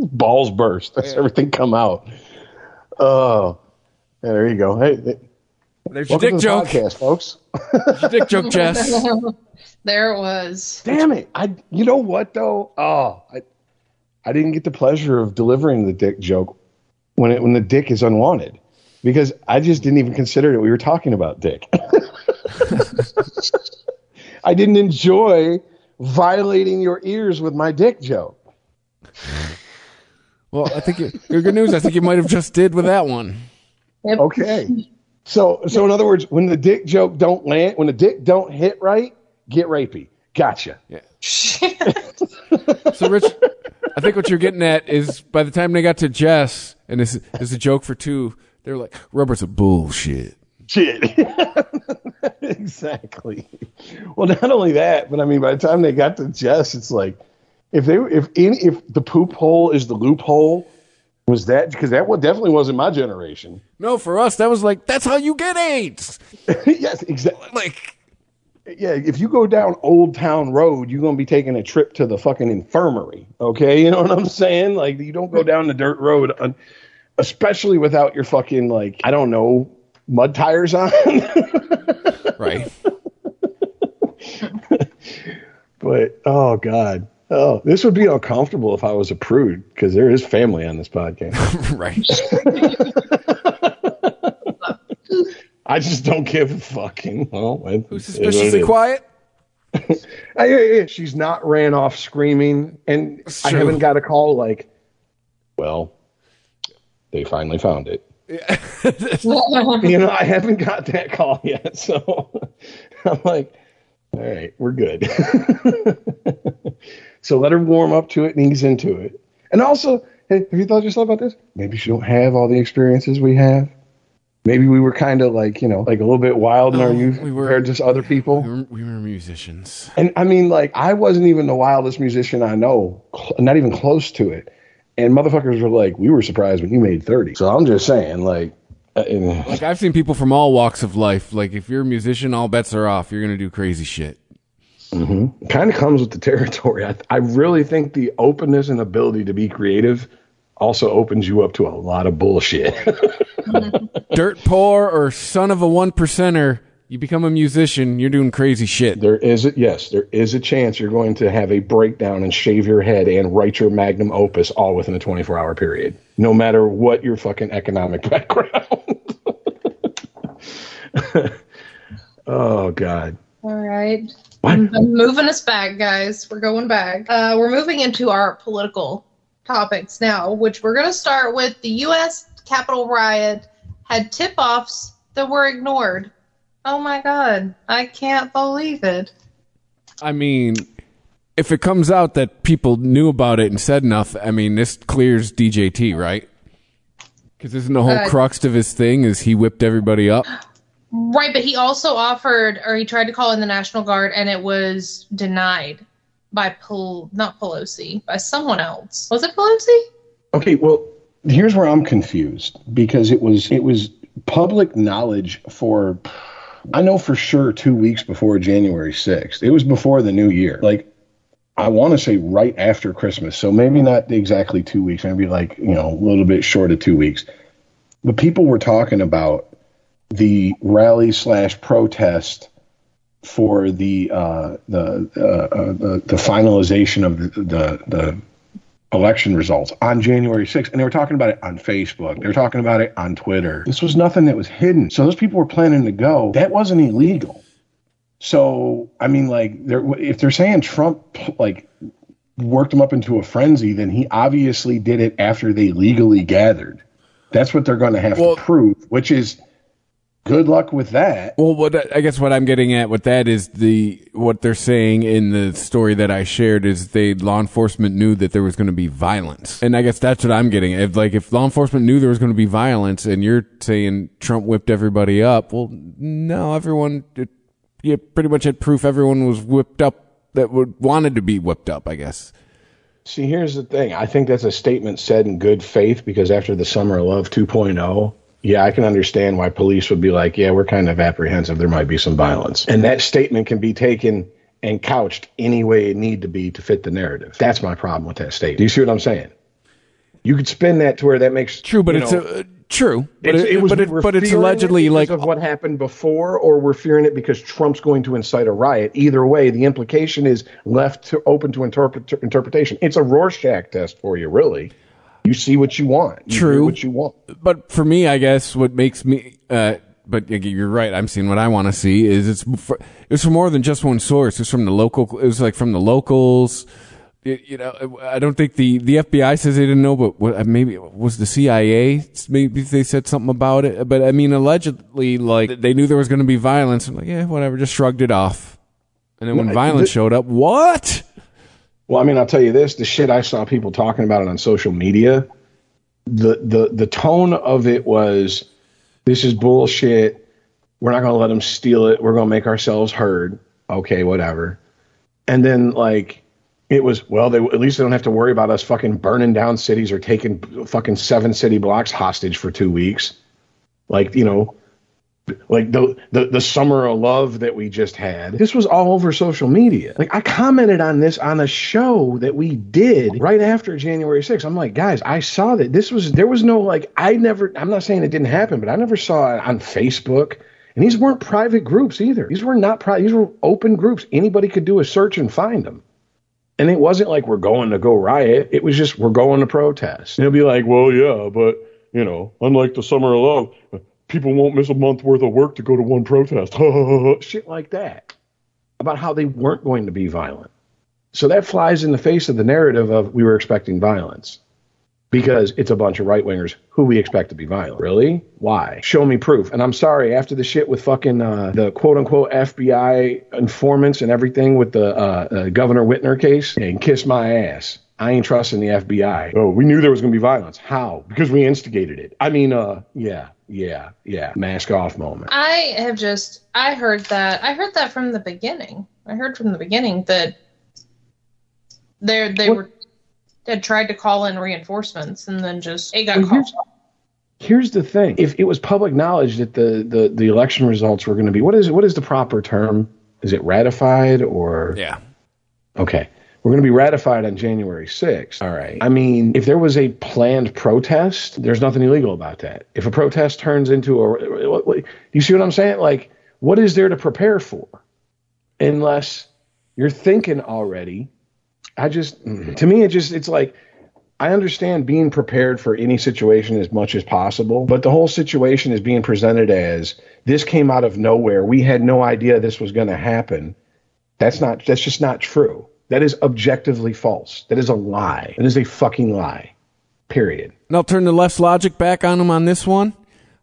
Balls burst. That's yeah. everything come out. Oh, yeah, there you go. Hey. Th- There's your dick joke, podcast, folks. There's your dick joke, Jess. There it was. Damn it! I, you know what though? Oh, I, I didn't get the pleasure of delivering the dick joke when it when the dick is unwanted, because I just didn't even consider that we were talking about dick. I didn't enjoy violating your ears with my dick joke. Well, I think it, your good news. I think you might have just did with that one. Yep. Okay. So, so in other words, when the dick joke don't land, when the dick don't hit right, get rapey. Gotcha. Yeah. Shit. So, Rich, I think what you're getting at is by the time they got to Jess, and this is a joke for two, they're like, "Rubber's a bullshit." Shit. Exactly. Well, not only that, but I mean, by the time they got to Jess, it's like, if they, if in, if the poop hole is the loophole. Was that, because that definitely wasn't my generation. No, for us, that was like, that's how you get AIDS. Yes, exactly. Like, yeah, if you go down Old Town Road, you're going to be taking a trip to the fucking infirmary. Okay, you know what I'm saying? Like, you don't go down the dirt road, un- especially without your fucking, like, I don't know, mud tires on. Right. But, oh, God. Oh, this would be uncomfortable if I was a prude, because there is family on this podcast. Right. I just don't give a fucking. Well, it, who's suspiciously quiet? I, I, I, she's not ran off screaming, and I haven't got a call like, well, they finally found it. Yeah. You know, I haven't got that call yet, so I'm like, all right, we're good. So let her warm up to it and ease into it. And also, hey, have you thought yourself about this? Maybe she don't have all the experiences we have. Maybe we were kind of like, you know, like a little bit wild in oh, our youth we were, compared to other people. We were, we were musicians. And I mean, like, I wasn't even the wildest musician I know, cl- not even close to it. And motherfuckers were like, we were surprised when you made thirty. So I'm just saying, like. Uh, like, I've seen people from all walks of life. Like, if you're a musician, all bets are off. You're going to do crazy shit. Mm-hmm. Kind of comes with the territory. I, th- I really think the openness and ability to be creative also opens you up to a lot of bullshit. Dirt poor or son of a one percenter, you become a musician, you're doing crazy shit. There is a, yes, there is a chance you're going to have a breakdown and shave your head and write your magnum opus all within a twenty-four hour period, no matter what your fucking economic background. Oh, God. All right. What? I'm moving us back, guys. We're going back. Uh, we're moving into our political topics now, which we're going to start with the U S Capitol riot had tip-offs that were ignored. Oh, my God. I can't believe it. I mean, if it comes out that people knew about it and said enough, I mean, this clears D J T, right? Because isn't the whole uh, crux of his thing is he whipped everybody up? Right, but he also offered, or he tried to call in the National Guard, and it was denied by, Pel- not Pelosi, by someone else. Was it Pelosi? Okay, well, here's where I'm confused, because it was it was public knowledge for, I know for sure, two weeks before January sixth. It was before the new year. Like, I want to say right after Christmas, so maybe not exactly two weeks, maybe like, you know, a little bit short of two weeks. But people were talking about the rally slash protest for the uh, the, uh, uh, the the finalization of the, the the election results on January sixth, and they were talking about it on Facebook. They were talking about it on Twitter. This was nothing that was hidden. So those people were planning to go. That wasn't illegal. So I mean, like, they're, if they're saying Trump like worked them up into a frenzy, then he obviously did it after they legally gathered. That's what they're going to have well, to prove, which is good luck with that. Well, what I guess what I'm getting at with that is the what they're saying in the story that I shared is they law enforcement knew that there was going to be violence. And I guess that's what I'm getting at. If, like, if law enforcement knew there was going to be violence and you're saying Trump whipped everybody up, well, no, everyone, it, you pretty much had proof everyone was whipped up that would wanted to be whipped up, I guess. See, here's the thing. I think that's a statement said in good faith, because after the Summer of Love two point oh, yeah, I can understand why police would be like, yeah, we're kind of apprehensive. There might be some violence. And that statement can be taken and couched any way it need to be to fit the narrative. That's my problem with that statement. Do you see what I'm saying? You could spin that to where that makes... True, but it's know, a... Uh, true. But, it's, it, it was, but, it, but it's allegedly it like... of what happened before, or we're fearing it because Trump's going to incite a riot. Either way, the implication is left to open to interpret, to interpretation. It's a Rorschach test for you, really. You see what you want. You true. Do what you want. But for me, I guess what makes me... Uh, but you're right. I'm seeing what I want to see is it's for, it's from more than just one source. It's from the local... It was like from the locals... You know, I don't think the, the F B I says they didn't know, but maybe it was the C I A. Maybe they said something about it. But I mean, allegedly, like, they knew there was going to be violence. I'm like, yeah, whatever, just shrugged it off. And then when no, violence th- showed up, what? Well, I mean, I'll tell you this, the shit I saw people talking about it on social media, the, the, the tone of it was, this is bullshit. We're not going to let them steal it. We're going to make ourselves heard. Okay, whatever. And then, like, it was, well, they, at least they don't have to worry about us fucking burning down cities or taking fucking seven city blocks hostage for two weeks. Like, you know, like the, the, the Summer of Love that we just had. This was all over social media. Like, I commented on this on a show that we did right after January sixth. I'm like, guys, I saw that this was, there was no, like, I never, I'm not saying it didn't happen, but I never saw it on Facebook. And these weren't private groups either. These were not private, these were open groups. Anybody could do a search and find them. And it wasn't like we're going to go riot. It was just we're going to protest. And it'll be like, well, yeah, but, you know, unlike the Summer of Love, people won't miss a month worth of work to go to one protest. Shit like that. About how they weren't going to be violent. So that flies in the face of the narrative of we were expecting violence. Because it's a bunch of right-wingers who we expect to be violent. Really? Why? Show me proof. And I'm sorry, after the shit with fucking uh, the quote-unquote F B I informants and everything with the uh, uh, Governor Whitmer case, and kiss my ass. I ain't trusting the F B I. Oh, we knew there was going to be violence. How? Because we instigated it. I mean, uh, yeah, yeah, yeah. Mask off moment. I have just, I heard that. I heard that from the beginning. I heard from the beginning that they they what? were... That tried to call in reinforcements and then just it got well, called. Here's, here's the thing. If it was public knowledge that the, the, the election results were going to be, what is what is the proper term? Is it ratified or? Yeah. Okay. We're going to be ratified on January sixth. All right. I mean, if there was a planned protest, there's nothing illegal about that. If a protest turns into a, what, what, you see what I'm saying? Like, what is there to prepare for? Unless you're thinking already. I just, to me, it just, it's like, I understand being prepared for any situation as much as possible, but the whole situation is being presented as this came out of nowhere. We had no idea this was going to happen. That's not, that's just not true. That is objectively false. That is a lie. That is a fucking lie. Period. And I'll turn the left's logic back on him on this one.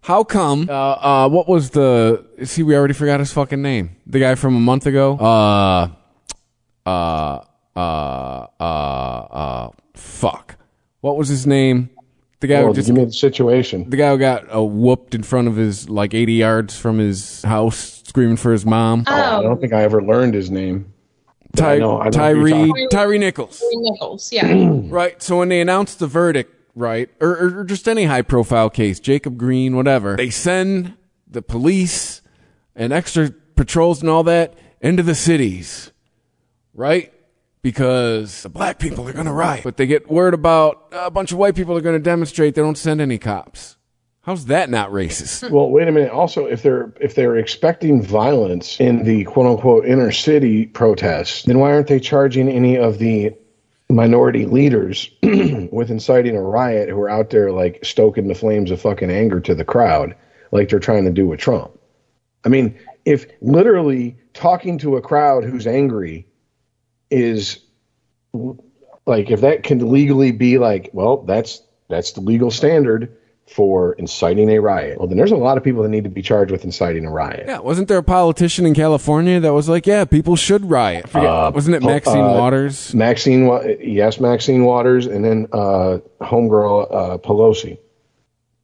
How come, uh, uh, what was the, see, we already forgot his fucking name. The guy from a month ago, uh, uh, Uh, uh, uh, fuck. What was his name? The guy oh, who just give me the situation. The guy who got uh, whooped in front of his like eighty yards from his house, screaming for his mom. Oh, oh I don't think I ever learned his name. Ty- I know, I know Tyree Tyree Nichols. Tyree Nichols, yeah. Right. So when they announced the verdict, right, or, or, or just any high profile case, Jacob Green, whatever, they send the police and extra patrols and all that into the cities, right? Because the black people are going to riot. But they get word about a bunch of white people are going to demonstrate. They don't send any cops. How's that not racist? Well, wait a minute. Also, if they're if they're expecting violence in the quote unquote inner city protests, then why aren't they charging any of the minority leaders with inciting a riot who are out there like stoking the flames of fucking anger to the crowd like they're trying to do with Trump? I mean, if literally talking to a crowd who's angry is like, if that can legally be like, well, that's that's the legal standard for inciting a riot, well, then there's a lot of people that need to be charged with inciting a riot. Yeah, wasn't there a politician in California that was like, yeah, people should riot? Forget, uh, wasn't it Maxine uh, Waters? Maxine, yes, Maxine Waters, and then uh, homegirl uh, Pelosi.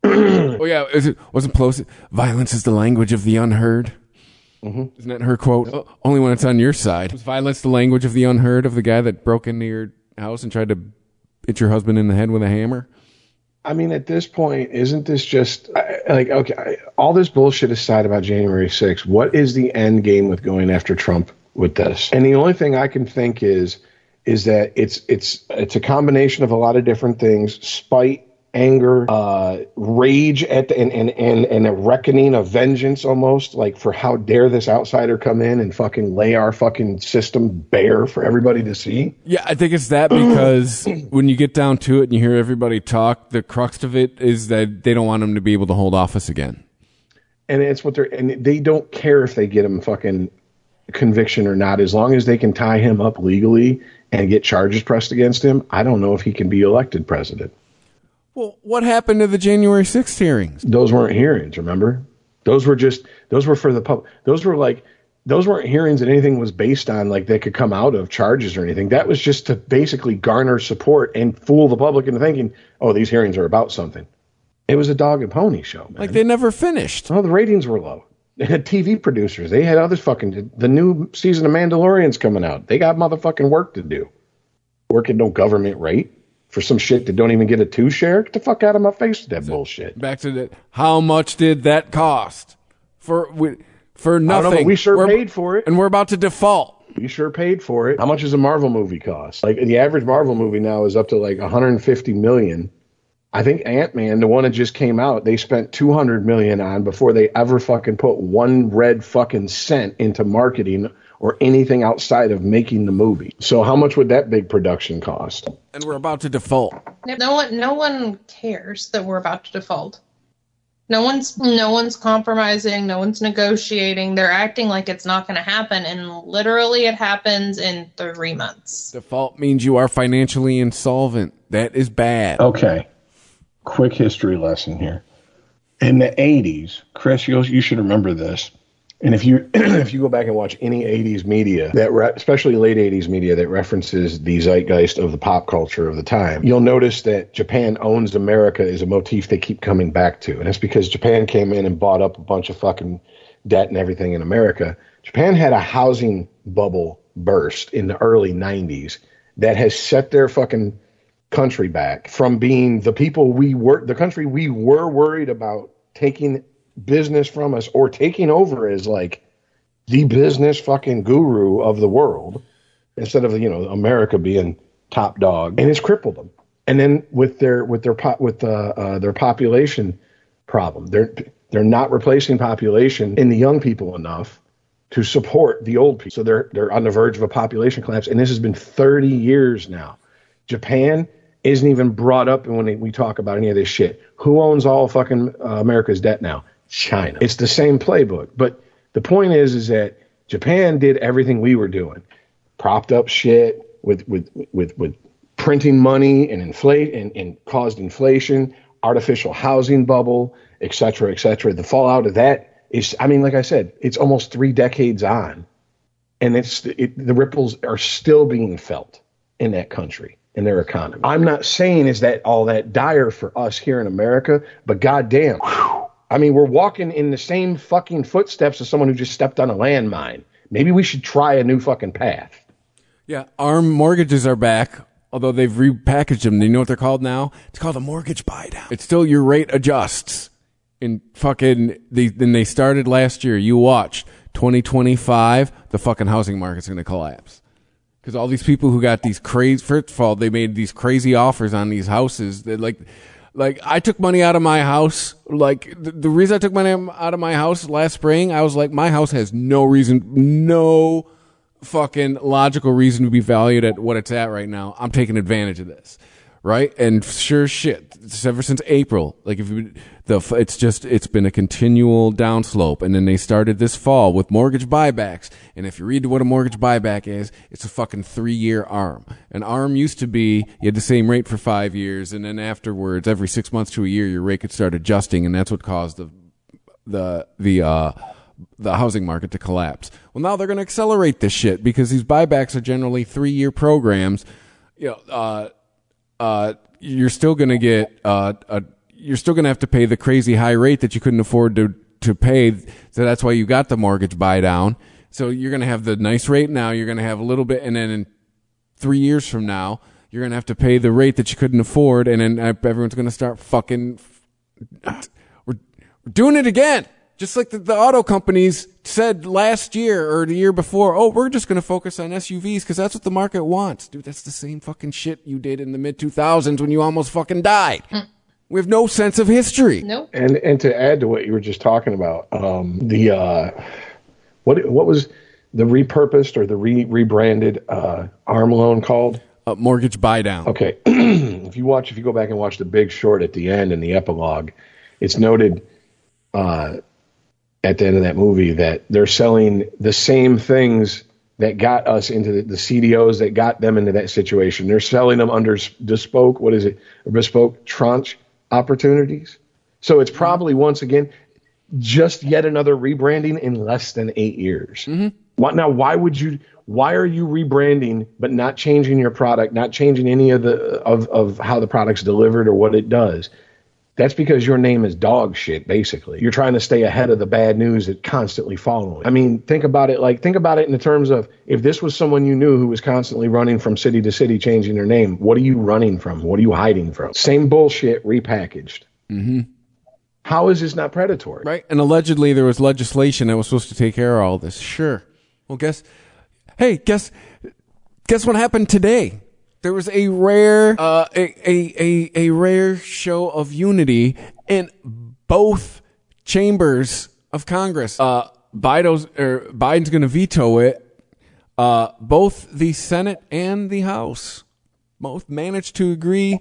Oh yeah, is it, wasn't Pelosi? Violence is the language of the unheard. Mm-hmm. Isn't that her quote? Oh, only when it's on your side. Was violence the language of the unheard? Of the guy that broke into your house and tried to hit your husband in the head with a hammer? I mean, at this point, isn't this just like, okay, all this bullshit aside about January sixth, what is the end game with going after Trump with this? And the only thing I can think is, is that it's, it's, it's a combination of a lot of different things: spite, anger, uh, rage at the, and, and, and, and a reckoning of vengeance almost, like, for how dare this outsider come in and fucking lay our fucking system bare for everybody to see. Yeah, I think it's that, because when you get down to it and you hear everybody talk, the crux of it is that they don't want him to be able to hold office again. And it's what they're, and they don't care if they get him fucking conviction or not, as long as they can tie him up legally and get charges pressed against him. I don't know if he can be elected president. Well, what happened to the January sixth hearings? Those weren't hearings, remember? Those were just, those were for the public. Those were like, those weren't hearings that anything was based on, like they could come out of charges or anything. That was just to basically garner support and fool the public into thinking, oh, these hearings are about something. It was a dog and pony show, man. Like, they never finished. Oh, the ratings were low. They had T V producers. They had other fucking, the new season of Mandalorian's coming out. They got motherfucking work to do. Work at no government rate. For some shit that don't even get a two share? Get the fuck out of my face with that so, bullshit. Back to that. How much did that cost? For we, for nothing. I don't know, we sure we're, paid for it. And we're about to default. We sure paid for it. How much does a Marvel movie cost? Like, the average Marvel movie now is up to like one hundred fifty million dollars. I think Ant-Man, the one that just came out, they spent two hundred million dollars on before they ever fucking put one red fucking cent into marketing or anything outside of making the movie. So how much would that big production cost? And we're about to default. No one, no one cares that we're about to default. No one's, no one's compromising. No one's negotiating. They're acting like it's not going to happen, and literally it happens in three months. Default means you are financially insolvent. That is bad. Okay. Quick history lesson here. In the eighties, Chris, you you should remember this. And if you if you go back and watch any eighties media, that re- especially late eighties media that references the zeitgeist of the pop culture of the time, you'll notice that Japan owns America is a motif they keep coming back to. And it's because Japan came in and bought up a bunch of fucking debt and everything in America. Japan had a housing bubble burst in the early nineties that has set their fucking country back from being the people we were, the country we were worried about taking business from us or taking over as like the business fucking guru of the world, instead of, you know, America being top dog. And it's crippled them. And then with their with their po- with uh, uh, their population problem, they're they're not replacing population in the young people enough to support the old people. So they're they're on the verge of a population collapse. And this has been thirty years now. Japan isn't even brought up when we talk about any of this shit. Who owns all fucking uh, America's debt now? China. It's the same playbook. But the point is, is that Japan did everything we were doing, propped up shit with with with, with printing money and inflate and, and caused inflation, artificial housing bubble, et cetera, et cetera. The fallout of that is, I mean, like I said, it's almost three decades on, and it's it, the ripples are still being felt in that country. In their economy. I'm not saying is that all that dire for us here in America, but goddamn, whew, I mean, we're walking in the same fucking footsteps as someone who just stepped on a landmine. Maybe we should try a new fucking path. Yeah, ARM mortgages are back, although they've repackaged them. Do you know what they're called now? It's called a mortgage buy-down. It's still your rate adjusts. And fucking, they, then they started last year. You watched twenty twenty-five, the fucking housing market's going to collapse. Because all these people who got these crazy, first of all, they made these crazy offers on these houses that, like, Like, I took money out of my house. Like, the, the reason I took money out of my house last spring, I was like, my house has no reason, no fucking logical reason to be valued at what it's at right now. I'm taking advantage of this, right? And sure shit, ever since April, like, if you, the it's just it's been a continual downslope. And then they started this fall with mortgage buybacks. And if you read what a mortgage buyback is, it's a fucking three-year ARM. An ARM used to be you had the same rate for five years, and then afterwards, every six months to a year, your rate could start adjusting, and that's what caused the the the uh the housing market to collapse. Well, now they're going to accelerate this shit because these buybacks are generally three-year programs. You know, uh, uh, you're still going to get, uh, a, you're still going to have to pay the crazy high rate that you couldn't afford to, to pay. So that's why you got the mortgage buy down. So you're going to have the nice rate now. You're going to have a little bit. And then in three years from now, you're going to have to pay the rate that you couldn't afford. And then everyone's going to start fucking, we're, we're doing it again. Just like the, the auto companies said last year or the year before, oh, we're just going to focus on S U Vs because that's what the market wants. Dude, that's the same fucking shit you did in the mid two thousands when you almost fucking died. Mm. We have no sense of history. Nope. And and to add to what you were just talking about, um, the uh, what what was the repurposed or the re- rebranded uh, ARM loan called? Uh, mortgage buy down. Okay. if you watch, if you go back and watch The Big Short at the end and the epilogue, it's noted. Uh, at the end of that movie that they're selling the same things that got us into the, the C D Os that got them into that situation. They're selling them under bespoke, what is it? Bespoke tranche opportunities. So it's probably once again, just yet another rebranding in less than eight years. Mm-hmm. What, now, why would you, why are you rebranding, but not changing your product, not changing any of the, of, of how the product's delivered or what it does? That's because your name is dog shit, basically. You're trying to stay ahead of the bad news that constantly following. I mean, think about it like, think about it in the terms of if this was someone you knew who was constantly running from city to city, changing their name, what are you running from? What are you hiding from? Same bullshit repackaged. Mm-hmm. How is this not predatory? Right. And allegedly there was legislation that was supposed to take care of all this. Sure. Well, guess, hey, guess, guess what happened today? There was a rare, uh, a, a, a, a rare show of unity in both chambers of Congress. Uh, Biden's, er, Biden's going to veto it. Uh, both the Senate and the House both managed to agree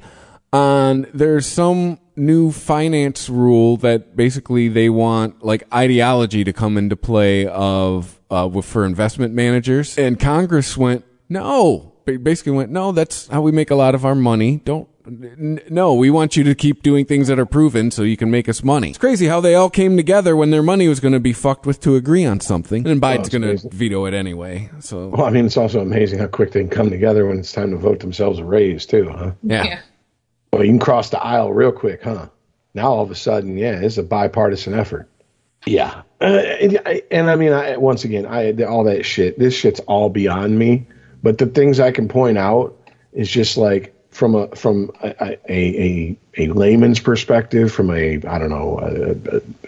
on there's some new finance rule that basically they want like ideology to come into play of, uh, for investment managers. And Congress went, no. Basically went, no, that's how we make a lot of our money. Don't, n- no, we want you to keep doing things that are proven so you can make us money. It's crazy how they all came together when their money was going to be fucked with to agree on something. And Biden's oh, going to veto it anyway. So, well, I mean, it's also amazing how quick they can come together when it's time to vote themselves a raise, too, huh? Yeah. yeah. Well, you can cross the aisle real quick, huh? Now, all of a sudden, yeah, it's a bipartisan effort. Yeah. Uh, and, and I mean, I, once again, I all that shit, this shit's all beyond me. But the things I can point out is just like from a from a a, a, a layman's perspective, from a, I don't know,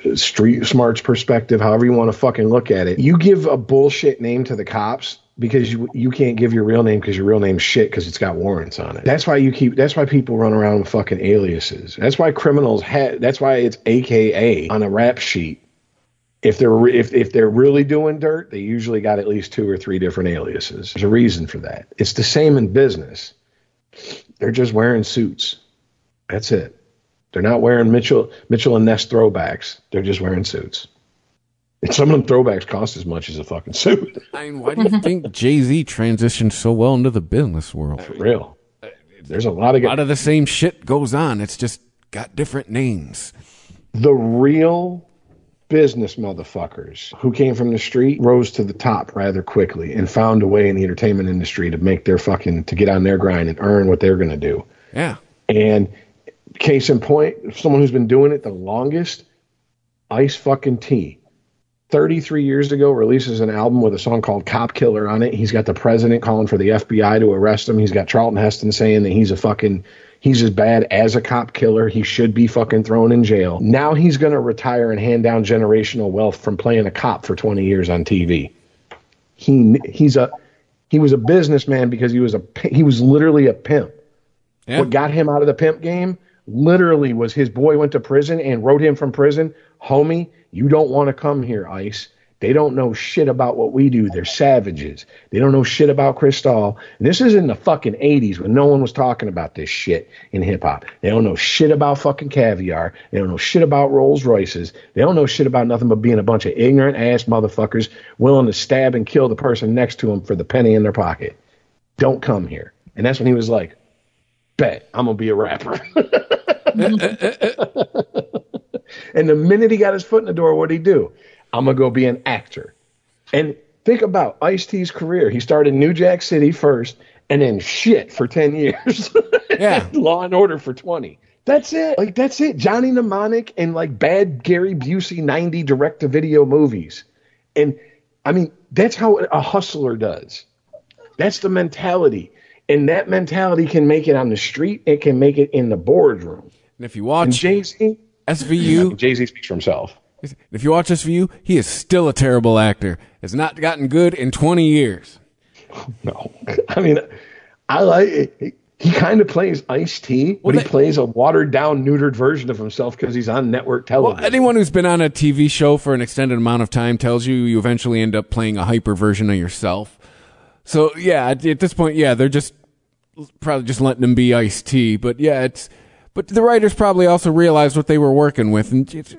a, a street smarts perspective, however you want to fucking look at it. You give a bullshit name to the cops because you you can't give your real name because your real name's shit because it's got warrants on it. That's why you keep. That's why people run around with fucking aliases. That's why criminals have. That's why it's A K A on a rap sheet. If they're if if they're really doing dirt, they usually got at least two or three different aliases. There's a reason for that. It's the same in business. They're just wearing suits. That's it. They're not wearing Mitchell Mitchell and Ness throwbacks. They're just wearing suits. And some of them throwbacks cost as much as a fucking suit. I mean, why do you think Jay Z transitioned so well into the business world? For real. There's a lot of a lot of the same shit goes on. It's just got different names. The real business motherfuckers who came from the street rose to the top rather quickly and found a way in the entertainment industry to make their fucking, to get on their grind and earn what they're going to do. Yeah. And case in point, someone who's been doing it the longest, Ice fucking T, thirty-three years ago, releases an album with a song called Cop Killer on it. He's got the president calling for the F B I to arrest him. He's got Charlton Heston saying that he's a fucking he's as bad as a cop killer. He should be fucking thrown in jail. Now he's going to retire and hand down generational wealth from playing a cop for twenty years on T V. He he's a he was a businessman because he was a he was literally a pimp. Yeah. What got him out of the pimp game literally was his boy went to prison and wrote him from prison, homie, you don't want to come here, ICE. They don't know shit about what we do. They're savages. They don't know shit about Cristal. And this is in the fucking eighties when no one was talking about this shit in hip hop. They don't know shit about fucking caviar. They don't know shit about Rolls Royces. They don't know shit about nothing but being a bunch of ignorant ass motherfuckers willing to stab and kill the person next to them for the penny in their pocket. Don't come here. And that's when he was like, bet I'm going to be a rapper. And the minute he got his foot in the door, what'd he do? I'm going to go be an actor. And think about Ice-T's career. He started New Jack City first and then shit for ten years. Yeah. Law and Order for twenty. That's it. Like, that's it. Johnny Mnemonic and like bad Gary Busey ninety direct-to-video movies. And I mean, that's how a hustler does. That's the mentality. And that mentality can make it on the street. It can make it in the boardroom. And if you watch Jay Z, S V U, Jay Z speaks for himself. If you watch this view, he is still a terrible actor. It's not gotten good in twenty years. No. I mean, I like it. He kind of plays Ice-T, but well, that, he plays a watered-down, neutered version of himself because he's on network television. Well, anyone who's been on a T V show for an extended amount of time tells you you eventually end up playing a hyper version of yourself. So, yeah, at this point, yeah, they're just probably just letting him be Ice-T. But, yeah, it's but the writers probably also realized what they were working with, and it's,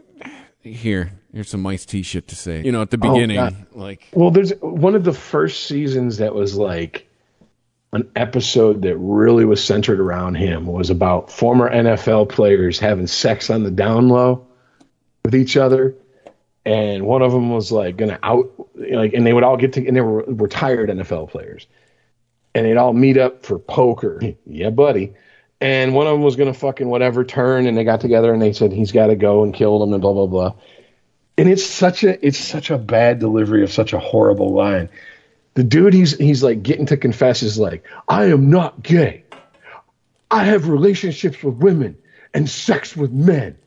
Here, here's some Ice-T shit to say. You know, at the beginning, oh, like well, there's one of the first seasons that was like an episode that really was centered around him was about former N F L players having sex on the down low with each other, and one of them was like gonna out like, and they would all get to, and they were retired N F L players, and they'd all meet up for poker. Yeah, buddy. And one of them was going to fucking whatever turn, and they got together and they said he's got to go and kill them and blah, blah, blah. And it's such a it's such a bad delivery of such a horrible line. The dude he's he's like getting to confess is like, I am not gay. I have relationships with women and sex with men.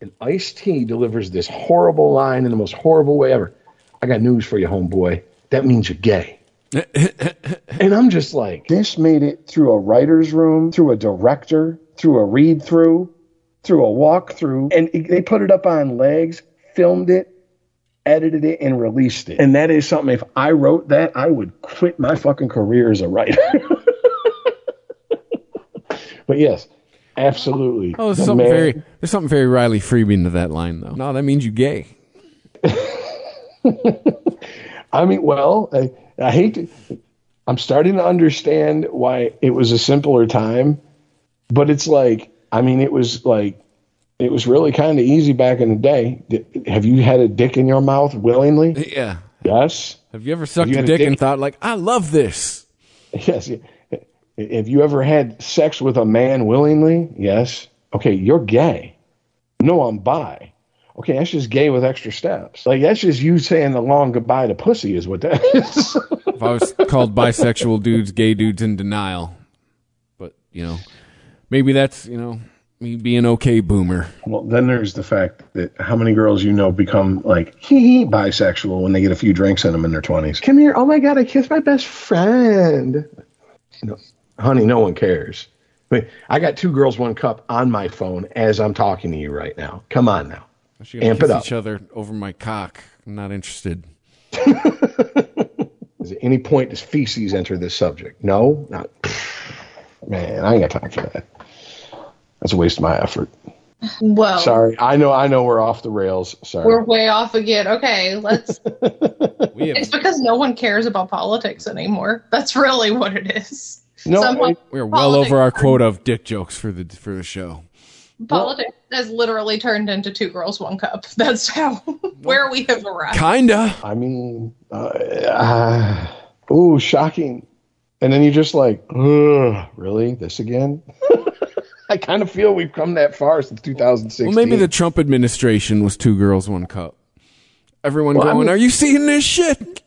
And Ice-T delivers this horrible line in the most horrible way ever. I got news for you, homeboy. That means you're gay. And I'm just like, this made it through a writer's room, through a director, through a read through, through a walk through, and it, they put it up on legs, filmed it, edited it, and released it. And that is something, if I wrote that, I would quit my fucking career as a writer. But yes, absolutely. Oh, there's the something man. very there's something very Riley Freeman to that line though. No, that means you gay. I mean, well, I, I hate to, I'm starting to understand why it was a simpler time, but it's like, I mean, it was like, it was really kind of easy back in the day. Have you had a dick in your mouth willingly? Yeah. Yes. Have you ever sucked you a, dick a dick and thought like, I love this? Yes. Have you ever had sex with a man willingly? Yes. Okay. You're gay. No, I'm bi. Okay, that's just gay with extra steps. Like, that's just you saying the long goodbye to pussy is what that is. If I was called bisexual dudes, gay dudes in denial. But, you know, maybe that's, you know, me being okay boomer. Well, then there's the fact that how many girls you know become, like, hee-hee bisexual when they get a few drinks in them in their twenties. Come here. Oh, my God, I kissed my best friend. No, honey, no one cares. I mean, I got two girls, one cup on my phone as I'm talking to you right now. Come on now. She's going to kiss each other over my cock. I'm not interested. Is at any point does feces enter this subject? No? Not. Man, I ain't got time for that. That's a waste of my effort. Well, sorry. I know I know we're off the rails. Sorry. We're way off again. Okay, let's. we have... It's because no one cares about politics anymore. That's really what it is. No, Someone... We're well politics. over our quota of dick jokes for the for the show. Politics what? has literally turned into two girls, one cup. That's how where we have arrived. Kinda. I mean, uh, uh, ooh, shocking. And then you're just like, ugh, really? This again? I kind of feel we've come that far since two thousand sixteen. Well, maybe the Trump administration was two girls, one cup. Everyone well, going, I mean, are you seeing this shit?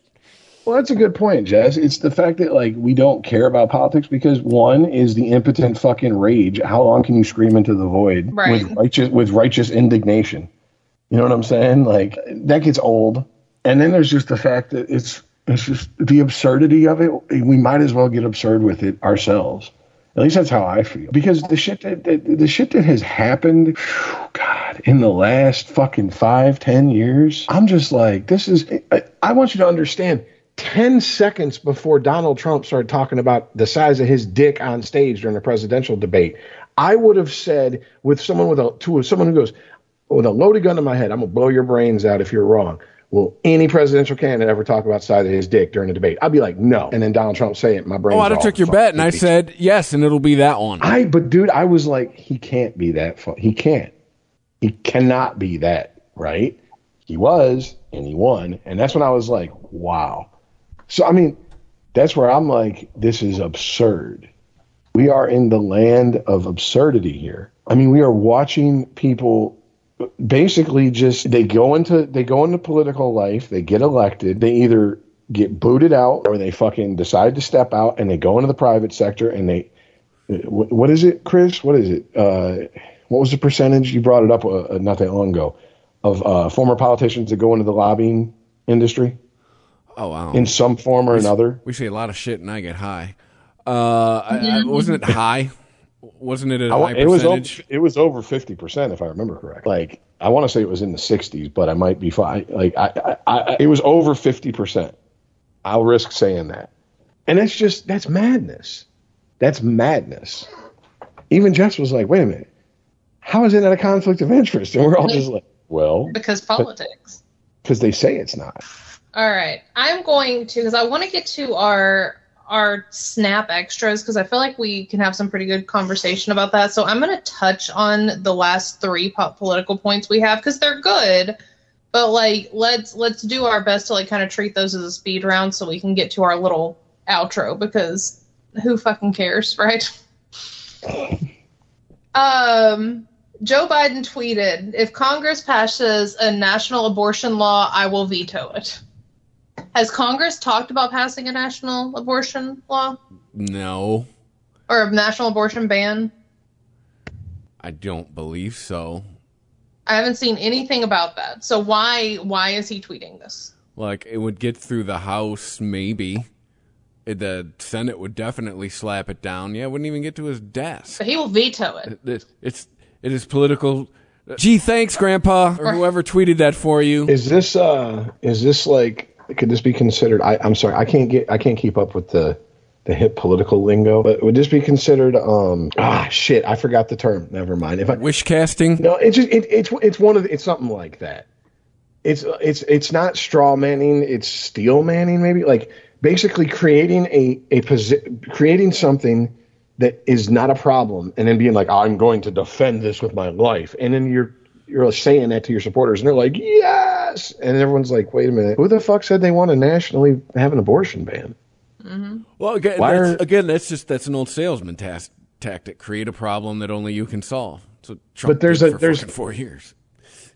Well, that's a good point, Jess. It's the fact that, like, we don't care about politics because, one, is the impotent fucking rage. How long can you scream into the void right. with righteous with righteous indignation? You know what I'm saying? Like, that gets old. And then there's just the fact that it's it's just the absurdity of it. We might as well get absurd with it ourselves. At least that's how I feel. Because the shit that, that the shit that has happened, whew, God, in the last fucking five, ten years, I'm just like, this is, I, I want you to understand, ten seconds before Donald Trump started talking about the size of his dick on stage during a presidential debate, I would have said with someone with a, to someone who goes, with a loaded gun to my head, I'm going to blow your brains out if you're wrong. Will any presidential candidate ever talk about the size of his dick during a debate? I'd be like, no. And then Donald Trump say it, my brain's off. Oh, I'd have took your bet, and I said, yes, and it'll be that one. I, but, dude, I was like, he can't be that fun. He can't. He cannot be that, right? He was, and he won. And that's when I was like, wow. So, I mean, that's where I'm like, this is absurd. We are in the land of absurdity here. I mean, we are watching people... basically just they go into they go into political life, they get elected, they either get booted out or they fucking decide to step out and they go into the private sector and they what, what is it, Chris? What is it? Uh, what was the percentage? You brought it up uh, not that long ago of uh, former politicians that go into the lobbying industry. Oh, wow. In some form or we, another. We say a lot of shit and I get high. Uh, I, I, wasn't it high? Wasn't it a high I, it percentage? Was over, it was over fifty percent, if I remember correctly. Like, I want to say it was in the sixties, but I might be fine. Like, I, I, I, it was over fifty percent. I'll risk saying that. And that's just, that's madness. That's madness. Even Jess was like, wait a minute. How is it not a conflict of interest? And we're all just like, well. Because politics. Because they say it's not. All right. I'm going to, because I want to get to our... our snap extras, because I feel like we can have some pretty good conversation about that. So I'm going to touch on the last three po- political points we have, because they're good, but like let's let's do our best to like kind of treat those as a speed round so we can get to our little outro, because who fucking cares, right? um Joe Biden tweeted, if Congress passes a national abortion law, I will veto it. Has Congress talked about passing a national abortion law? No. Or a national abortion ban? I don't believe so. I haven't seen anything about that. So why why is he tweeting this? Like, it would get through the House, maybe. The Senate would definitely slap it down. Yeah, it wouldn't even get to his desk. But he will veto it. It's, it's, it is political... Gee, thanks, Grandpa, or whoever tweeted that for you. Is this, uh, is this like... Could this be considered? I, I'm sorry, I can't get, I can't keep up with the, the hip political lingo. But would this be considered? Um, ah, shit, I forgot the term. Never mind. If I wish casting. No, it's just it, it's it's one of the, it's something like that. It's it's it's not straw manning. It's steel manning. Maybe like basically creating a a posi- creating something that is not a problem, and then being like, I'm going to defend this with my life, and then you're. You're saying that to your supporters, and they're like, yes! And everyone's like, wait a minute, who the fuck said they want to nationally have an abortion ban? Mm-hmm. Well, again, that's, again, that's just that's an old salesman task, tactic. Create a problem that only you can solve. So Trump but there's did a, for there's, fucking four years.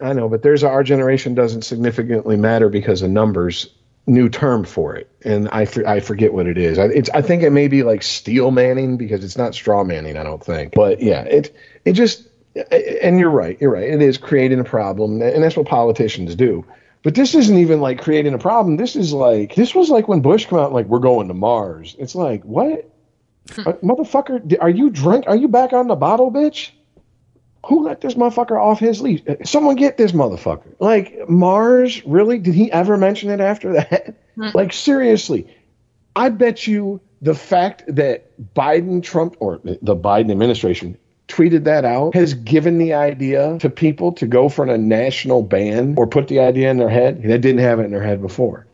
I know, but there's a, our generation doesn't significantly matter because of numbers. New term for it, and I, for, I forget what it is. I, it's, I think it may be like steel manning, because it's not straw manning, I don't think. But yeah, it it just... And you're right, you're right. It is creating a problem, and that's what politicians do. But this isn't even like creating a problem. This is like, this was like when Bush came out and like, we're going to Mars. It's like, what? Hmm. Uh, motherfucker, are you drunk? Are you back on the bottle, bitch? Who let this motherfucker off his leash? Someone get this motherfucker. Like, Mars, really? Did he ever mention it after that? Hmm. Like, seriously, I bet you the fact that Biden, Trump, or the Biden administration tweeted that out has given the idea to people to go for a national ban or put the idea in their head that didn't have it in their head before.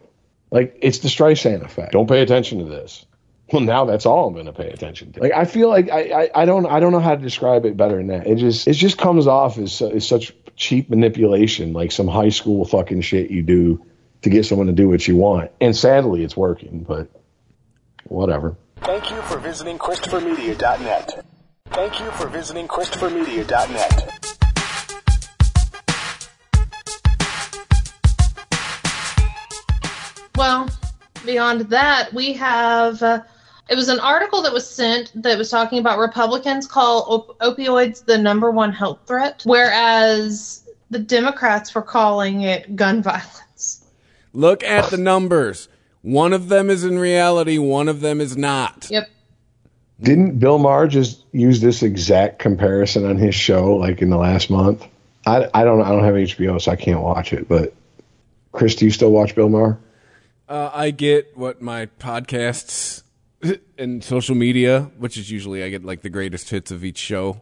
Like, it's the Streisand effect. Don't pay attention to this. Well, now that's all I'm going to pay attention to. Like, I feel like I, I, I don't I don't know how to describe it better than that. It just it just comes off as, as such cheap manipulation, like some high school fucking shit you do to get someone to do what you want. And sadly, it's working, but whatever. Thank you for visiting Christopher Media dot net. Thank you for visiting Christopher Media dot net. Well, beyond that, we have... Uh, it was an article that was sent that was talking about Republicans call op- opioids the number one health threat, whereas the Democrats were calling it gun violence. Look at the numbers. One of them is in reality, one of them is not. Yep. Didn't Bill Maher just use this exact comparison on his show, like in the last month? I, I don't I don't have H B O, so I can't watch it. But Chris, do you still watch Bill Maher? Uh, I get what my podcasts and social media, which is usually I get like the greatest hits of each show.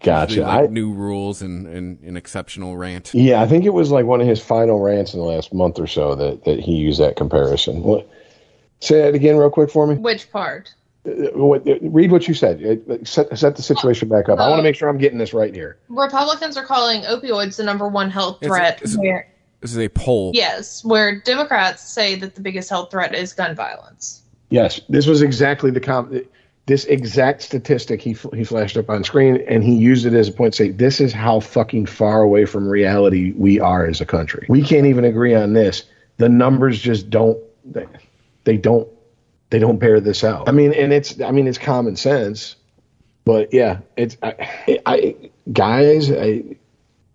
Gotcha. Like I, new rules and an exceptional rant. Yeah, I think it was like one of his final rants in the last month or so that, that he used that comparison. What? Say that again real quick for me. Which part? What, read what you said. Set, set the situation back up. I want to make sure I'm getting this right here. Republicans are calling opioids the number one health threat. It's a, it's where, a, this is a poll. Yes, where Democrats say that the biggest health threat is gun violence. Yes, this was exactly the com- this exact statistic he he flashed up on screen, and he used it as a point to say this is how fucking far away from reality we are as a country. We can't even agree on this. The numbers just don't. They, they don't. They don't bear this out. I mean, and it's I mean, it's common sense. But, yeah, it's I, I guys, I,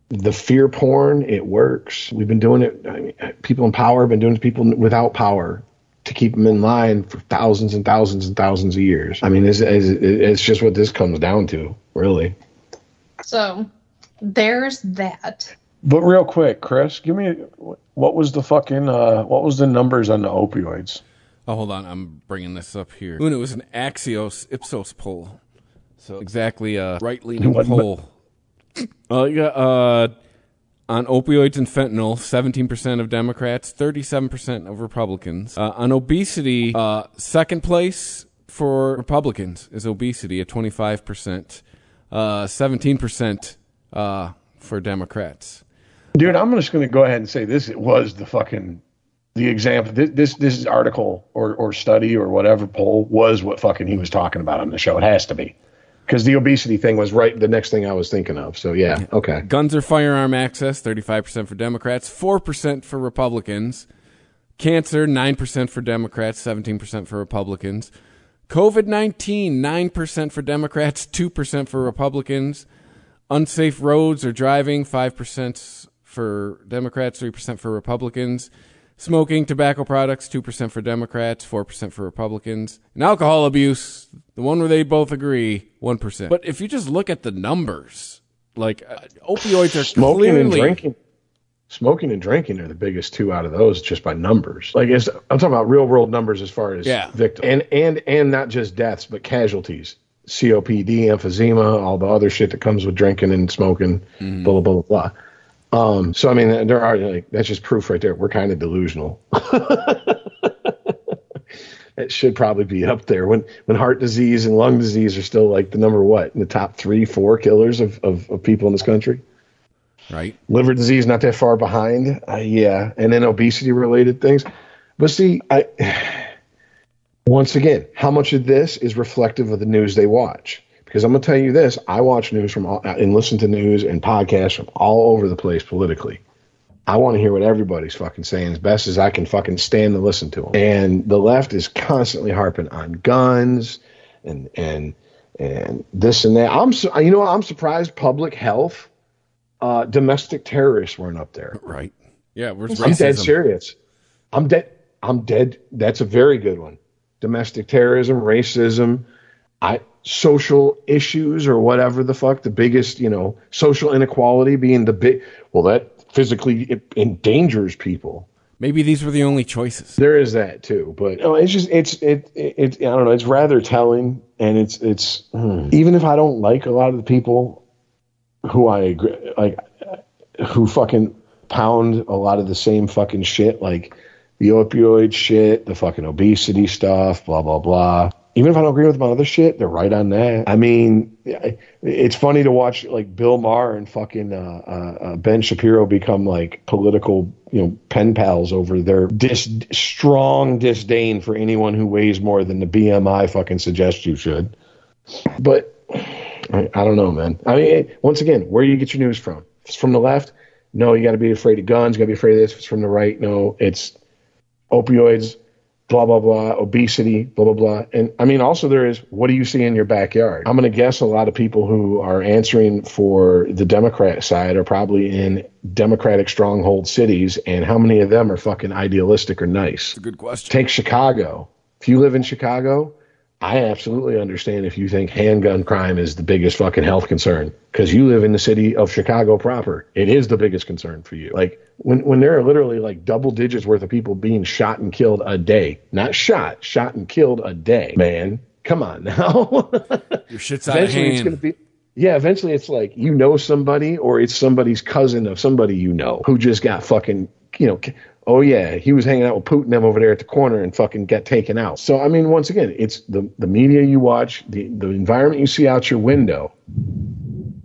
the fear porn, it works. We've been doing it. I mean, people in power have been doing it to people without power to keep them in line for thousands and thousands and thousands of years. I mean, it's, it's, it's just what this comes down to, really. So there's that. But real quick, Chris, give me what was the fucking uh, what was the numbers on the opioids? Oh, hold on. I'm bringing this up here. It was an Axios Ipsos poll. So exactly a right-leaning poll. Uh, yeah, uh, on opioids and fentanyl, seventeen percent of Democrats, thirty-seven percent of Republicans. Uh, on obesity, uh, second place for Republicans is obesity at twenty-five percent, uh, seventeen percent uh, for Democrats. Dude, I'm just going to go ahead and say this. It was the fucking... The example, this this article or, or study or whatever poll was what fucking he was talking about on the show. It has to be. Because the obesity thing was right the next thing I was thinking of. So, yeah, okay. Guns or firearm access, thirty-five percent for Democrats, four percent for Republicans. Cancer, nine percent for Democrats, seventeen percent for Republicans. COVID nineteen, nine percent for Democrats, two percent for Republicans. Unsafe roads or driving, five percent for Democrats, three percent for Republicans. Smoking, tobacco products, two percent for Democrats, four percent for Republicans. And alcohol abuse, the one where they both agree, one percent. But if you just look at the numbers, like uh, opioids are smoking clearly... and drinking. Smoking and drinking are the biggest two out of those just by numbers. Like it's, I'm talking about real world numbers as far as yeah. victims. And, and, and not just deaths, but casualties. C O P D, emphysema, all the other shit that comes with drinking and smoking, mm. blah, blah, blah, blah. Um, so, I mean, there are like, that's just proof right there. We're kind of delusional. It should probably be up there when, when heart disease and lung disease are still like the number, what, in the top three, four killers of, of, of people in this country. Right. Liver disease, not that far behind. Uh, yeah. And then obesity related things. But see, I, once again, how much of this is reflective of the news they watch? Because I'm going to tell you this, I watch news from all, and listen to news and podcasts from all over the place politically. I want to hear what everybody's fucking saying as best as I can fucking stand to listen to them. And the left is constantly harping on guns and and and this and that. I'm su- you know what? I'm surprised public health, uh, domestic terrorists weren't up there. Right? Yeah, we're I'm racism. dead serious. I'm dead. I'm dead. That's a very good one. Domestic terrorism, racism. I. Social issues or whatever the fuck, the biggest, you know, social inequality being the big, well, that physically it endangers people. Maybe these were the only choices. There is that too, but no, it's just, it's, it, it, it, I don't know, it's rather telling. And it's, it's, hmm. even if I don't like a lot of the people who I agree, like, who fucking pound a lot of the same fucking shit, like the opioid shit, the fucking obesity stuff, blah, blah, blah. Even if I don't agree with my other shit, they're right on that. I mean, it's funny to watch like Bill Maher and fucking uh, uh, Ben Shapiro become like political, you know, pen pals over their dis- strong disdain for anyone who weighs more than the B M I fucking suggests you should. But I, I don't know, man. I mean, once again, where do you get your news from? If it's from the left, no, you got to be afraid of guns. You got to be afraid of this. If it's from the right, no, it's opioids. Blah, blah, blah, obesity, blah, blah, blah. And I mean, also there is, what do you see in your backyard? I'm going to guess a lot of people who are answering for the Democrat side are probably in Democratic stronghold cities. And how many of them are fucking idealistic or nice? That's a good question. Take Chicago. If you live in Chicago, I absolutely understand if you think handgun crime is the biggest fucking health concern, because you live in the city of Chicago proper. It is the biggest concern for you. Like when, when there are literally like double digits worth of people being shot and killed a day, not shot, shot and killed a day, man, come on now. Your shit's out of hand. It's gonna be, yeah, eventually it's like, you know, somebody, or it's somebody's cousin of somebody, you know, who just got fucking, you know, oh, yeah, he was hanging out with Putin them over there at the corner and fucking got taken out. So, I mean, once again, it's the, the media you watch, the, the environment you see out your window.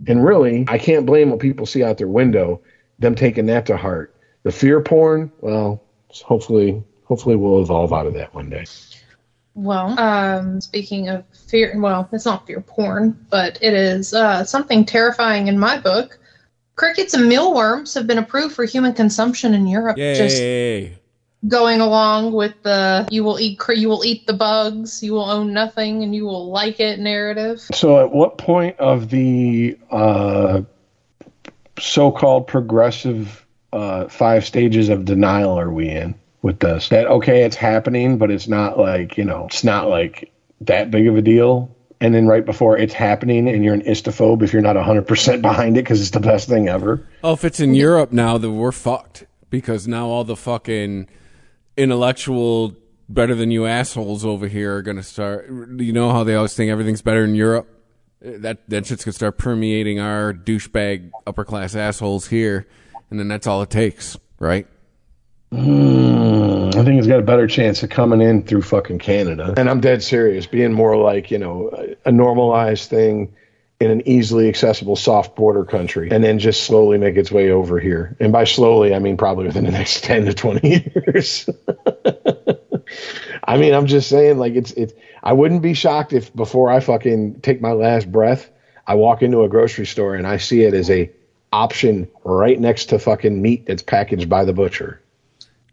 And really, I can't blame what people see out their window, them taking that to heart. The fear porn, well, hopefully, hopefully we'll evolve out of that one day. Well, um, speaking of fear, well, it's not fear porn, but it is uh, something terrifying in my book. Crickets and mealworms have been approved for human consumption in Europe. Yay. Just going along with the you will eat you will eat the bugs, you will own nothing, and you will like it narrative. So at what point of the uh, so-called progressive uh, five stages of denial are we in with this? That, okay, it's happening, but it's not like, you know, it's not like that big of a deal. And then right before it's happening, and you're an istophobe if you're not one hundred percent behind it because it's the best thing ever. Oh, if it's in Europe now, then we're fucked, because now all the fucking intellectual better-than-you assholes over here are going to start. You know how they always think everything's better in Europe? That that shit's going to start permeating our douchebag upper-class assholes here, and then that's all it takes, right? Mm, I think it's got a better chance of coming in through fucking Canada. And I'm dead serious, being more like, you know, a, a normalized thing in an easily accessible, soft border country, and then just slowly make its way over here. And by slowly, I mean probably within the next ten to twenty years. I mean, I'm just saying, like, it's, it's, I wouldn't be shocked if before I fucking take my last breath, I walk into a grocery store and I see it as a option right next to fucking meat that's packaged by the butcher.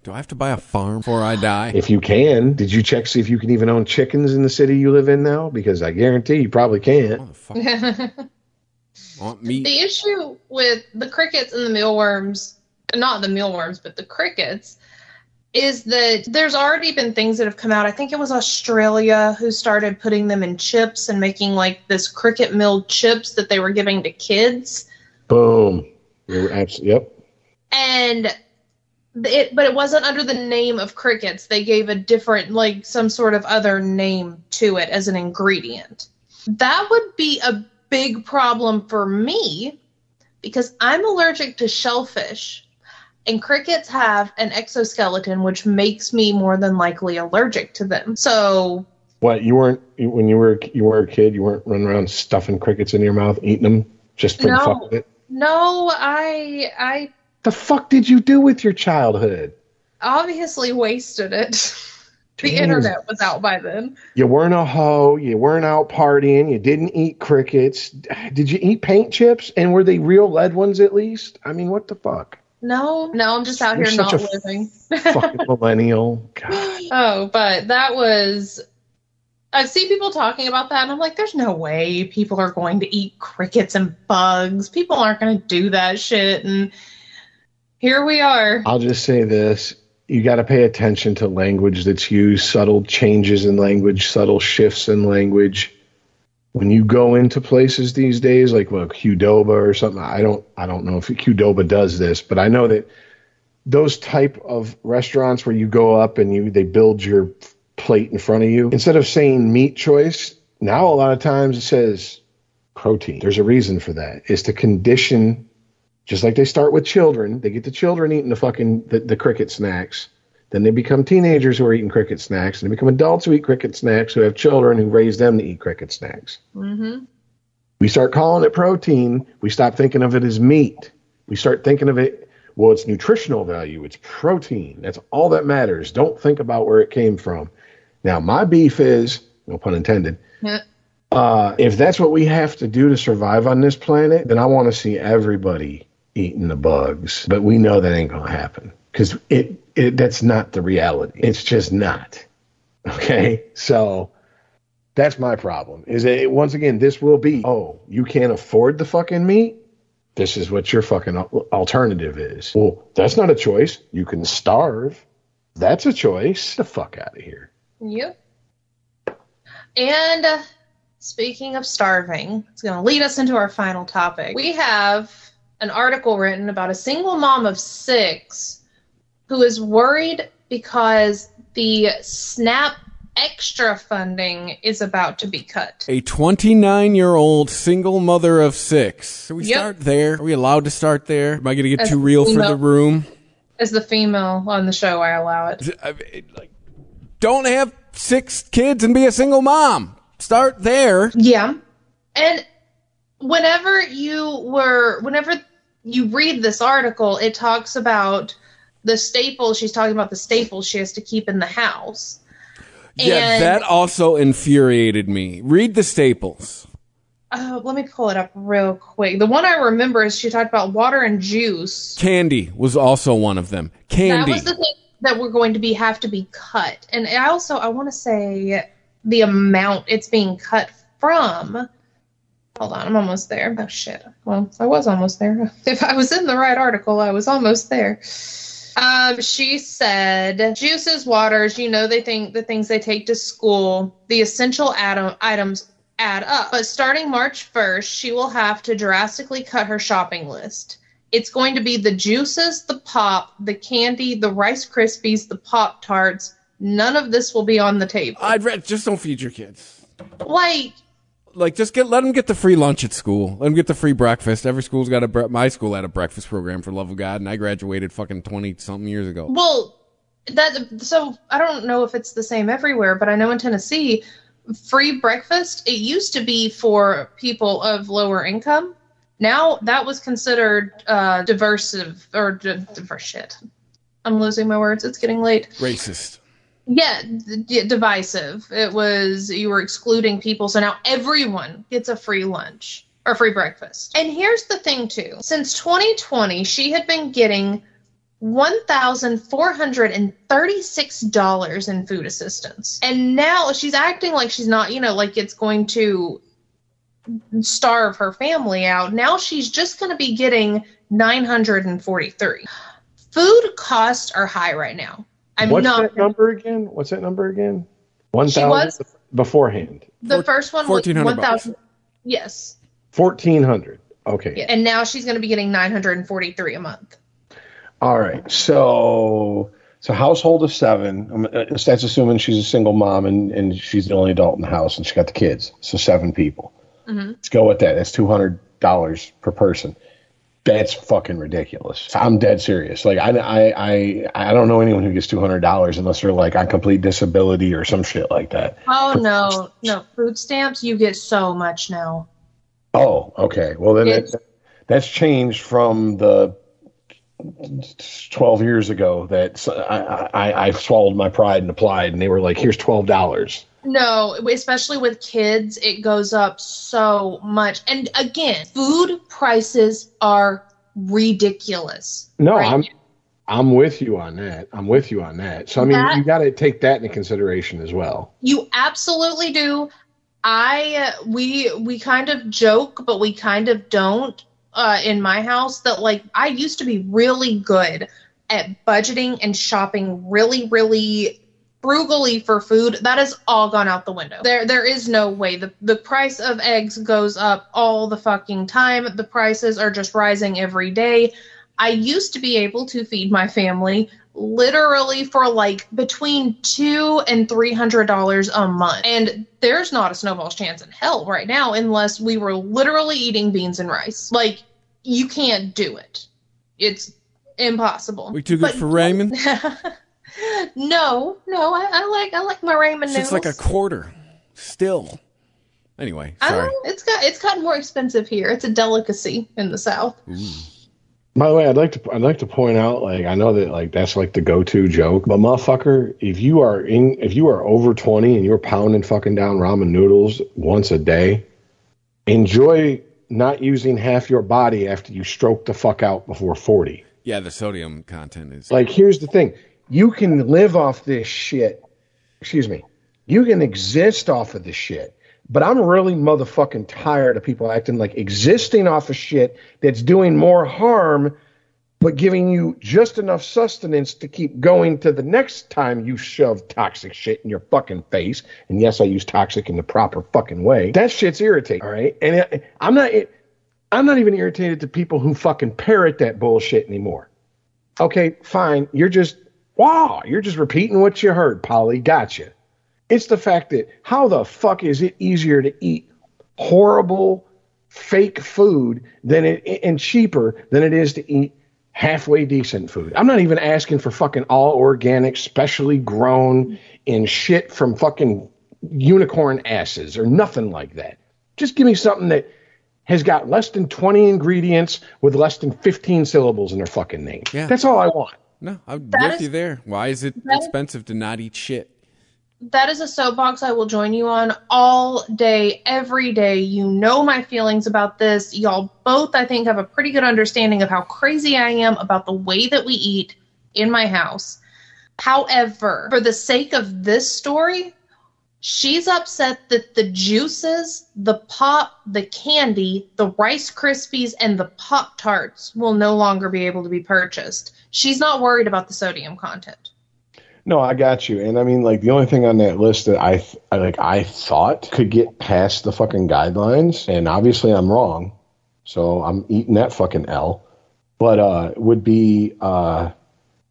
Do I have to buy a farm before I die? If you can. Did you check, see if you can even own chickens in the city you live in now? Because I guarantee you probably can't. Want meat? The issue with the crickets and the mealworms, not the mealworms, but the crickets, is that there's already been things that have come out. I think it was Australia who started putting them in chips and making like this cricket milled chips that they were giving to kids. Boom. Yep. And... It, but it wasn't under the name of crickets. They gave a different, like, some sort of other name to it as an ingredient. That would be a big problem for me because I'm allergic to shellfish, and crickets have an exoskeleton, which makes me more than likely allergic to them. So, what, you weren't, when you were you were a kid, you weren't running around stuffing crickets in your mouth, eating them just for no, the fuck of it? No, I I. The fuck did you do with your childhood? Obviously wasted it. The Damn. Internet was out by then. You weren't a hoe. You weren't out partying. You didn't eat crickets. Did you eat paint chips? And were they real lead ones at least? I mean, what the fuck? No, no, I'm just out You're here not living. Fucking millennial. God. Oh, but that was... I see people talking about that, and I'm like, there's no way people are going to eat crickets and bugs. People aren't going to do that shit, and... Here we are. I'll just say this. You got to pay attention to language that's used, subtle changes in language, subtle shifts in language. When you go into places these days, like well, Qdoba or something, I don't I don't know if Qdoba does this, but I know that those type of restaurants where you go up and you they build your plate in front of you, instead of saying meat choice, now a lot of times it says protein. There's a reason for that. It's to condition. Just like they start with children, they get the children eating the fucking the, the cricket snacks. Then they become teenagers who are eating cricket snacks, and they become adults who eat cricket snacks, who have children who raise them to eat cricket snacks. Mm-hmm. We start calling it protein. We stop thinking of it as meat. We start thinking of it, well, it's nutritional value. It's protein. That's all that matters. Don't think about where it came from. Now, my beef is, no pun intended, yeah. uh, if that's what we have to do to survive on this planet, then I want to see everybody eating the bugs, but we know that ain't gonna happen because it, it that's not the reality. It's just not. Okay, so that's my problem. Is that it, once again, this will be, oh, you can't afford the fucking meat. This is what your fucking alternative is. Well, that's not a choice. You can starve. That's a choice. Get the fuck out of here. Yep. And uh, speaking of starving, it's going to lead us into our final topic. We have an article written about a single mom of six who is worried because the SNAP extra funding is about to be cut. A twenty-nine-year-old single mother of six. Can we yep. start there? Are we allowed to start there? Am I going to get As too real female, for the room? As the female on the show, I allow it. I mean, like, don't have six kids and be a single mom. Start there. Yeah. And whenever you were, whenever you read this article, it talks about the staples. She's talking about the staples she has to keep in the house. Yeah, and that also infuriated me. Read the staples. Uh, let me pull it up real quick. The one I remember is she talked about water and juice. Candy was also one of them. Candy. That was the thing that we're going to be have to be cut. And I also, I want to say the amount it's being cut from. Hold on, I'm almost there. Oh, shit. Well, I was almost there. If I was in the right article, I was almost there. Um, she said, juices, waters, you know, they think the things they take to school, the essential ad- items add up. But starting March first, she will have to drastically cut her shopping list. It's going to be the juices, the pop, the candy, the Rice Krispies, the Pop-Tarts. None of this will be on the table. I'd re- just don't feed your kids. Like... Like, just get let them get the free lunch at school. Let them get the free breakfast. Every school's got a bre- my school had a breakfast program, for love of God, and I graduated fucking twenty-something years ago. Well, that so I don't know if it's the same everywhere, but I know in Tennessee, free breakfast, it used to be for people of lower income. Now that was considered uh, diversive, or diverse shit. I'm losing my words. It's getting late. Racist. Yeah, d- divisive. It was, you were excluding people, so now everyone gets a free lunch or free breakfast. And here's the thing, too. Since twenty twenty, she had been getting one thousand four hundred thirty-six dollars in food assistance. And now she's acting like she's not, you know, like it's going to starve her family out. Now she's just going to be getting nine hundred forty-three dollars. Food costs are high right now. I'm What's not, that number again? What's that number again? One thousand beforehand. The first one was one thousand. Yes. Fourteen hundred. Okay. Yeah. And now she's going to be getting nine hundred and forty-three a month. All right. So, so household of seven. That's assuming she's a single mom and, and she's the only adult in the house and she got the kids. So seven people. Mm-hmm. Let's go with that. That's two hundred dollars per person. That's fucking ridiculous. I'm dead serious. Like, I, I, I, I don't know anyone who gets two hundred dollars unless they're, like, on complete disability or some shit like that. Oh, For, no. No, food stamps, you get so much now. Oh, okay. Well, then it, that's changed from the twelve years ago that I, I, I swallowed my pride and applied, and they were like, here's twelve dollars. No, especially with kids, it goes up so much. And again, food prices are ridiculous. No, right I'm now. I'm with you on that. I'm with you on that. So, I mean, that, you got to take that into consideration as well. You absolutely do. I uh, we we kind of joke, but we kind of don't uh, in my house that, like, I used to be really good at budgeting and shopping really, really frugally for food. That has all gone out the window. There there is no way. The the price of eggs goes up all the fucking time. The prices are just rising every day. I used to be able to feed my family literally for like between two and three hundred dollars a month. And there's not a snowball's chance in hell right now unless we were literally eating beans and rice. Like, you can't do it. It's impossible. We too good but, for Raymond? No, no, I, I like I like my ramen noodles. It's like a quarter, still. Anyway, sorry. It's got it's gotten more expensive here. It's a delicacy in the South. Ooh. By the way, I'd like to I'd like to point out, like, I know that, like, that's like the go-to joke, but motherfucker, if you are in if you are over twenty and you're pounding fucking down ramen noodles once a day, enjoy not using half your body after you stroke the fuck out before forty. Yeah, the sodium content is like. Here's the thing. You can live off this shit. Excuse me. You can exist off of this shit. But I'm really motherfucking tired of people acting like existing off of shit that's doing more harm but giving you just enough sustenance to keep going to the next time you shove toxic shit in your fucking face. And yes, I use toxic in the proper fucking way. That shit's irritating, all right? And it, I'm not it, I'm not even irritated to people who fucking parrot that bullshit anymore. Okay, fine. You're just, wow, you're just repeating what you heard, Polly. Gotcha. It's the fact that how the fuck is it easier to eat horrible fake food than it, and cheaper than it is to eat halfway decent food? I'm not even asking for fucking all organic, specially grown and shit from fucking unicorn asses or nothing like that. Just give me something that has got less than twenty ingredients with less than fifteen syllables in their fucking name. Yeah. That's all I want. No, I'm that with is, you there. Why is it expensive is, to not eat shit? That is a soapbox I will join you on all day, every day. You know my feelings about this. Y'all both, I think, have a pretty good understanding of how crazy I am about the way that we eat in my house. However, for the sake of this story, she's upset that the juices, the pop, the candy, the Rice Krispies, and the Pop-Tarts will no longer be able to be purchased. She's not worried about the sodium content. No, I got you. And I mean, like, the only thing on that list that I, th- I like, I thought could get past the fucking guidelines, and obviously I'm wrong, so I'm eating that fucking L, but uh, would be uh,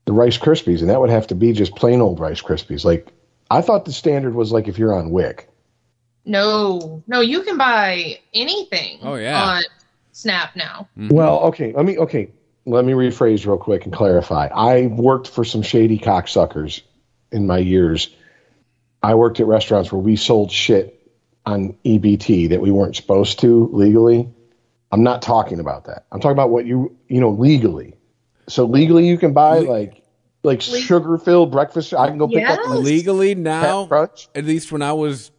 the Rice Krispies, and that would have to be just plain old Rice Krispies. Like, I thought the standard was like if you're on W I C. No, no, you can buy anything oh, yeah. on Snap now. Mm-hmm. Well, okay, let me, okay, let me rephrase real quick and clarify. I worked for some shady cocksuckers in my years. I worked at restaurants where we sold shit on E B T that we weren't supposed to legally. I'm not talking about that. I'm talking about what you, you know, legally. So legally you can buy like, Like Le- sugar-filled breakfast, I can go pick yes. up legally now. At least when I was,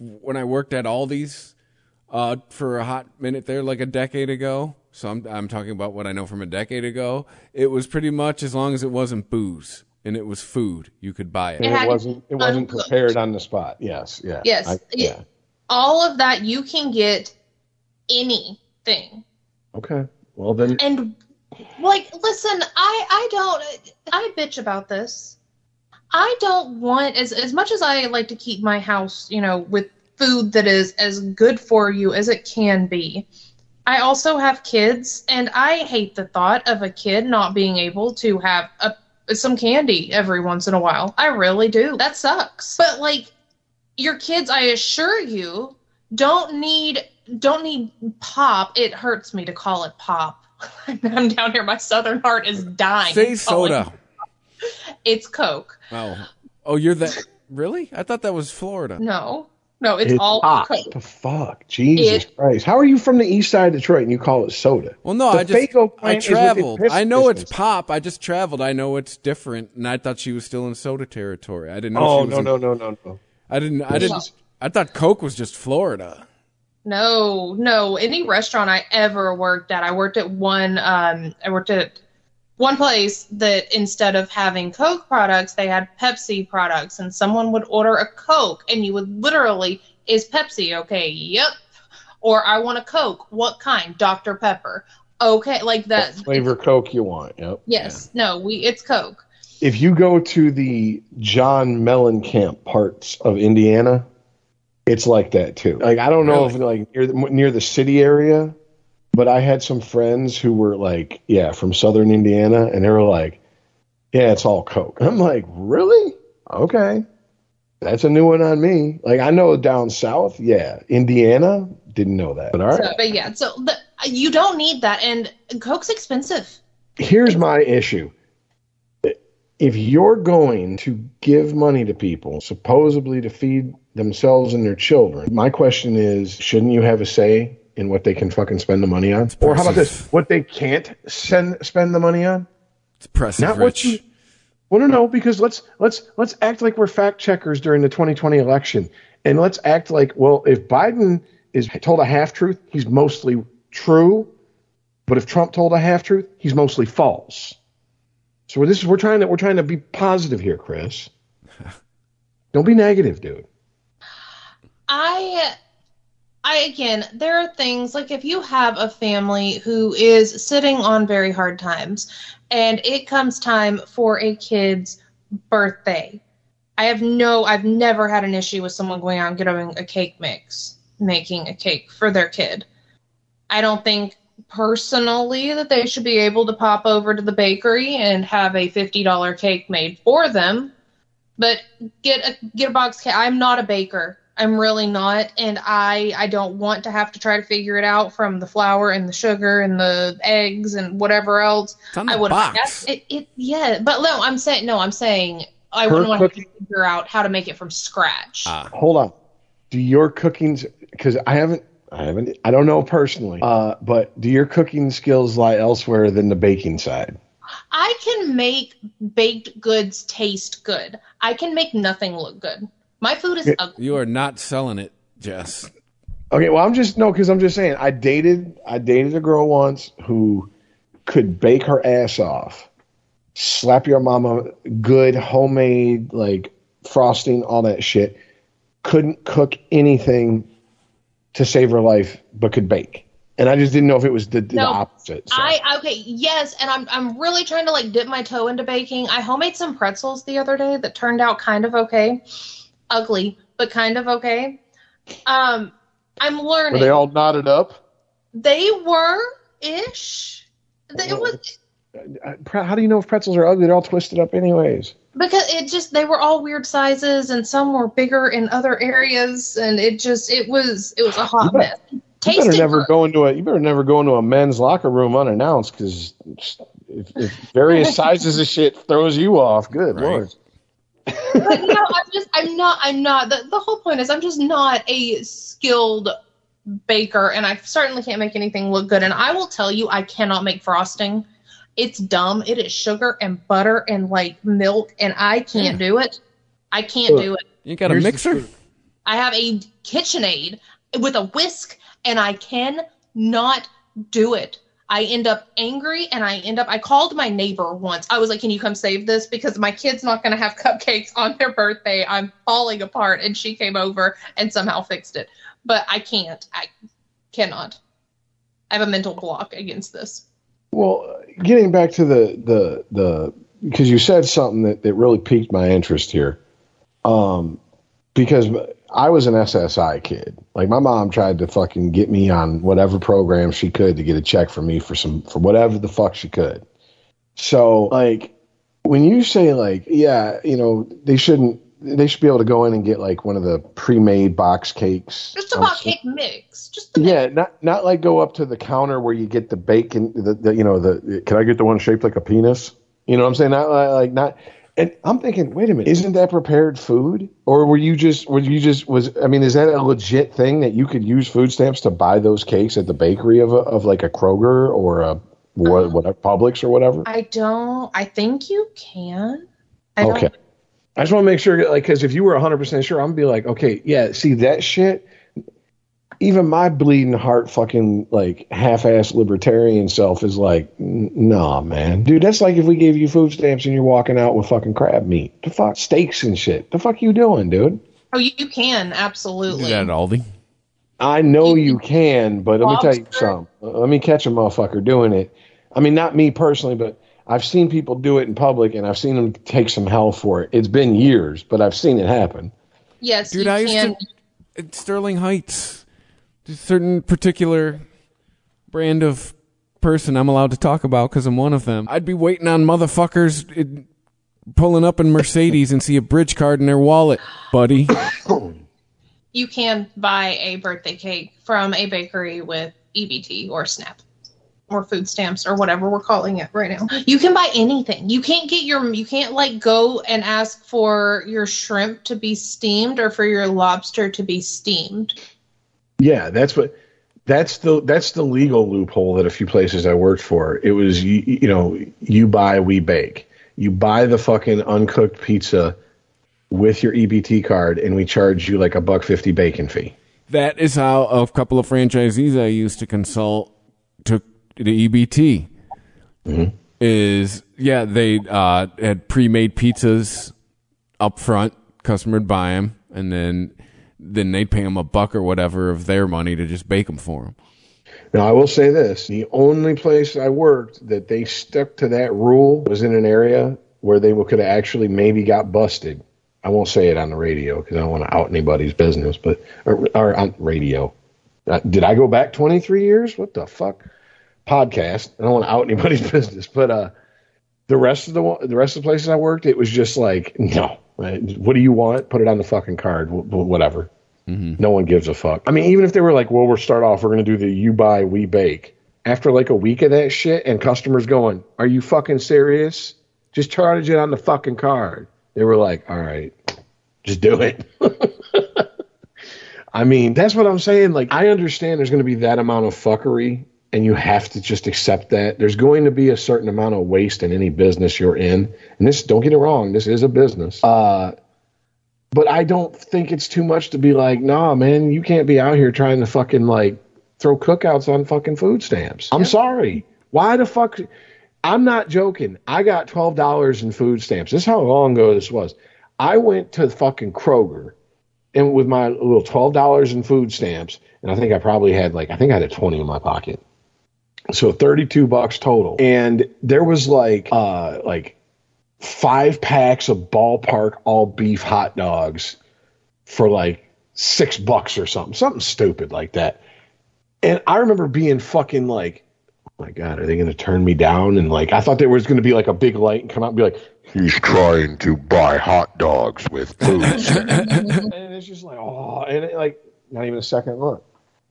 when I worked at Aldi's uh, for a hot minute there, like a decade ago. So I'm I'm talking about what I know from a decade ago. It was pretty much as long as it wasn't booze and it was food, you could buy it. And it wasn't it wasn't uncooked. Prepared on the spot. Yes, yeah, yes, I, yeah. All of that you can get anything. Okay, well then, and. Like, listen, I, I don't, I bitch about this. I don't want, as as much as I like to keep my house, you know, with food that is as good for you as it can be, I also have kids, and I hate the thought of a kid not being able to have a, some candy every once in a while. I really do. That sucks. But, like, your kids, I assure you, don't need, don't need pop. It hurts me to call it pop. I'm down here. My southern heart is dying. Say soda. It's Coke. Wow. Oh, you're that? Really? I thought that was Florida. No. No, it's, it's all pop. Coke. What the fuck? Jesus it, Christ. How are you from the east side of Detroit and you call it soda? Well, no, the I just I traveled. I know business. It's pop. I just traveled. I know it's different. And I thought she was still in soda territory. I didn't know oh, she was Oh, no, in, no, no, no, no. I didn't. I didn't. I thought Coke was just Florida. No, no. Any restaurant I ever worked at, I worked at one. Um, I worked at one place that instead of having Coke products, they had Pepsi products, and someone would order a Coke, and you would literally, is Pepsi okay? Yep. Or I want a Coke. What kind? Doctor Pepper. Okay, like that. What flavor Coke you want? Yep. Yes. Yeah. No. We. It's Coke. If you go to the John Mellencamp parts of Indiana. It's like that, too. Like, I don't know really? if, like, near the, near the city area, but I had some friends who were, like, yeah, from southern Indiana, and they were like, yeah, it's all Coke. I'm like, really? Okay. That's a new one on me. Like, I know down south, yeah. Indiana, didn't know that. But all right. So, but, yeah, so the, you don't need that, and Coke's expensive. Here's my issue. If you're going to give money to people, supposedly to feed themselves and their children, my question is, shouldn't you have a say in what they can fucking spend the money on? Or how about this, what they can't send, spend the money on? It's oppressive, Not Rich. What you, well, no, no, because let's, let's, let's act like we're fact checkers during the twenty twenty election. And let's act like, well, if Biden is told a half-truth, he's mostly true. But if Trump told a half-truth, he's mostly false. So this is we're trying to we're trying to be positive here, Chris. Don't be negative, dude. I I again, there are things like if you have a family who is sitting on very hard times and it comes time for a kid's birthday. I have no, I've never had an issue with someone going out and getting a cake mix, making a cake for their kid. I don't think personally that they should be able to pop over to the bakery and have a fifty dollar cake made for them, but get a, get a box cake. I'm not a baker. I'm really not, and I, I don't want to have to try to figure it out from the flour and the sugar and the eggs and whatever else. It's on the I would box. It, it, yeah, but no, I'm saying no. I'm saying I Her wouldn't want cook- to figure out how to make it from scratch. Uh, Hold on, do your cookings? Because I haven't, I haven't, I don't know personally. Uh, but do your cooking skills lie elsewhere than the baking side? I can make baked goods taste good. I can make nothing look good. My food is ugly. You are not selling it, Jess. Okay, well, I'm just, no, because I'm just saying, I dated I dated a girl once who could bake her ass off, slap your mama, good, homemade, like, frosting, all that shit, couldn't cook anything to save her life, but could bake. And I just didn't know if it was the, the no, opposite. So. I okay, yes, and I'm I'm really trying to, like, dip my toe into baking. I homemade some pretzels the other day that turned out kind of okay. Ugly, but kind of okay. Um, I'm learning. Were they all knotted up? They were ish. It was. How do you know if pretzels are ugly? They're all twisted up, anyways. Because it just they were all weird sizes, and some were bigger in other areas, and it just it was it was a hot mess. You better never good. go into a you better never go into a men's locker room unannounced because if, if various sizes of shit throws you off, good right. Lord. But no, I'm just, I'm not, I'm not, the, the whole point is I'm just not a skilled baker, and I certainly can't make anything look good, and I will tell you I cannot make frosting. It's dumb. It is sugar and butter and, like, milk, and I can't yeah. do it. I can't do it. You got a Here's mixer? I have a KitchenAid with a whisk, and I cannot do it. I end up angry, and I end up, I called my neighbor once. I was like, can you come save this? Because my kid's not going to have cupcakes on their birthday. I'm falling apart. And she came over and somehow fixed it. But I can't. I cannot. I have a mental block against this. Well, getting back to the, the, the, because you said something that, that really piqued my interest here. Um, because I was an S S I kid. Like, my mom tried to fucking get me on whatever program she could to get a check for me for some, for whatever the fuck she could. So, like, when you say, like, yeah, you know, they shouldn't, they should be able to go in and get, like, one of the pre-made box cakes. Just a box cake mix. Just the yeah, mix. not not like go up to the counter where you get the bacon, the, the you know, the, can I get the one shaped like a penis? You know what I'm saying? Not like, not... And I'm thinking, wait a minute, isn't that prepared food? Or were you just, were you just, was, I mean, is that a legit thing that you could use food stamps to buy those cakes at the bakery of a, of like a Kroger or a what, um, what, Publix or whatever? I don't, I think you can. I okay. Don't. I just want to make sure, like, because if you were one hundred percent sure, I'm going to be like, okay, yeah, see that shit? Even my bleeding heart fucking, like, half-ass libertarian self is like, nah, man. Dude, that's like if we gave you food stamps and you're walking out with fucking crab meat. The fuck? Steaks and shit. The fuck you doing, dude? Oh, you can, absolutely. You do that at Aldi? I know you can, but lobster? Let me tell you something. Let me catch a motherfucker doing it. I mean, not me personally, but I've seen people do it in public, and I've seen them take some hell for it. It's been years, but I've seen it happen. Yes, dude, you I can. Used to, at Sterling Heights... a certain particular brand of person I'm allowed to talk about because I'm one of them. I'd be waiting on motherfuckers it, pulling up in Mercedes and see a bridge card in their wallet, buddy. You can buy a birthday cake from a bakery with E B T or SNAP or food stamps or whatever we're calling it right now. You can buy anything. You can't get your, you can't like go and ask for your shrimp to be steamed or for your lobster to be steamed. Yeah, that's what that's the that's the legal loophole that a few places I worked for. It was you, you know, you buy, we bake. You buy the fucking uncooked pizza with your E B T card and we charge you like a buck fifty bacon fee. That is how a couple of franchisees I used to consult took the E B T. Mm-hmm. Is yeah, they uh, had pre-made pizzas up front, customer would buy them and then then they'd pay them a buck or whatever of their money to just bake them for them. Now, I will say this. The only place I worked that they stuck to that rule was in an area where they could have actually maybe got busted. I won't say it on the radio because I don't want to out anybody's business, but or, or on radio. Uh, did I go back twenty-three years? What the fuck? Podcast. I don't want to out anybody's business, but uh, the rest of the the rest of the places I worked, it was just like, no. What do you want? Put it on the fucking card. Whatever. Mm-hmm. No one gives a fuck. I mean, even if they were like, well, we'll start off, we're going to do the you buy, we bake. After like a week of that shit and customers going, are you fucking serious? Just charge it on the fucking card. They were like, all right, just do it. I mean, that's what I'm saying. Like, I understand there's going to be that amount of fuckery and you have to just accept that. There's going to be a certain amount of waste in any business you're in. And this, don't get it wrong, this is a business. Uh, But I don't think it's too much to be like, nah, man, you can't be out here trying to fucking, like, throw cookouts on fucking food stamps. I'm sorry. Why the fuck? I'm not joking. I got twelve dollars in food stamps. This is how long ago this was. I went to fucking Kroger and with my little twelve dollars in food stamps, and I think I probably had, like, I think I had a twenty in my pocket. So thirty-two bucks total. And there was, like, uh, like, five packs of ballpark all beef hot dogs for like six bucks or something, something stupid like that. And I remember being fucking like, oh my God, are they going to turn me down? And like, I thought there was going to be like a big light and come out and be like, he's trying to buy hot dogs with food. And it's just like, oh, and it, like, not even a second look.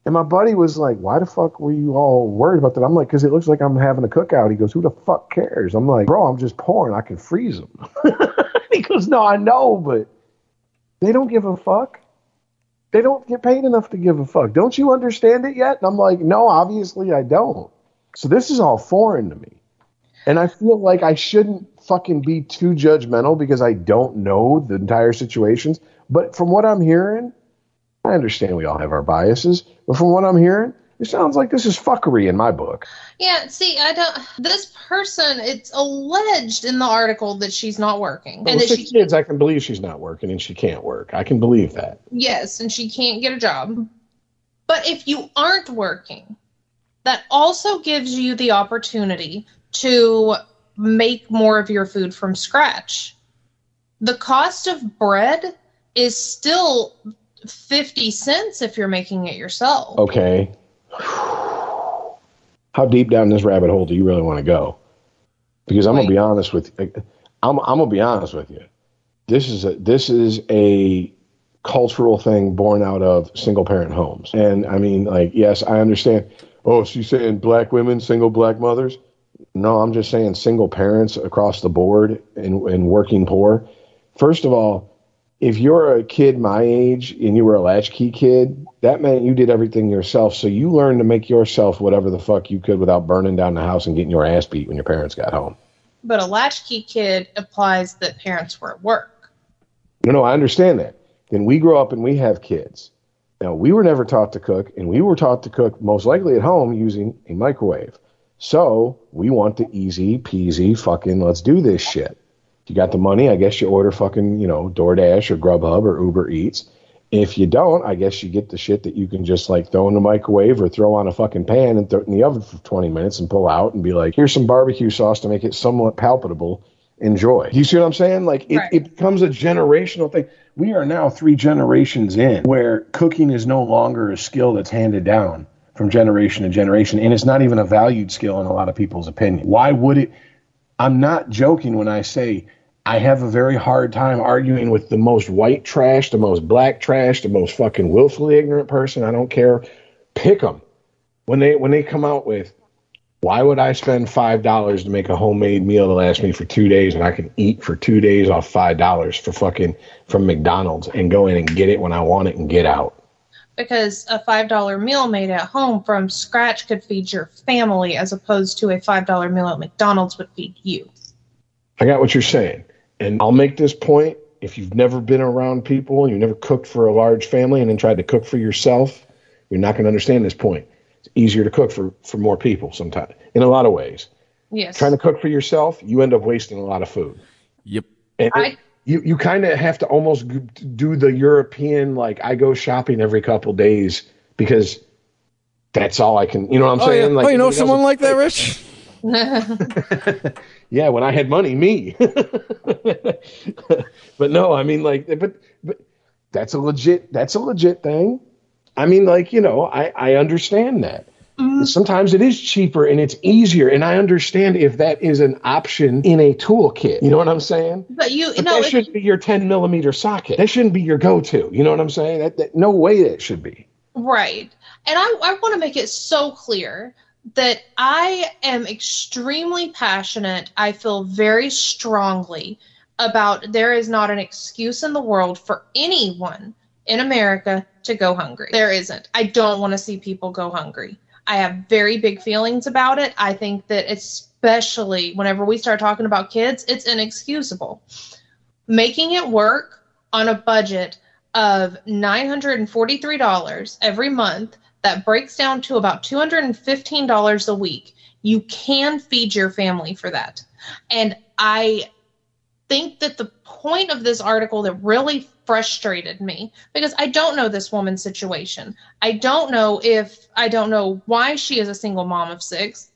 And my buddy was like, why the fuck were you all worried about that? I'm like, because it looks like I'm having a cookout. He goes, who the fuck cares? I'm like, bro, I'm just pouring. I can freeze them. He goes, no, I know, but they don't give a fuck. They don't get paid enough to give a fuck. Don't you understand it yet? And I'm like, no, obviously I don't. So this is all foreign to me. And I feel like I shouldn't fucking be too judgmental because I don't know the entire situations. But from what I'm hearing, I understand we all have our biases, but from what I'm hearing, it sounds like this is fuckery in my book. Yeah, see, I don't. This person, it's alleged in the article that she's not working. But and with that six she, kids, I can believe she's not working and she can't work. I can believe that. Yes, and she can't get a job. But if you aren't working, that also gives you the opportunity to make more of your food from scratch. The cost of bread is still fifty cents if you're making it yourself. Okay. How deep down this rabbit hole do you really want to go? Because I'm Wait. gonna be honest with you. I'm I'm gonna be honest with you. This is a this is a cultural thing born out of single parent homes. And I mean, like, yes, I understand. Oh, she's saying black women, single black mothers. No, I'm just saying single parents across the board and and working poor. First of all, if you're a kid my age and you were a latchkey kid, that meant you did everything yourself. So you learned to make yourself whatever the fuck you could without burning down the house and getting your ass beat when your parents got home. But a latchkey kid implies that parents were at work. No, no, I understand that. Then we grow up and we have kids. Now, we were never taught to cook, and we were taught to cook most likely at home using a microwave. So we want the easy peasy fucking let's do this shit. You got the money, I guess you order fucking, you know, DoorDash or Grubhub or Uber Eats. If you don't, I guess you get the shit that you can just like throw in the microwave or throw on a fucking pan and throw it in the oven for twenty minutes and pull out and be like, here's some barbecue sauce to make it somewhat palatable. Enjoy. Do you see what I'm saying? Like it, right. It becomes a generational thing. We are now three generations in where cooking is no longer a skill that's handed down from generation to generation. And it's not even a valued skill in a lot of people's opinion. Why would it? I'm not joking when I say I have a very hard time arguing with the most white trash, the most black trash, the most fucking willfully ignorant person. I don't care. Pick them. When they when they come out with, why would I spend five dollars to make a homemade meal that lasts me for two days and I can eat for two days off five dollars for fucking from McDonald's and go in and get it when I want it and get out? Because a five dollar meal made at home from scratch could feed your family as opposed to a five dollar meal at McDonald's would feed you. I got what you're saying. And I'll make this point, if you've never been around people and you've never cooked for a large family and then tried to cook for yourself, you're not going to understand this point. It's easier to cook for, for more people sometimes, in a lot of ways. Yes. Trying to cook for yourself, you end up wasting a lot of food. Yep. And I, you, you kind of have to almost do the European, like, I go shopping every couple days because that's all I can, you know what I'm oh, saying? Yeah. Like, oh, you know someone else, like that, Rich? Yeah, when I had money, me. But no, I mean, like, but, but that's a legit, that's a legit thing. I mean, like, you know, I, I understand that. Mm-hmm. Sometimes it is cheaper and it's easier. And I understand if that is an option in a toolkit. You know what I'm saying? But you, but no, that shouldn't be your ten millimeter socket. That shouldn't be your go-to. You know what I'm saying? That, that no way that should be. Right. And I, I want to make it so clear that I am extremely passionate. I feel very strongly about there is not an excuse in the world for anyone in America to go hungry. There isn't. I don't want to see people go hungry. I have very big feelings about it. I think that especially whenever we start talking about kids, it's inexcusable. Making it work on a budget of nine hundred forty-three dollars every month, that breaks down to about two hundred fifteen dollars a week. You can feed your family for that. And I think that the point of this article that really frustrated me, because I don't know this woman's situation. I don't know if, I don't know why she is a single mom of six.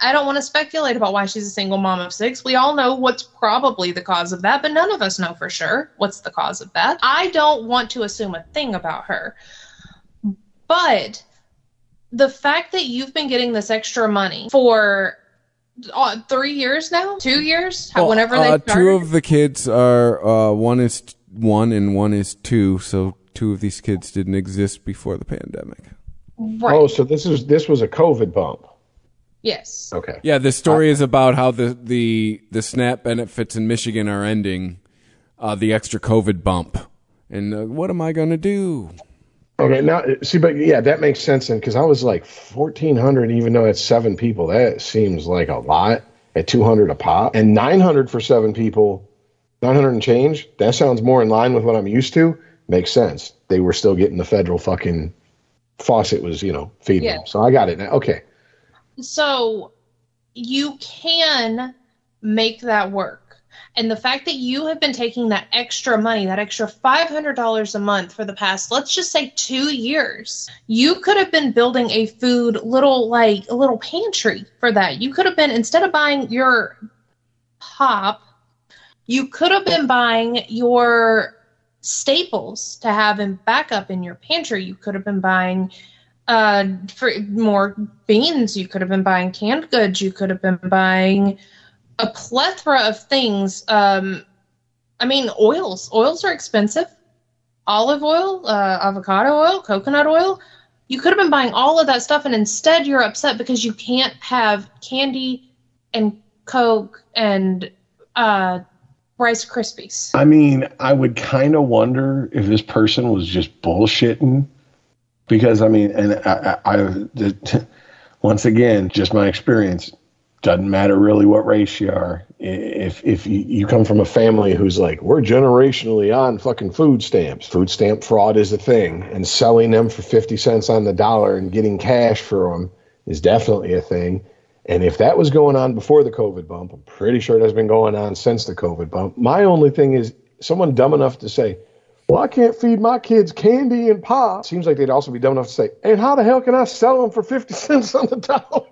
I don't want to speculate about why she's a single mom of six. We all know what's probably the cause of that, but none of us know for sure what's the cause of that. I don't want to assume a thing about her. But the fact that you've been getting this extra money for uh, three years now, two years, well, whenever they uh, started. Two of the kids are, uh, one is one and one is two. So two of these kids didn't exist before the pandemic. Right. Oh, so this is this was a COVID bump. Yes. Okay. Yeah, this story is about how the, the, the SNAP benefits in Michigan are ending, uh, the extra COVID bump. And uh, what am I going to do? Okay, now see, but yeah, that makes sense then, because I was like fourteen hundred, even though it's seven people, that seems like a lot at two hundred a pop, and nine hundred for seven people, nine hundred and change. That sounds more in line with what I'm used to. Makes sense. They were still getting the federal fucking faucet was, you know, feeding yeah. them. So I got it now. Okay. So you can make that work. And the fact that you have been taking that extra money, that extra five hundred dollars a month for the past, let's just say two years, you could have been building a food little, like a little pantry for that. You could have been, instead of buying your pop, you could have been buying your staples to have in backup in your pantry. You could have been buying uh, for more beans. You could have been buying canned goods. You could have been buying a plethora of things. Um, I mean, oils. Oils are expensive. Olive oil, uh, avocado oil, coconut oil. You could have been buying all of that stuff, and instead you're upset because you can't have candy and Coke and uh, Rice Krispies. I mean, I would kind of wonder if this person was just bullshitting, because, I mean, and I, I, I once again, just my experience. Doesn't matter really what race you are. If if you, you come from a family who's like, we're generationally on fucking food stamps. Food stamp fraud is a thing. And selling them for fifty cents on the dollar and getting cash for them is definitely a thing. And if that was going on before the COVID bump, I'm pretty sure it has been going on since the COVID bump. My only thing is someone dumb enough to say, well, I can't feed my kids candy and pop. Seems like they'd also be dumb enough to say, and how the hell can I sell them for fifty cents on the dollar?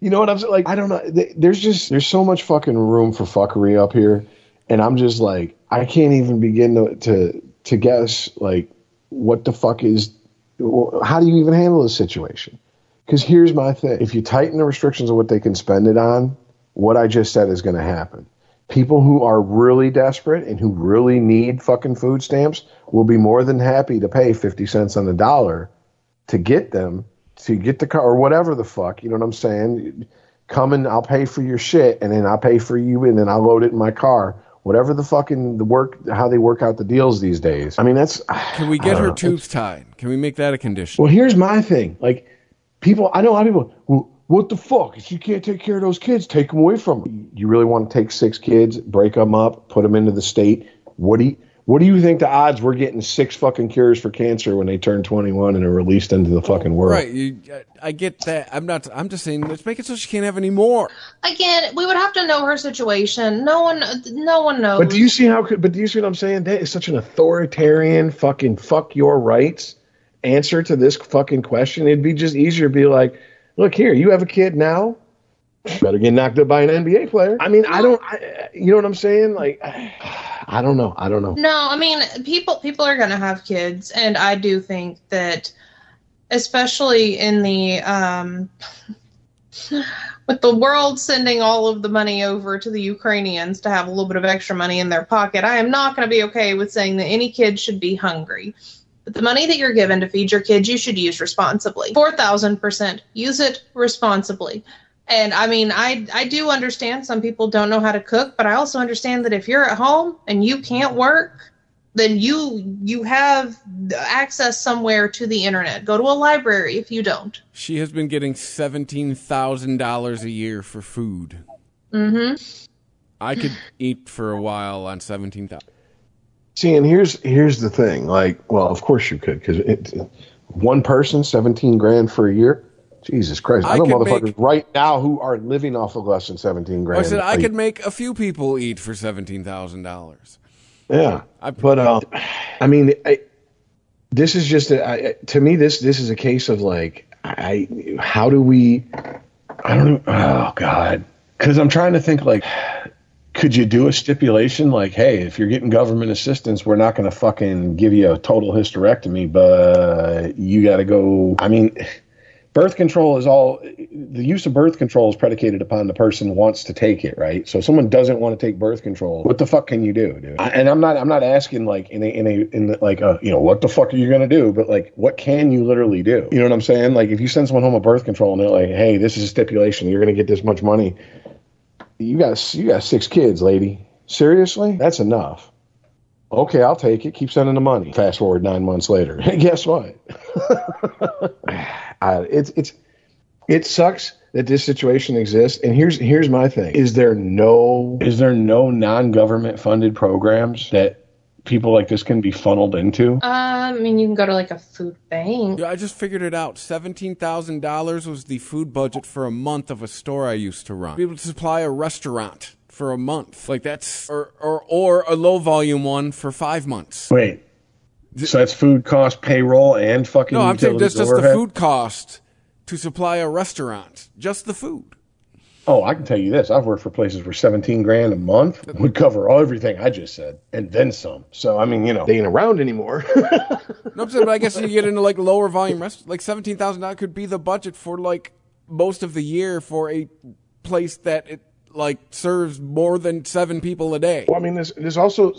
You know what I'm saying? Like, I don't know. There's just, there's so much fucking room for fuckery up here. And I'm just like, I can't even begin to, to, to guess, like, what the fuck is, how do you even handle this situation? Because here's my thing. If you tighten the restrictions of what they can spend it on, what I just said is going to happen. People who are really desperate and who really need fucking food stamps will be more than happy to pay fifty cents on the dollar to get them. So you get the car or whatever the fuck, you know what I'm saying? Come and I'll pay for your shit, and then I'll pay for you, and then I'll load it in my car. Whatever the fucking the work, how they work out the deals these days. I mean, that's. Can we get her know. tubes tied? Can we make that a condition? Well, here's my thing. Like, people, I know a lot of people. Well, what the fuck? If you can't take care of those kids, take them away from them. You really want to take six kids, break them up, put them into the state? What do you, What do you think the odds we're getting six fucking cures for cancer when they turn twenty-one and are released into the fucking world? Right. You, I get that. I'm not, I'm just saying, let's make it so she can't have any more. Again, we would have to know her situation. No one, no one knows. But do you see how, but do you see what I'm saying? That is such an authoritarian fucking fuck your rights answer to this fucking question. It'd be just easier to be like, look here, you have a kid now. Better get knocked up by an N B A player. I mean, I don't, I, you know what I'm saying? Like, I don't know. I don't know. No, I mean, people, people are going to have kids. And I do think that, especially in the, um, with the world sending all of the money over to the Ukrainians to have a little bit of extra money in their pocket, I am not going to be okay with saying that any kid should be hungry. But the money that you're given to feed your kids, you should use responsibly. four thousand percent. Use it responsibly. And I mean, I I do understand some people don't know how to cook, but I also understand that if you're at home and you can't work, then you you have access somewhere to the internet. Go to a library if you don't. She has been getting seventeen thousand dollars a year for food. Mm-hmm. I could eat for a while on seventeen thousand dollars. See, and here's here's the thing. Like, well, of course you could, because one person, seventeen grand for a year. Jesus Christ. I, I know motherfuckers make, right now who are living off of less than seventeen grand. I said I could make a few people eat for seventeen thousand dollars. Yeah. I, but, uh, I mean, I, this is just, a, I, to me, this this is a case of like, I how do we, I don't know, oh, God. Because I'm trying to think, like, could you do a stipulation like, hey, if you're getting government assistance, we're not going to fucking give you a total hysterectomy, but you got to go, I mean... Birth control is all the use of birth control is predicated upon the person wants to take it, right? So if someone doesn't want to take birth control, what the fuck can you do, dude? I, and I'm not I'm not asking like in a in a in the, like a, you know, what the fuck are you gonna do? But like, what can you literally do? You know what I'm saying? Like, if you send someone home with birth control and they're like, hey, this is a stipulation, you're gonna get this much money. You got you got six kids, lady. Seriously? That's enough. Okay, I'll take it. Keep sending the money. Fast forward nine months later. Hey, guess what? I, it's it's it sucks that this situation exists. And here's here's my thing: is there no is there no non-government funded programs that people like this can be funneled into? Uh, I mean, you can go to like a food bank. Yeah, I just figured it out. Seventeen thousand dollars was the food budget for a month of a store I used to run. People supply a restaurant for a month, like that's or or or a low volume one for five months. Wait, so that's food cost, payroll, and fucking. No, I'm saying that's just overhead. The food cost to supply a restaurant, just the food. Oh, I can tell you this: I've worked for places where seventeen grand a month would cover all everything I just said, and then some. So I mean, you know, they ain't around anymore. No, I'm saying, but I guess you get into like lower volume restaurants, like seventeen thousand dollars could be the budget for like most of the year for a place that it. Like serves more than seven people a day. Well, I mean, there's, there's also,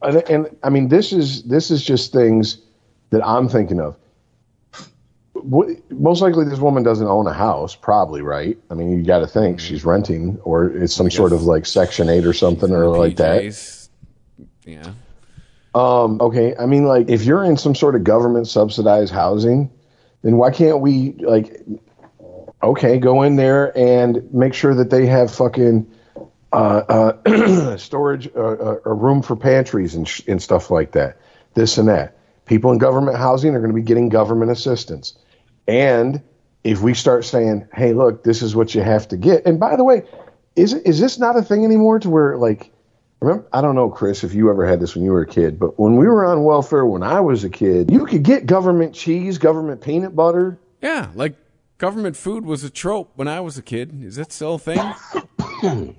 and I mean, this is this is just things that I'm thinking of. Most likely, this woman doesn't own a house, probably, right? I mean, you got to think she's renting, or it's some sort of like Section eight or something, or like P Js. That. Yeah. Um. Okay. I mean, like, if you're in some sort of government subsidized housing, then why can't we like? Okay, go in there and make sure that they have fucking uh, uh, storage, uh, uh, a room for pantries and, sh- and stuff like that, this and that. People in government housing are going to be getting government assistance. And if we start saying, hey, look, this is what you have to get. And by the way, is is this not a thing anymore to where, like, remember, I don't know, Chris, if you ever had this when you were a kid, but when we were on welfare when I was a kid, you could get government cheese, government peanut butter. Yeah, like. Government food was a trope when I was a kid. Is that still a thing?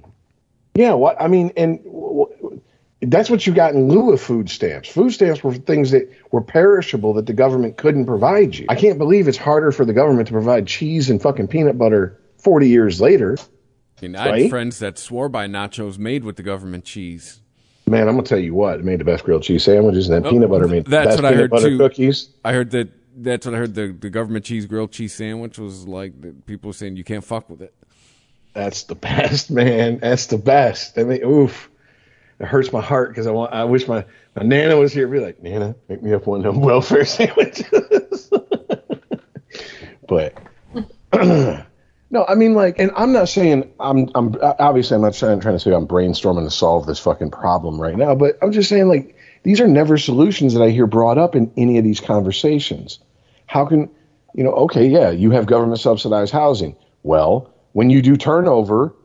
Yeah, what I mean, and w- w- that's what you got in lieu of food stamps. Food stamps were things that were perishable that the government couldn't provide you. I can't believe it's harder for the government to provide cheese and fucking peanut butter forty years later. And I right? had friends that swore by nachos made with the government cheese. Man, I'm going to tell you what. It made the best grilled cheese sandwiches, and that oh, peanut butter made that's the best what peanut I heard butter too. Cookies. I heard that. That's what I heard. The, the government cheese grilled cheese sandwich was like the, people were saying you can't fuck with it. That's the best, man. That's the best. I mean, oof, it hurts my heart because I want. I wish my, my Nana was here. I'd be like, Nana, make me up one of them welfare sandwiches. But no, I mean, like, and I'm not saying I'm. I'm obviously I'm not trying, I'm trying to say I'm brainstorming to solve this fucking problem right now. But I'm just saying, like. These are never solutions that I hear brought up in any of these conversations. How can, you know, okay, yeah, you have government subsidized housing. Well, when you do turnover,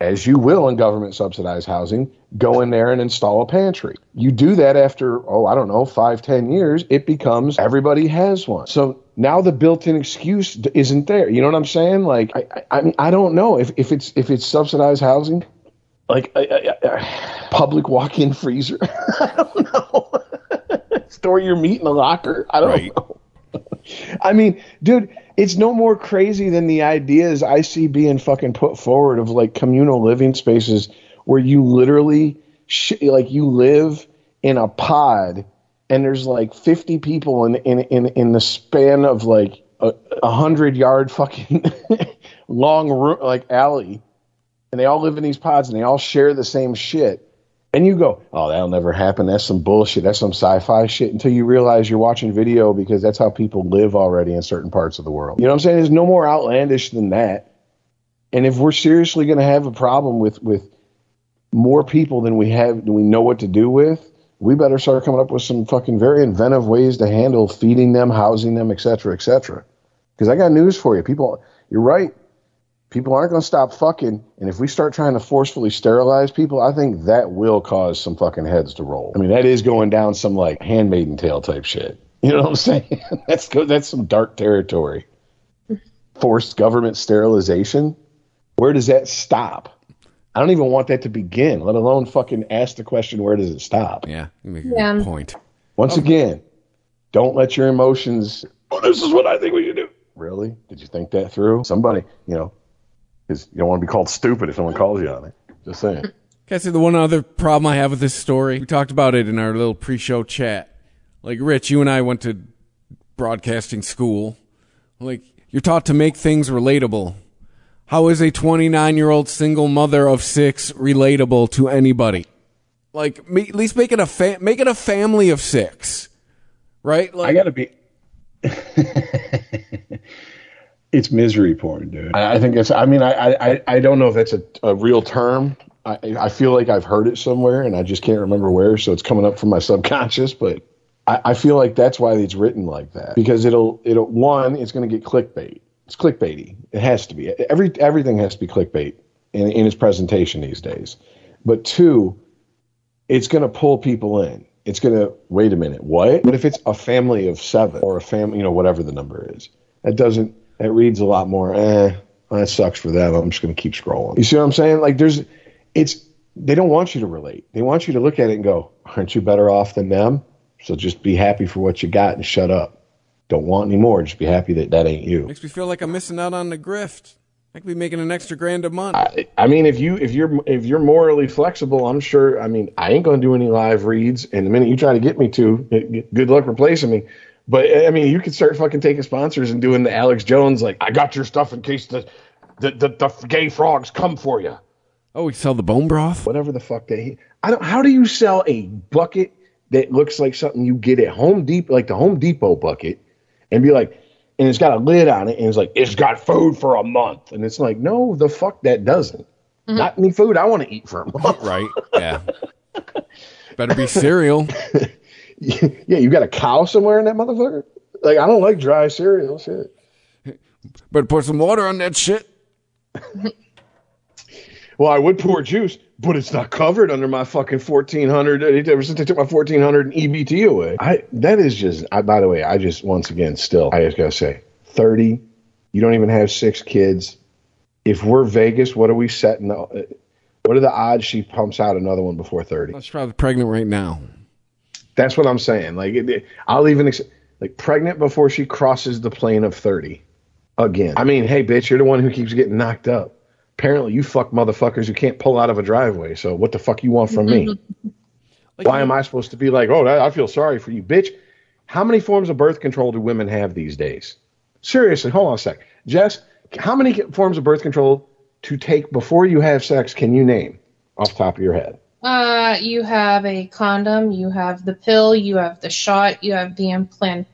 as you will in government subsidized housing, go in there and install a pantry. You do that after, oh, I don't know, five, ten years, it becomes everybody has one. So now the built-in excuse isn't there. You know what I'm saying? Like, I, I mean, I don't know if, if it's if it's subsidized housing, like I, I, I, public walk-in freezer. I don't know. Store your meat in the locker. I don't right. know. I mean, dude, it's no more crazy than the ideas I see being fucking put forward of like communal living spaces where you literally sh- like you live in a pod and there's like fifty people in in in, in the span of like a, a hundred yard fucking long room, like alley, and they all live in these pods and they all share the same shit. And you go, oh, that'll never happen. That's some bullshit. That's some sci-fi shit, until you realize you're watching video, because that's how people live already in certain parts of the world. You know what I'm saying? There's no more outlandish than that. And if we're seriously going to have a problem with with more people than we have, than we know what to do with, we better start coming up with some fucking very inventive ways to handle feeding them, housing them, et cetera, et cetera. Because I got news for you. People, you're right. People aren't going to stop fucking, and if we start trying to forcefully sterilize people, I think that will cause some fucking heads to roll. I mean, that is going down some, like, Handmaid's Tale type shit. You know what I'm saying? That's go, that's some dark territory. Forced government sterilization? Where does that stop? I don't even want that to begin, let alone fucking ask the question, where does it stop? Yeah, you make a yeah. good point. Once okay. again, don't let your emotions, oh, this is what I think we should do. Really? Did you think that through? Somebody, you know. Because you don't want to be called stupid if someone calls you on it. Just saying. Okay, so the one other problem I have with this story, we talked about it in our little pre-show chat. Like, Rich, you and I went to broadcasting school. Like, you're taught to make things relatable. How is a twenty-nine-year-old single mother of six relatable to anybody? Like, at least make it a fa- make it a family of six, right? Like, I gotta be. It's misery porn, dude. I think it's, I mean, I, I, I don't know if that's a, a real term. I, I feel like I've heard it somewhere and I just can't remember where. So it's coming up from my subconscious, but I, I feel like that's why it's written like that, because it'll, it'll, one, it's going to get clickbait. It's clickbaity. It has to be. Every, everything has to be clickbait in, in its presentation these days. But two, it's going to pull people in. It's going to, wait a minute, what? But if it's a family of seven or a family, you know, whatever the number is, that doesn't, it reads a lot more, eh, well, that sucks for them. I'm just going to keep scrolling. You see what I'm saying? Like, there's, it's, they don't want you to relate. They want you to look at it and go, aren't you better off than them? So just be happy for what you got and shut up. Don't want any more. Just be happy that that ain't you. Makes me feel like I'm missing out on the grift. I could be making an extra grand a month. I, I mean, if you, if you're, if you're morally flexible, I'm sure, I mean, I ain't going to do any live reads. And the minute you try to get me to, good luck replacing me. But, I mean, you could start fucking taking sponsors and doing the Alex Jones, like, I got your stuff in case the the, the, the gay frogs come for you. Oh, we sell the bone broth? Whatever the fuck they – I don't. How do you sell a bucket that looks like something you get at Home Depot, like the Home Depot bucket, and be like – and it's got a lid on it, and it's like, it's got food for a month. And it's like, no, the fuck that doesn't. Mm-hmm. Not any food I want to eat for a month. Right, yeah. Better be cereal. Yeah, you got a cow somewhere in that motherfucker? Like, I don't like dry cereal shit. But put some water on that shit. Well, I would pour juice, but it's not covered under my fucking fourteen hundred. Ever since they took my fourteen hundred and E B T away. I That is just, I, by the way, I just, once again, still, I just got to say, thirty, you don't even have six kids. If we're Vegas, what are we setting? What are the odds she pumps out another one before thirty? Well, she's probably pregnant right now. That's what I'm saying. Like, it, it, I'll even ex- like pregnant before she crosses the plane of thirty again. I mean, hey, bitch, you're the one who keeps getting knocked up. Apparently, you fuck motherfuckers who can't pull out of a driveway. So what the fuck you want from me? Like, why am I supposed to be like, oh, I feel sorry for you, bitch? How many forms of birth control do women have these days? Seriously, hold on a sec. Jess, how many forms of birth control to take before you have sex can you name off the top of your head? Uh, you have a condom, you have the pill, you have the shot, you have the implant,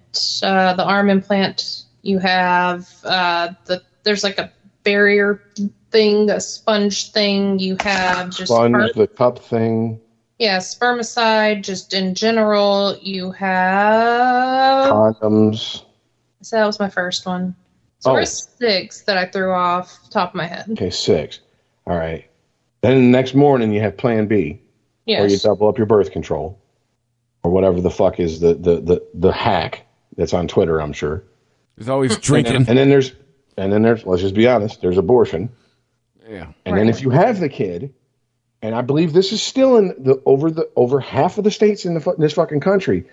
uh, the arm implant, you have, uh, the, there's like a barrier thing, a sponge thing, you have just sponge, the cup thing. Yeah, spermicide, just in general, you have... Condoms. So that was my first one. So oh. there's six that I threw off the top of my head. Okay, six. All right. Then the next morning you have Plan B. Yes. Or you double up your birth control. Or whatever the fuck is the, the, the, the hack that's on Twitter, I'm sure. There's always drinking. And then, and then there's, and then there's, let's just be honest, there's abortion. Yeah. And right. then if you have the kid, and I believe this is still in the over the over half of the states in the in this fucking country,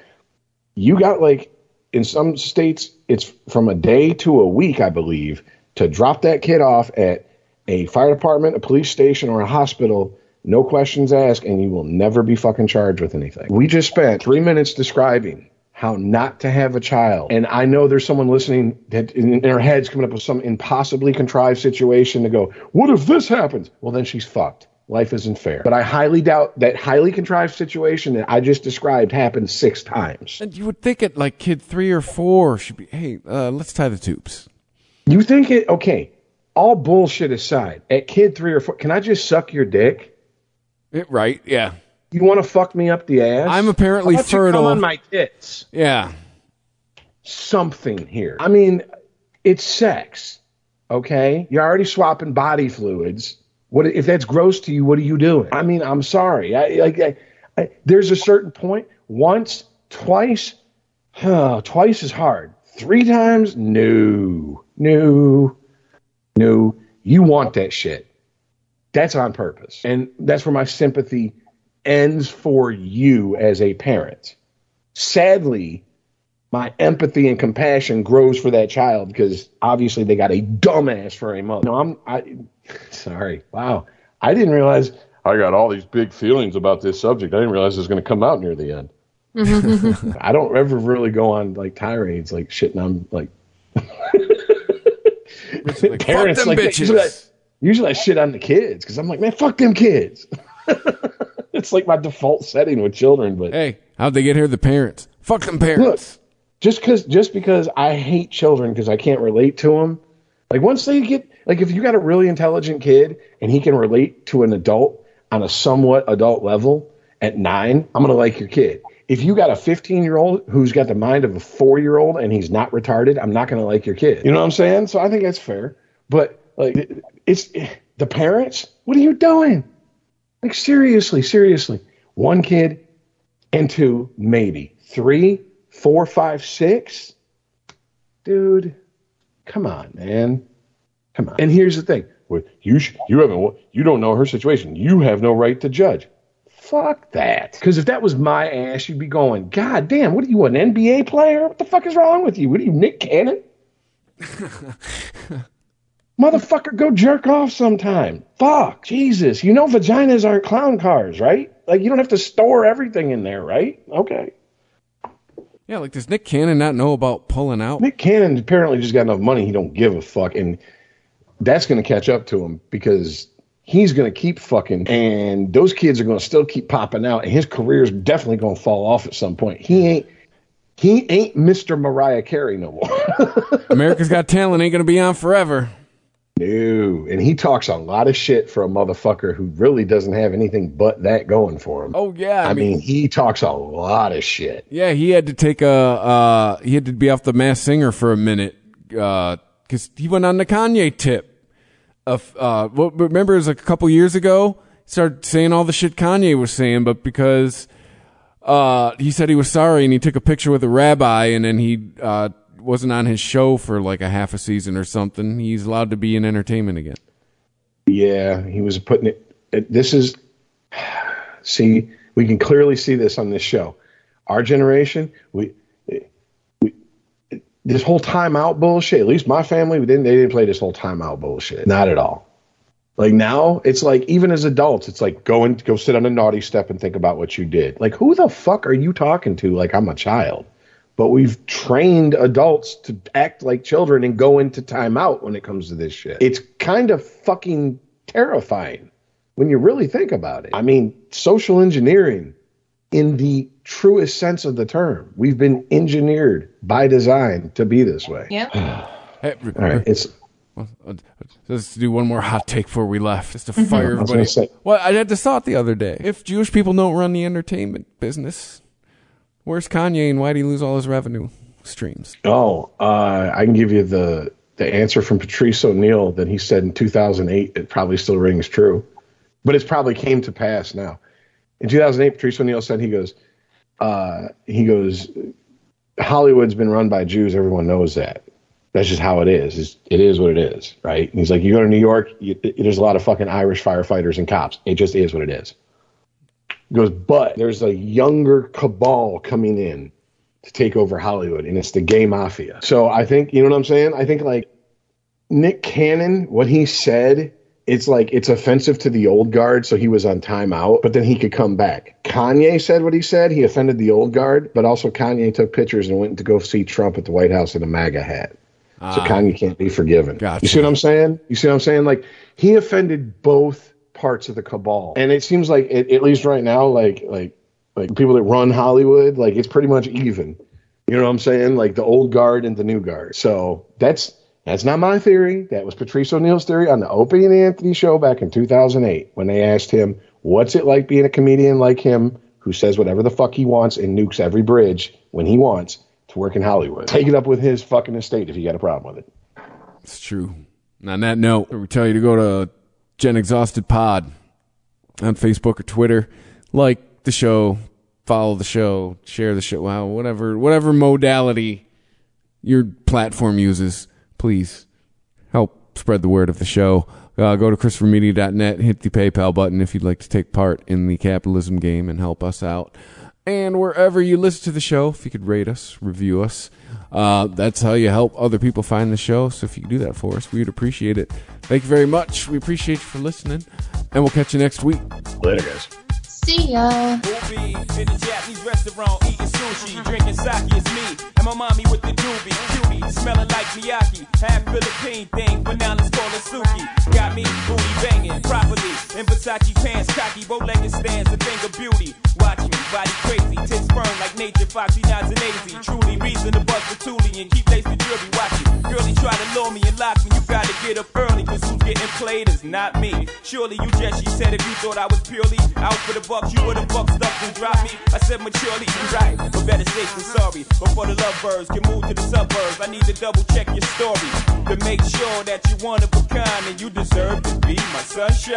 you got like in some states it's from a day to a week, I believe, to drop that kid off at a fire department, a police station, or a hospital. No questions asked, and you will never be fucking charged with anything. We just spent three minutes describing how not to have a child. And I know there's someone listening that in their head's coming up with some impossibly contrived situation to go, what if this happens? Well, then she's fucked. Life isn't fair. But I highly doubt that highly contrived situation that I just described happened six times. And you would think it like kid three or four should be, hey, uh, let's tie the tubes. You think it, okay, all bullshit aside, at kid three or four, can I just suck your dick? It, right, yeah. You want to fuck me up the ass? I'm apparently How about fertile. You come on my tits. Yeah. Something here. I mean, it's sex, okay? You're already swapping body fluids. What if that's gross to you? What are you doing? I mean, I'm sorry. I, I, I, I, there's a certain point. Once, twice, huh, twice is hard. Three times, no, no, no. You want that shit. That's on purpose. And that's where my sympathy ends for you as a parent. Sadly, my empathy and compassion grows for that child because obviously they got a dumbass for a mother. No, I'm I, sorry. Wow. I didn't realize I got all these big feelings about this subject. I didn't realize it was going to come out near the end. I don't ever really go on like tirades like shit. And I'm like, like parents like bitches. Usually I shit on the kids because I'm like, man, fuck them kids. It's like my default setting with children. But hey, how'd they get here? The parents. Fuck them parents. Look, just because just because I hate children because I can't relate to them. Like once they get like if you got a really intelligent kid and he can relate to an adult on a somewhat adult level at nine, I'm going to like your kid. If you got a fifteen-year-old who's got the mind of a four-year-old and he's not retarded, I'm not going to like your kid. You know what I'm saying? So I think that's fair. But like – It's the parents. What are you doing? Like, seriously, seriously. One kid and two, maybe three, four, five, six. Dude, come on, man. Come on. And here's the thing. You, you haven't, you don't know her situation. You have no right to judge. Fuck that. Because if that was my ass, you'd be going, God damn, what are you, an N B A player? What the fuck is wrong with you? What are you, Nick Cannon? Motherfucker, go jerk off sometime. Fuck. Jesus. You know vaginas aren't clown cars, right? Like, you don't have to store everything in there, right? Okay. Yeah, like, does Nick Cannon not know about pulling out? Nick Cannon apparently just got enough money he don't give a fuck, and that's going to catch up to him because he's going to keep fucking, and those kids are going to still keep popping out, and his career's definitely going to fall off at some point. He ain't he ain't Mister Mariah Carey no more. America's Got Talent ain't going to be on forever. No, and he talks a lot of shit for a motherfucker who really doesn't have anything but that going for him. Oh yeah, I, I mean, mean he talks a lot of shit. Yeah, he had to take a uh, he had to be off the Masked Singer for a minute because uh, he went on the Kanye tip. Of uh, well, remember it was like a couple years ago. He started saying all the shit Kanye was saying, but because uh, he said he was sorry and he took a picture with a rabbi, and then he. Uh, wasn't on his show for like a half a season or something. He's allowed to be in entertainment again. Yeah, he was putting it, it this is see we can clearly see this on this show. Our generation, we, we this whole timeout bullshit, at least my family, we didn't they didn't play this whole timeout bullshit. Not at all. Like now, it's like even as adults, it's like go and go sit on a naughty step and think about what you did. Like who the fuck are you talking to? Like I'm a child. But we've trained adults to act like children and go into timeout when it comes to this shit. It's kind of fucking terrifying when you really think about it. I mean, social engineering in the truest sense of the term. We've been engineered by design to be this way. Yeah. All right. It's Well, let's do one more hot take before we left, just to fire mm-hmm. everybody. I say, well, I had this thought the other day. If Jewish people don't run the entertainment business, where's Kanye and why did he lose all his revenue streams? Oh, uh, I can give you the, the answer from Patrice O'Neill that he said in two thousand eight. It probably still rings true, but it's probably came to pass now. In two thousand eight, Patrice O'Neill said, he goes, uh, he goes, Hollywood's been run by Jews. Everyone knows that. That's just how it is. It's, it is what it is, right? And he's like, you go to New York, you, there's a lot of fucking Irish firefighters and cops. It just is what it is. He goes, but there's a younger cabal coming in to take over Hollywood, and it's the gay mafia. So I think, you know what I'm saying? I think, like, Nick Cannon, what he said, it's like, it's offensive to the old guard, so he was on timeout, but then he could come back. Kanye said what he said. He offended the old guard, but also Kanye took pictures and went to go see Trump at the White House in a MAGA hat. Uh, so Kanye can't be forgiven. Gotcha. You see what I'm saying? You see what I'm saying? Like, he offended both parts of the cabal. And it seems like, it, at least right now, like like like people that run Hollywood, like, it's pretty much even. You know what I'm saying? Like, the old guard and the new guard. So that's that's not my theory. That was Patrice O'Neill's theory on the Opie and Anthony show back in two thousand eight when they asked him, what's it like being a comedian like him who says whatever the fuck he wants and nukes every bridge when he wants? To work in Hollywood. Take it up with his fucking estate if you got a problem with it. It's true. And on that note, we tell you to go to Gen Exhausted Pod on Facebook or Twitter. Like the show, follow the show, share the show. Wow, whatever, whatever modality your platform uses, please help spread the word of the show. Uh, go to Christopher Media dot net, hit the PayPal button if you'd like to take part in the capitalism game and help us out. And wherever you listen to the show, if you could rate us, review us, uh, that's how you help other people find the show. So if you could do that for us, we would appreciate it. Thank you very much. We appreciate you for listening, and we'll catch you next week. Later, guys. See ya. We'll be in the Japanese restaurant eating sushi, drinking sake. It's me and my mommy with the doobie, cutie, smelling like Miyaki, half Philippine thing, but now let's call it Suki. Got me booty banging properly in Versace pants, cocky, bow-legged stands, a thing of beauty. Watch me, body crazy, tits firm like nature, foxy, nods and lazy. Truly reason to bust the toolie and keep lace the jewelry. Watch you, girlie try to lure me and lock me. You gotta get up early, cause who's getting played is not me. Surely you just, she said, if you thought I was purely out for the ball. You were the buck stuff and drop me. I said maturely, you right, but better safe than sorry. Before the lovebirds can move to the suburbs, I need to double check your story to make sure that you one of a kind and you deserve to be my sunshine.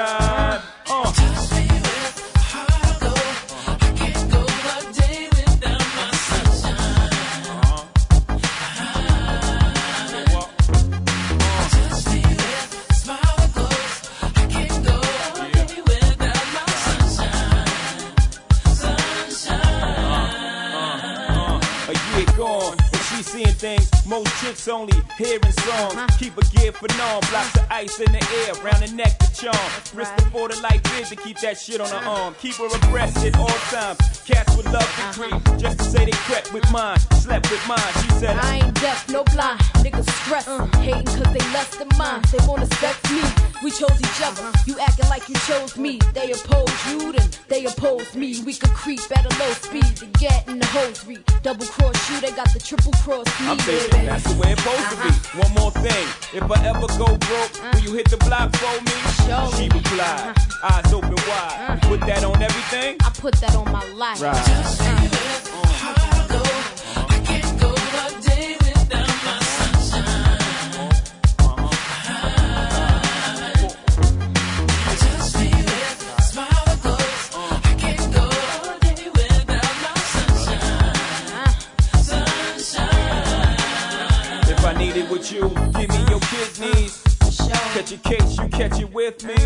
Uh. Touch me with a heart go. I can't go a day without my sunshine. Uh-huh. Uh-huh. Uh-huh. Touch me with a smile that glows. I can't go a yeah. day without my sunshine. Gone, but she's seeing things. Most chicks only hearing songs. Uh-huh. Keep a gear for norm. Blocks of ice in the air, round the neck to charm. That's risk right. Before the life is to keep that shit on her arm. Keep her abreast at all times. Cats would love to creep uh-huh. just to say they crept with mine, slept with mine. She said, I ain't deaf, no blind. Niggas stress, uh-huh. hating cause they less than mine. They won't expect me. We chose each other. Uh-huh. You acting like you chose me. They oppose you, then they oppose me. We could creep at a low speed to get in the hosiery. Double cross you. They got the triple cross me, I'm thinking that's the way it's supposed uh-huh. to be. One more thing, if I ever go broke, uh-huh. will you hit the block for me? Show she replied, uh-huh. eyes open wide. Uh-huh. You put that on everything? I put that on my life. Right. Just uh-huh. uh-huh. uh-huh. I can't go a day without my sunshine. Uh-huh. Uh-huh. Uh-huh. Just be with a smile that glows. Uh-huh. I can't go a day without my sunshine. Uh-huh. If I need it with you, give me your kidneys. Catch a case, you catch it with me.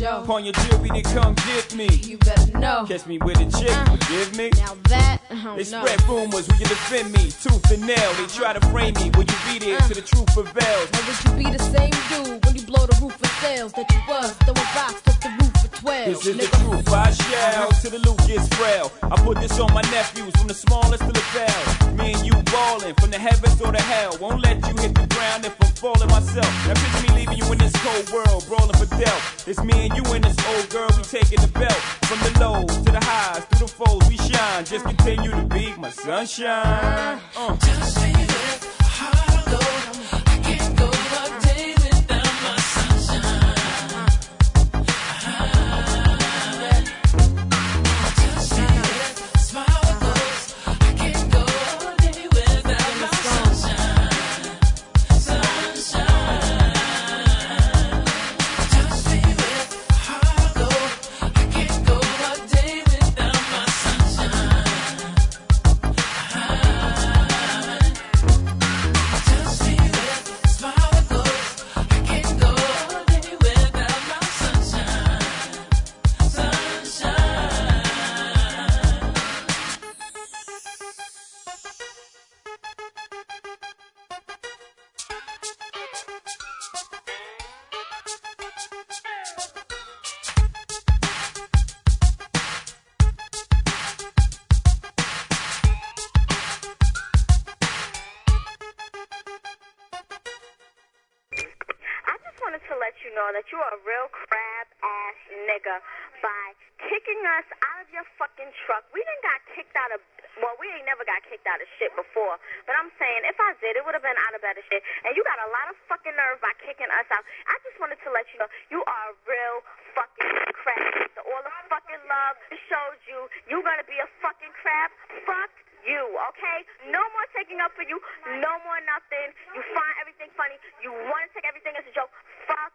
Upon your jewelry to come get me. You better know. Catch me with a chick, forgive me. Now that, I don't know. They spread rumors, will you defend me? Tooth and nail, they try to frame me. Will you be there till the truth prevails? Now would you be the same dude when you blow the roof of sales that you was? Throw a box off the roof for twelve. This is the truth, I shall till the loot gets frail. I put this on my nephews from the smallest to the bell. Me and you ballin' from the heavens or the hell. Won't let you hit the ground if I'm falling myself. Now picture me leaving you in this cold world, brawling for Delph. It's me and you and this old girl, we taking the belt. From the lows to the highs, through the foes, we shine. Just continue to be my sunshine. Uh. Just be with a heart of gold. I can't go a day without. know that you are a real crab-ass nigga by kicking us out of your fucking truck. We didn't got kicked out of, well, we ain't never got kicked out of shit before, but I'm saying if I did, it would have been out of better shit, and you got a lot of fucking nerve by kicking us out. I just wanted to let you know you are a real fucking crab. After all the fucking love showed you, you're going to be a fucking crab. Fuck you, okay? No more taking up for you. No more nothing. You find everything funny. You want to take everything as a joke. Fuck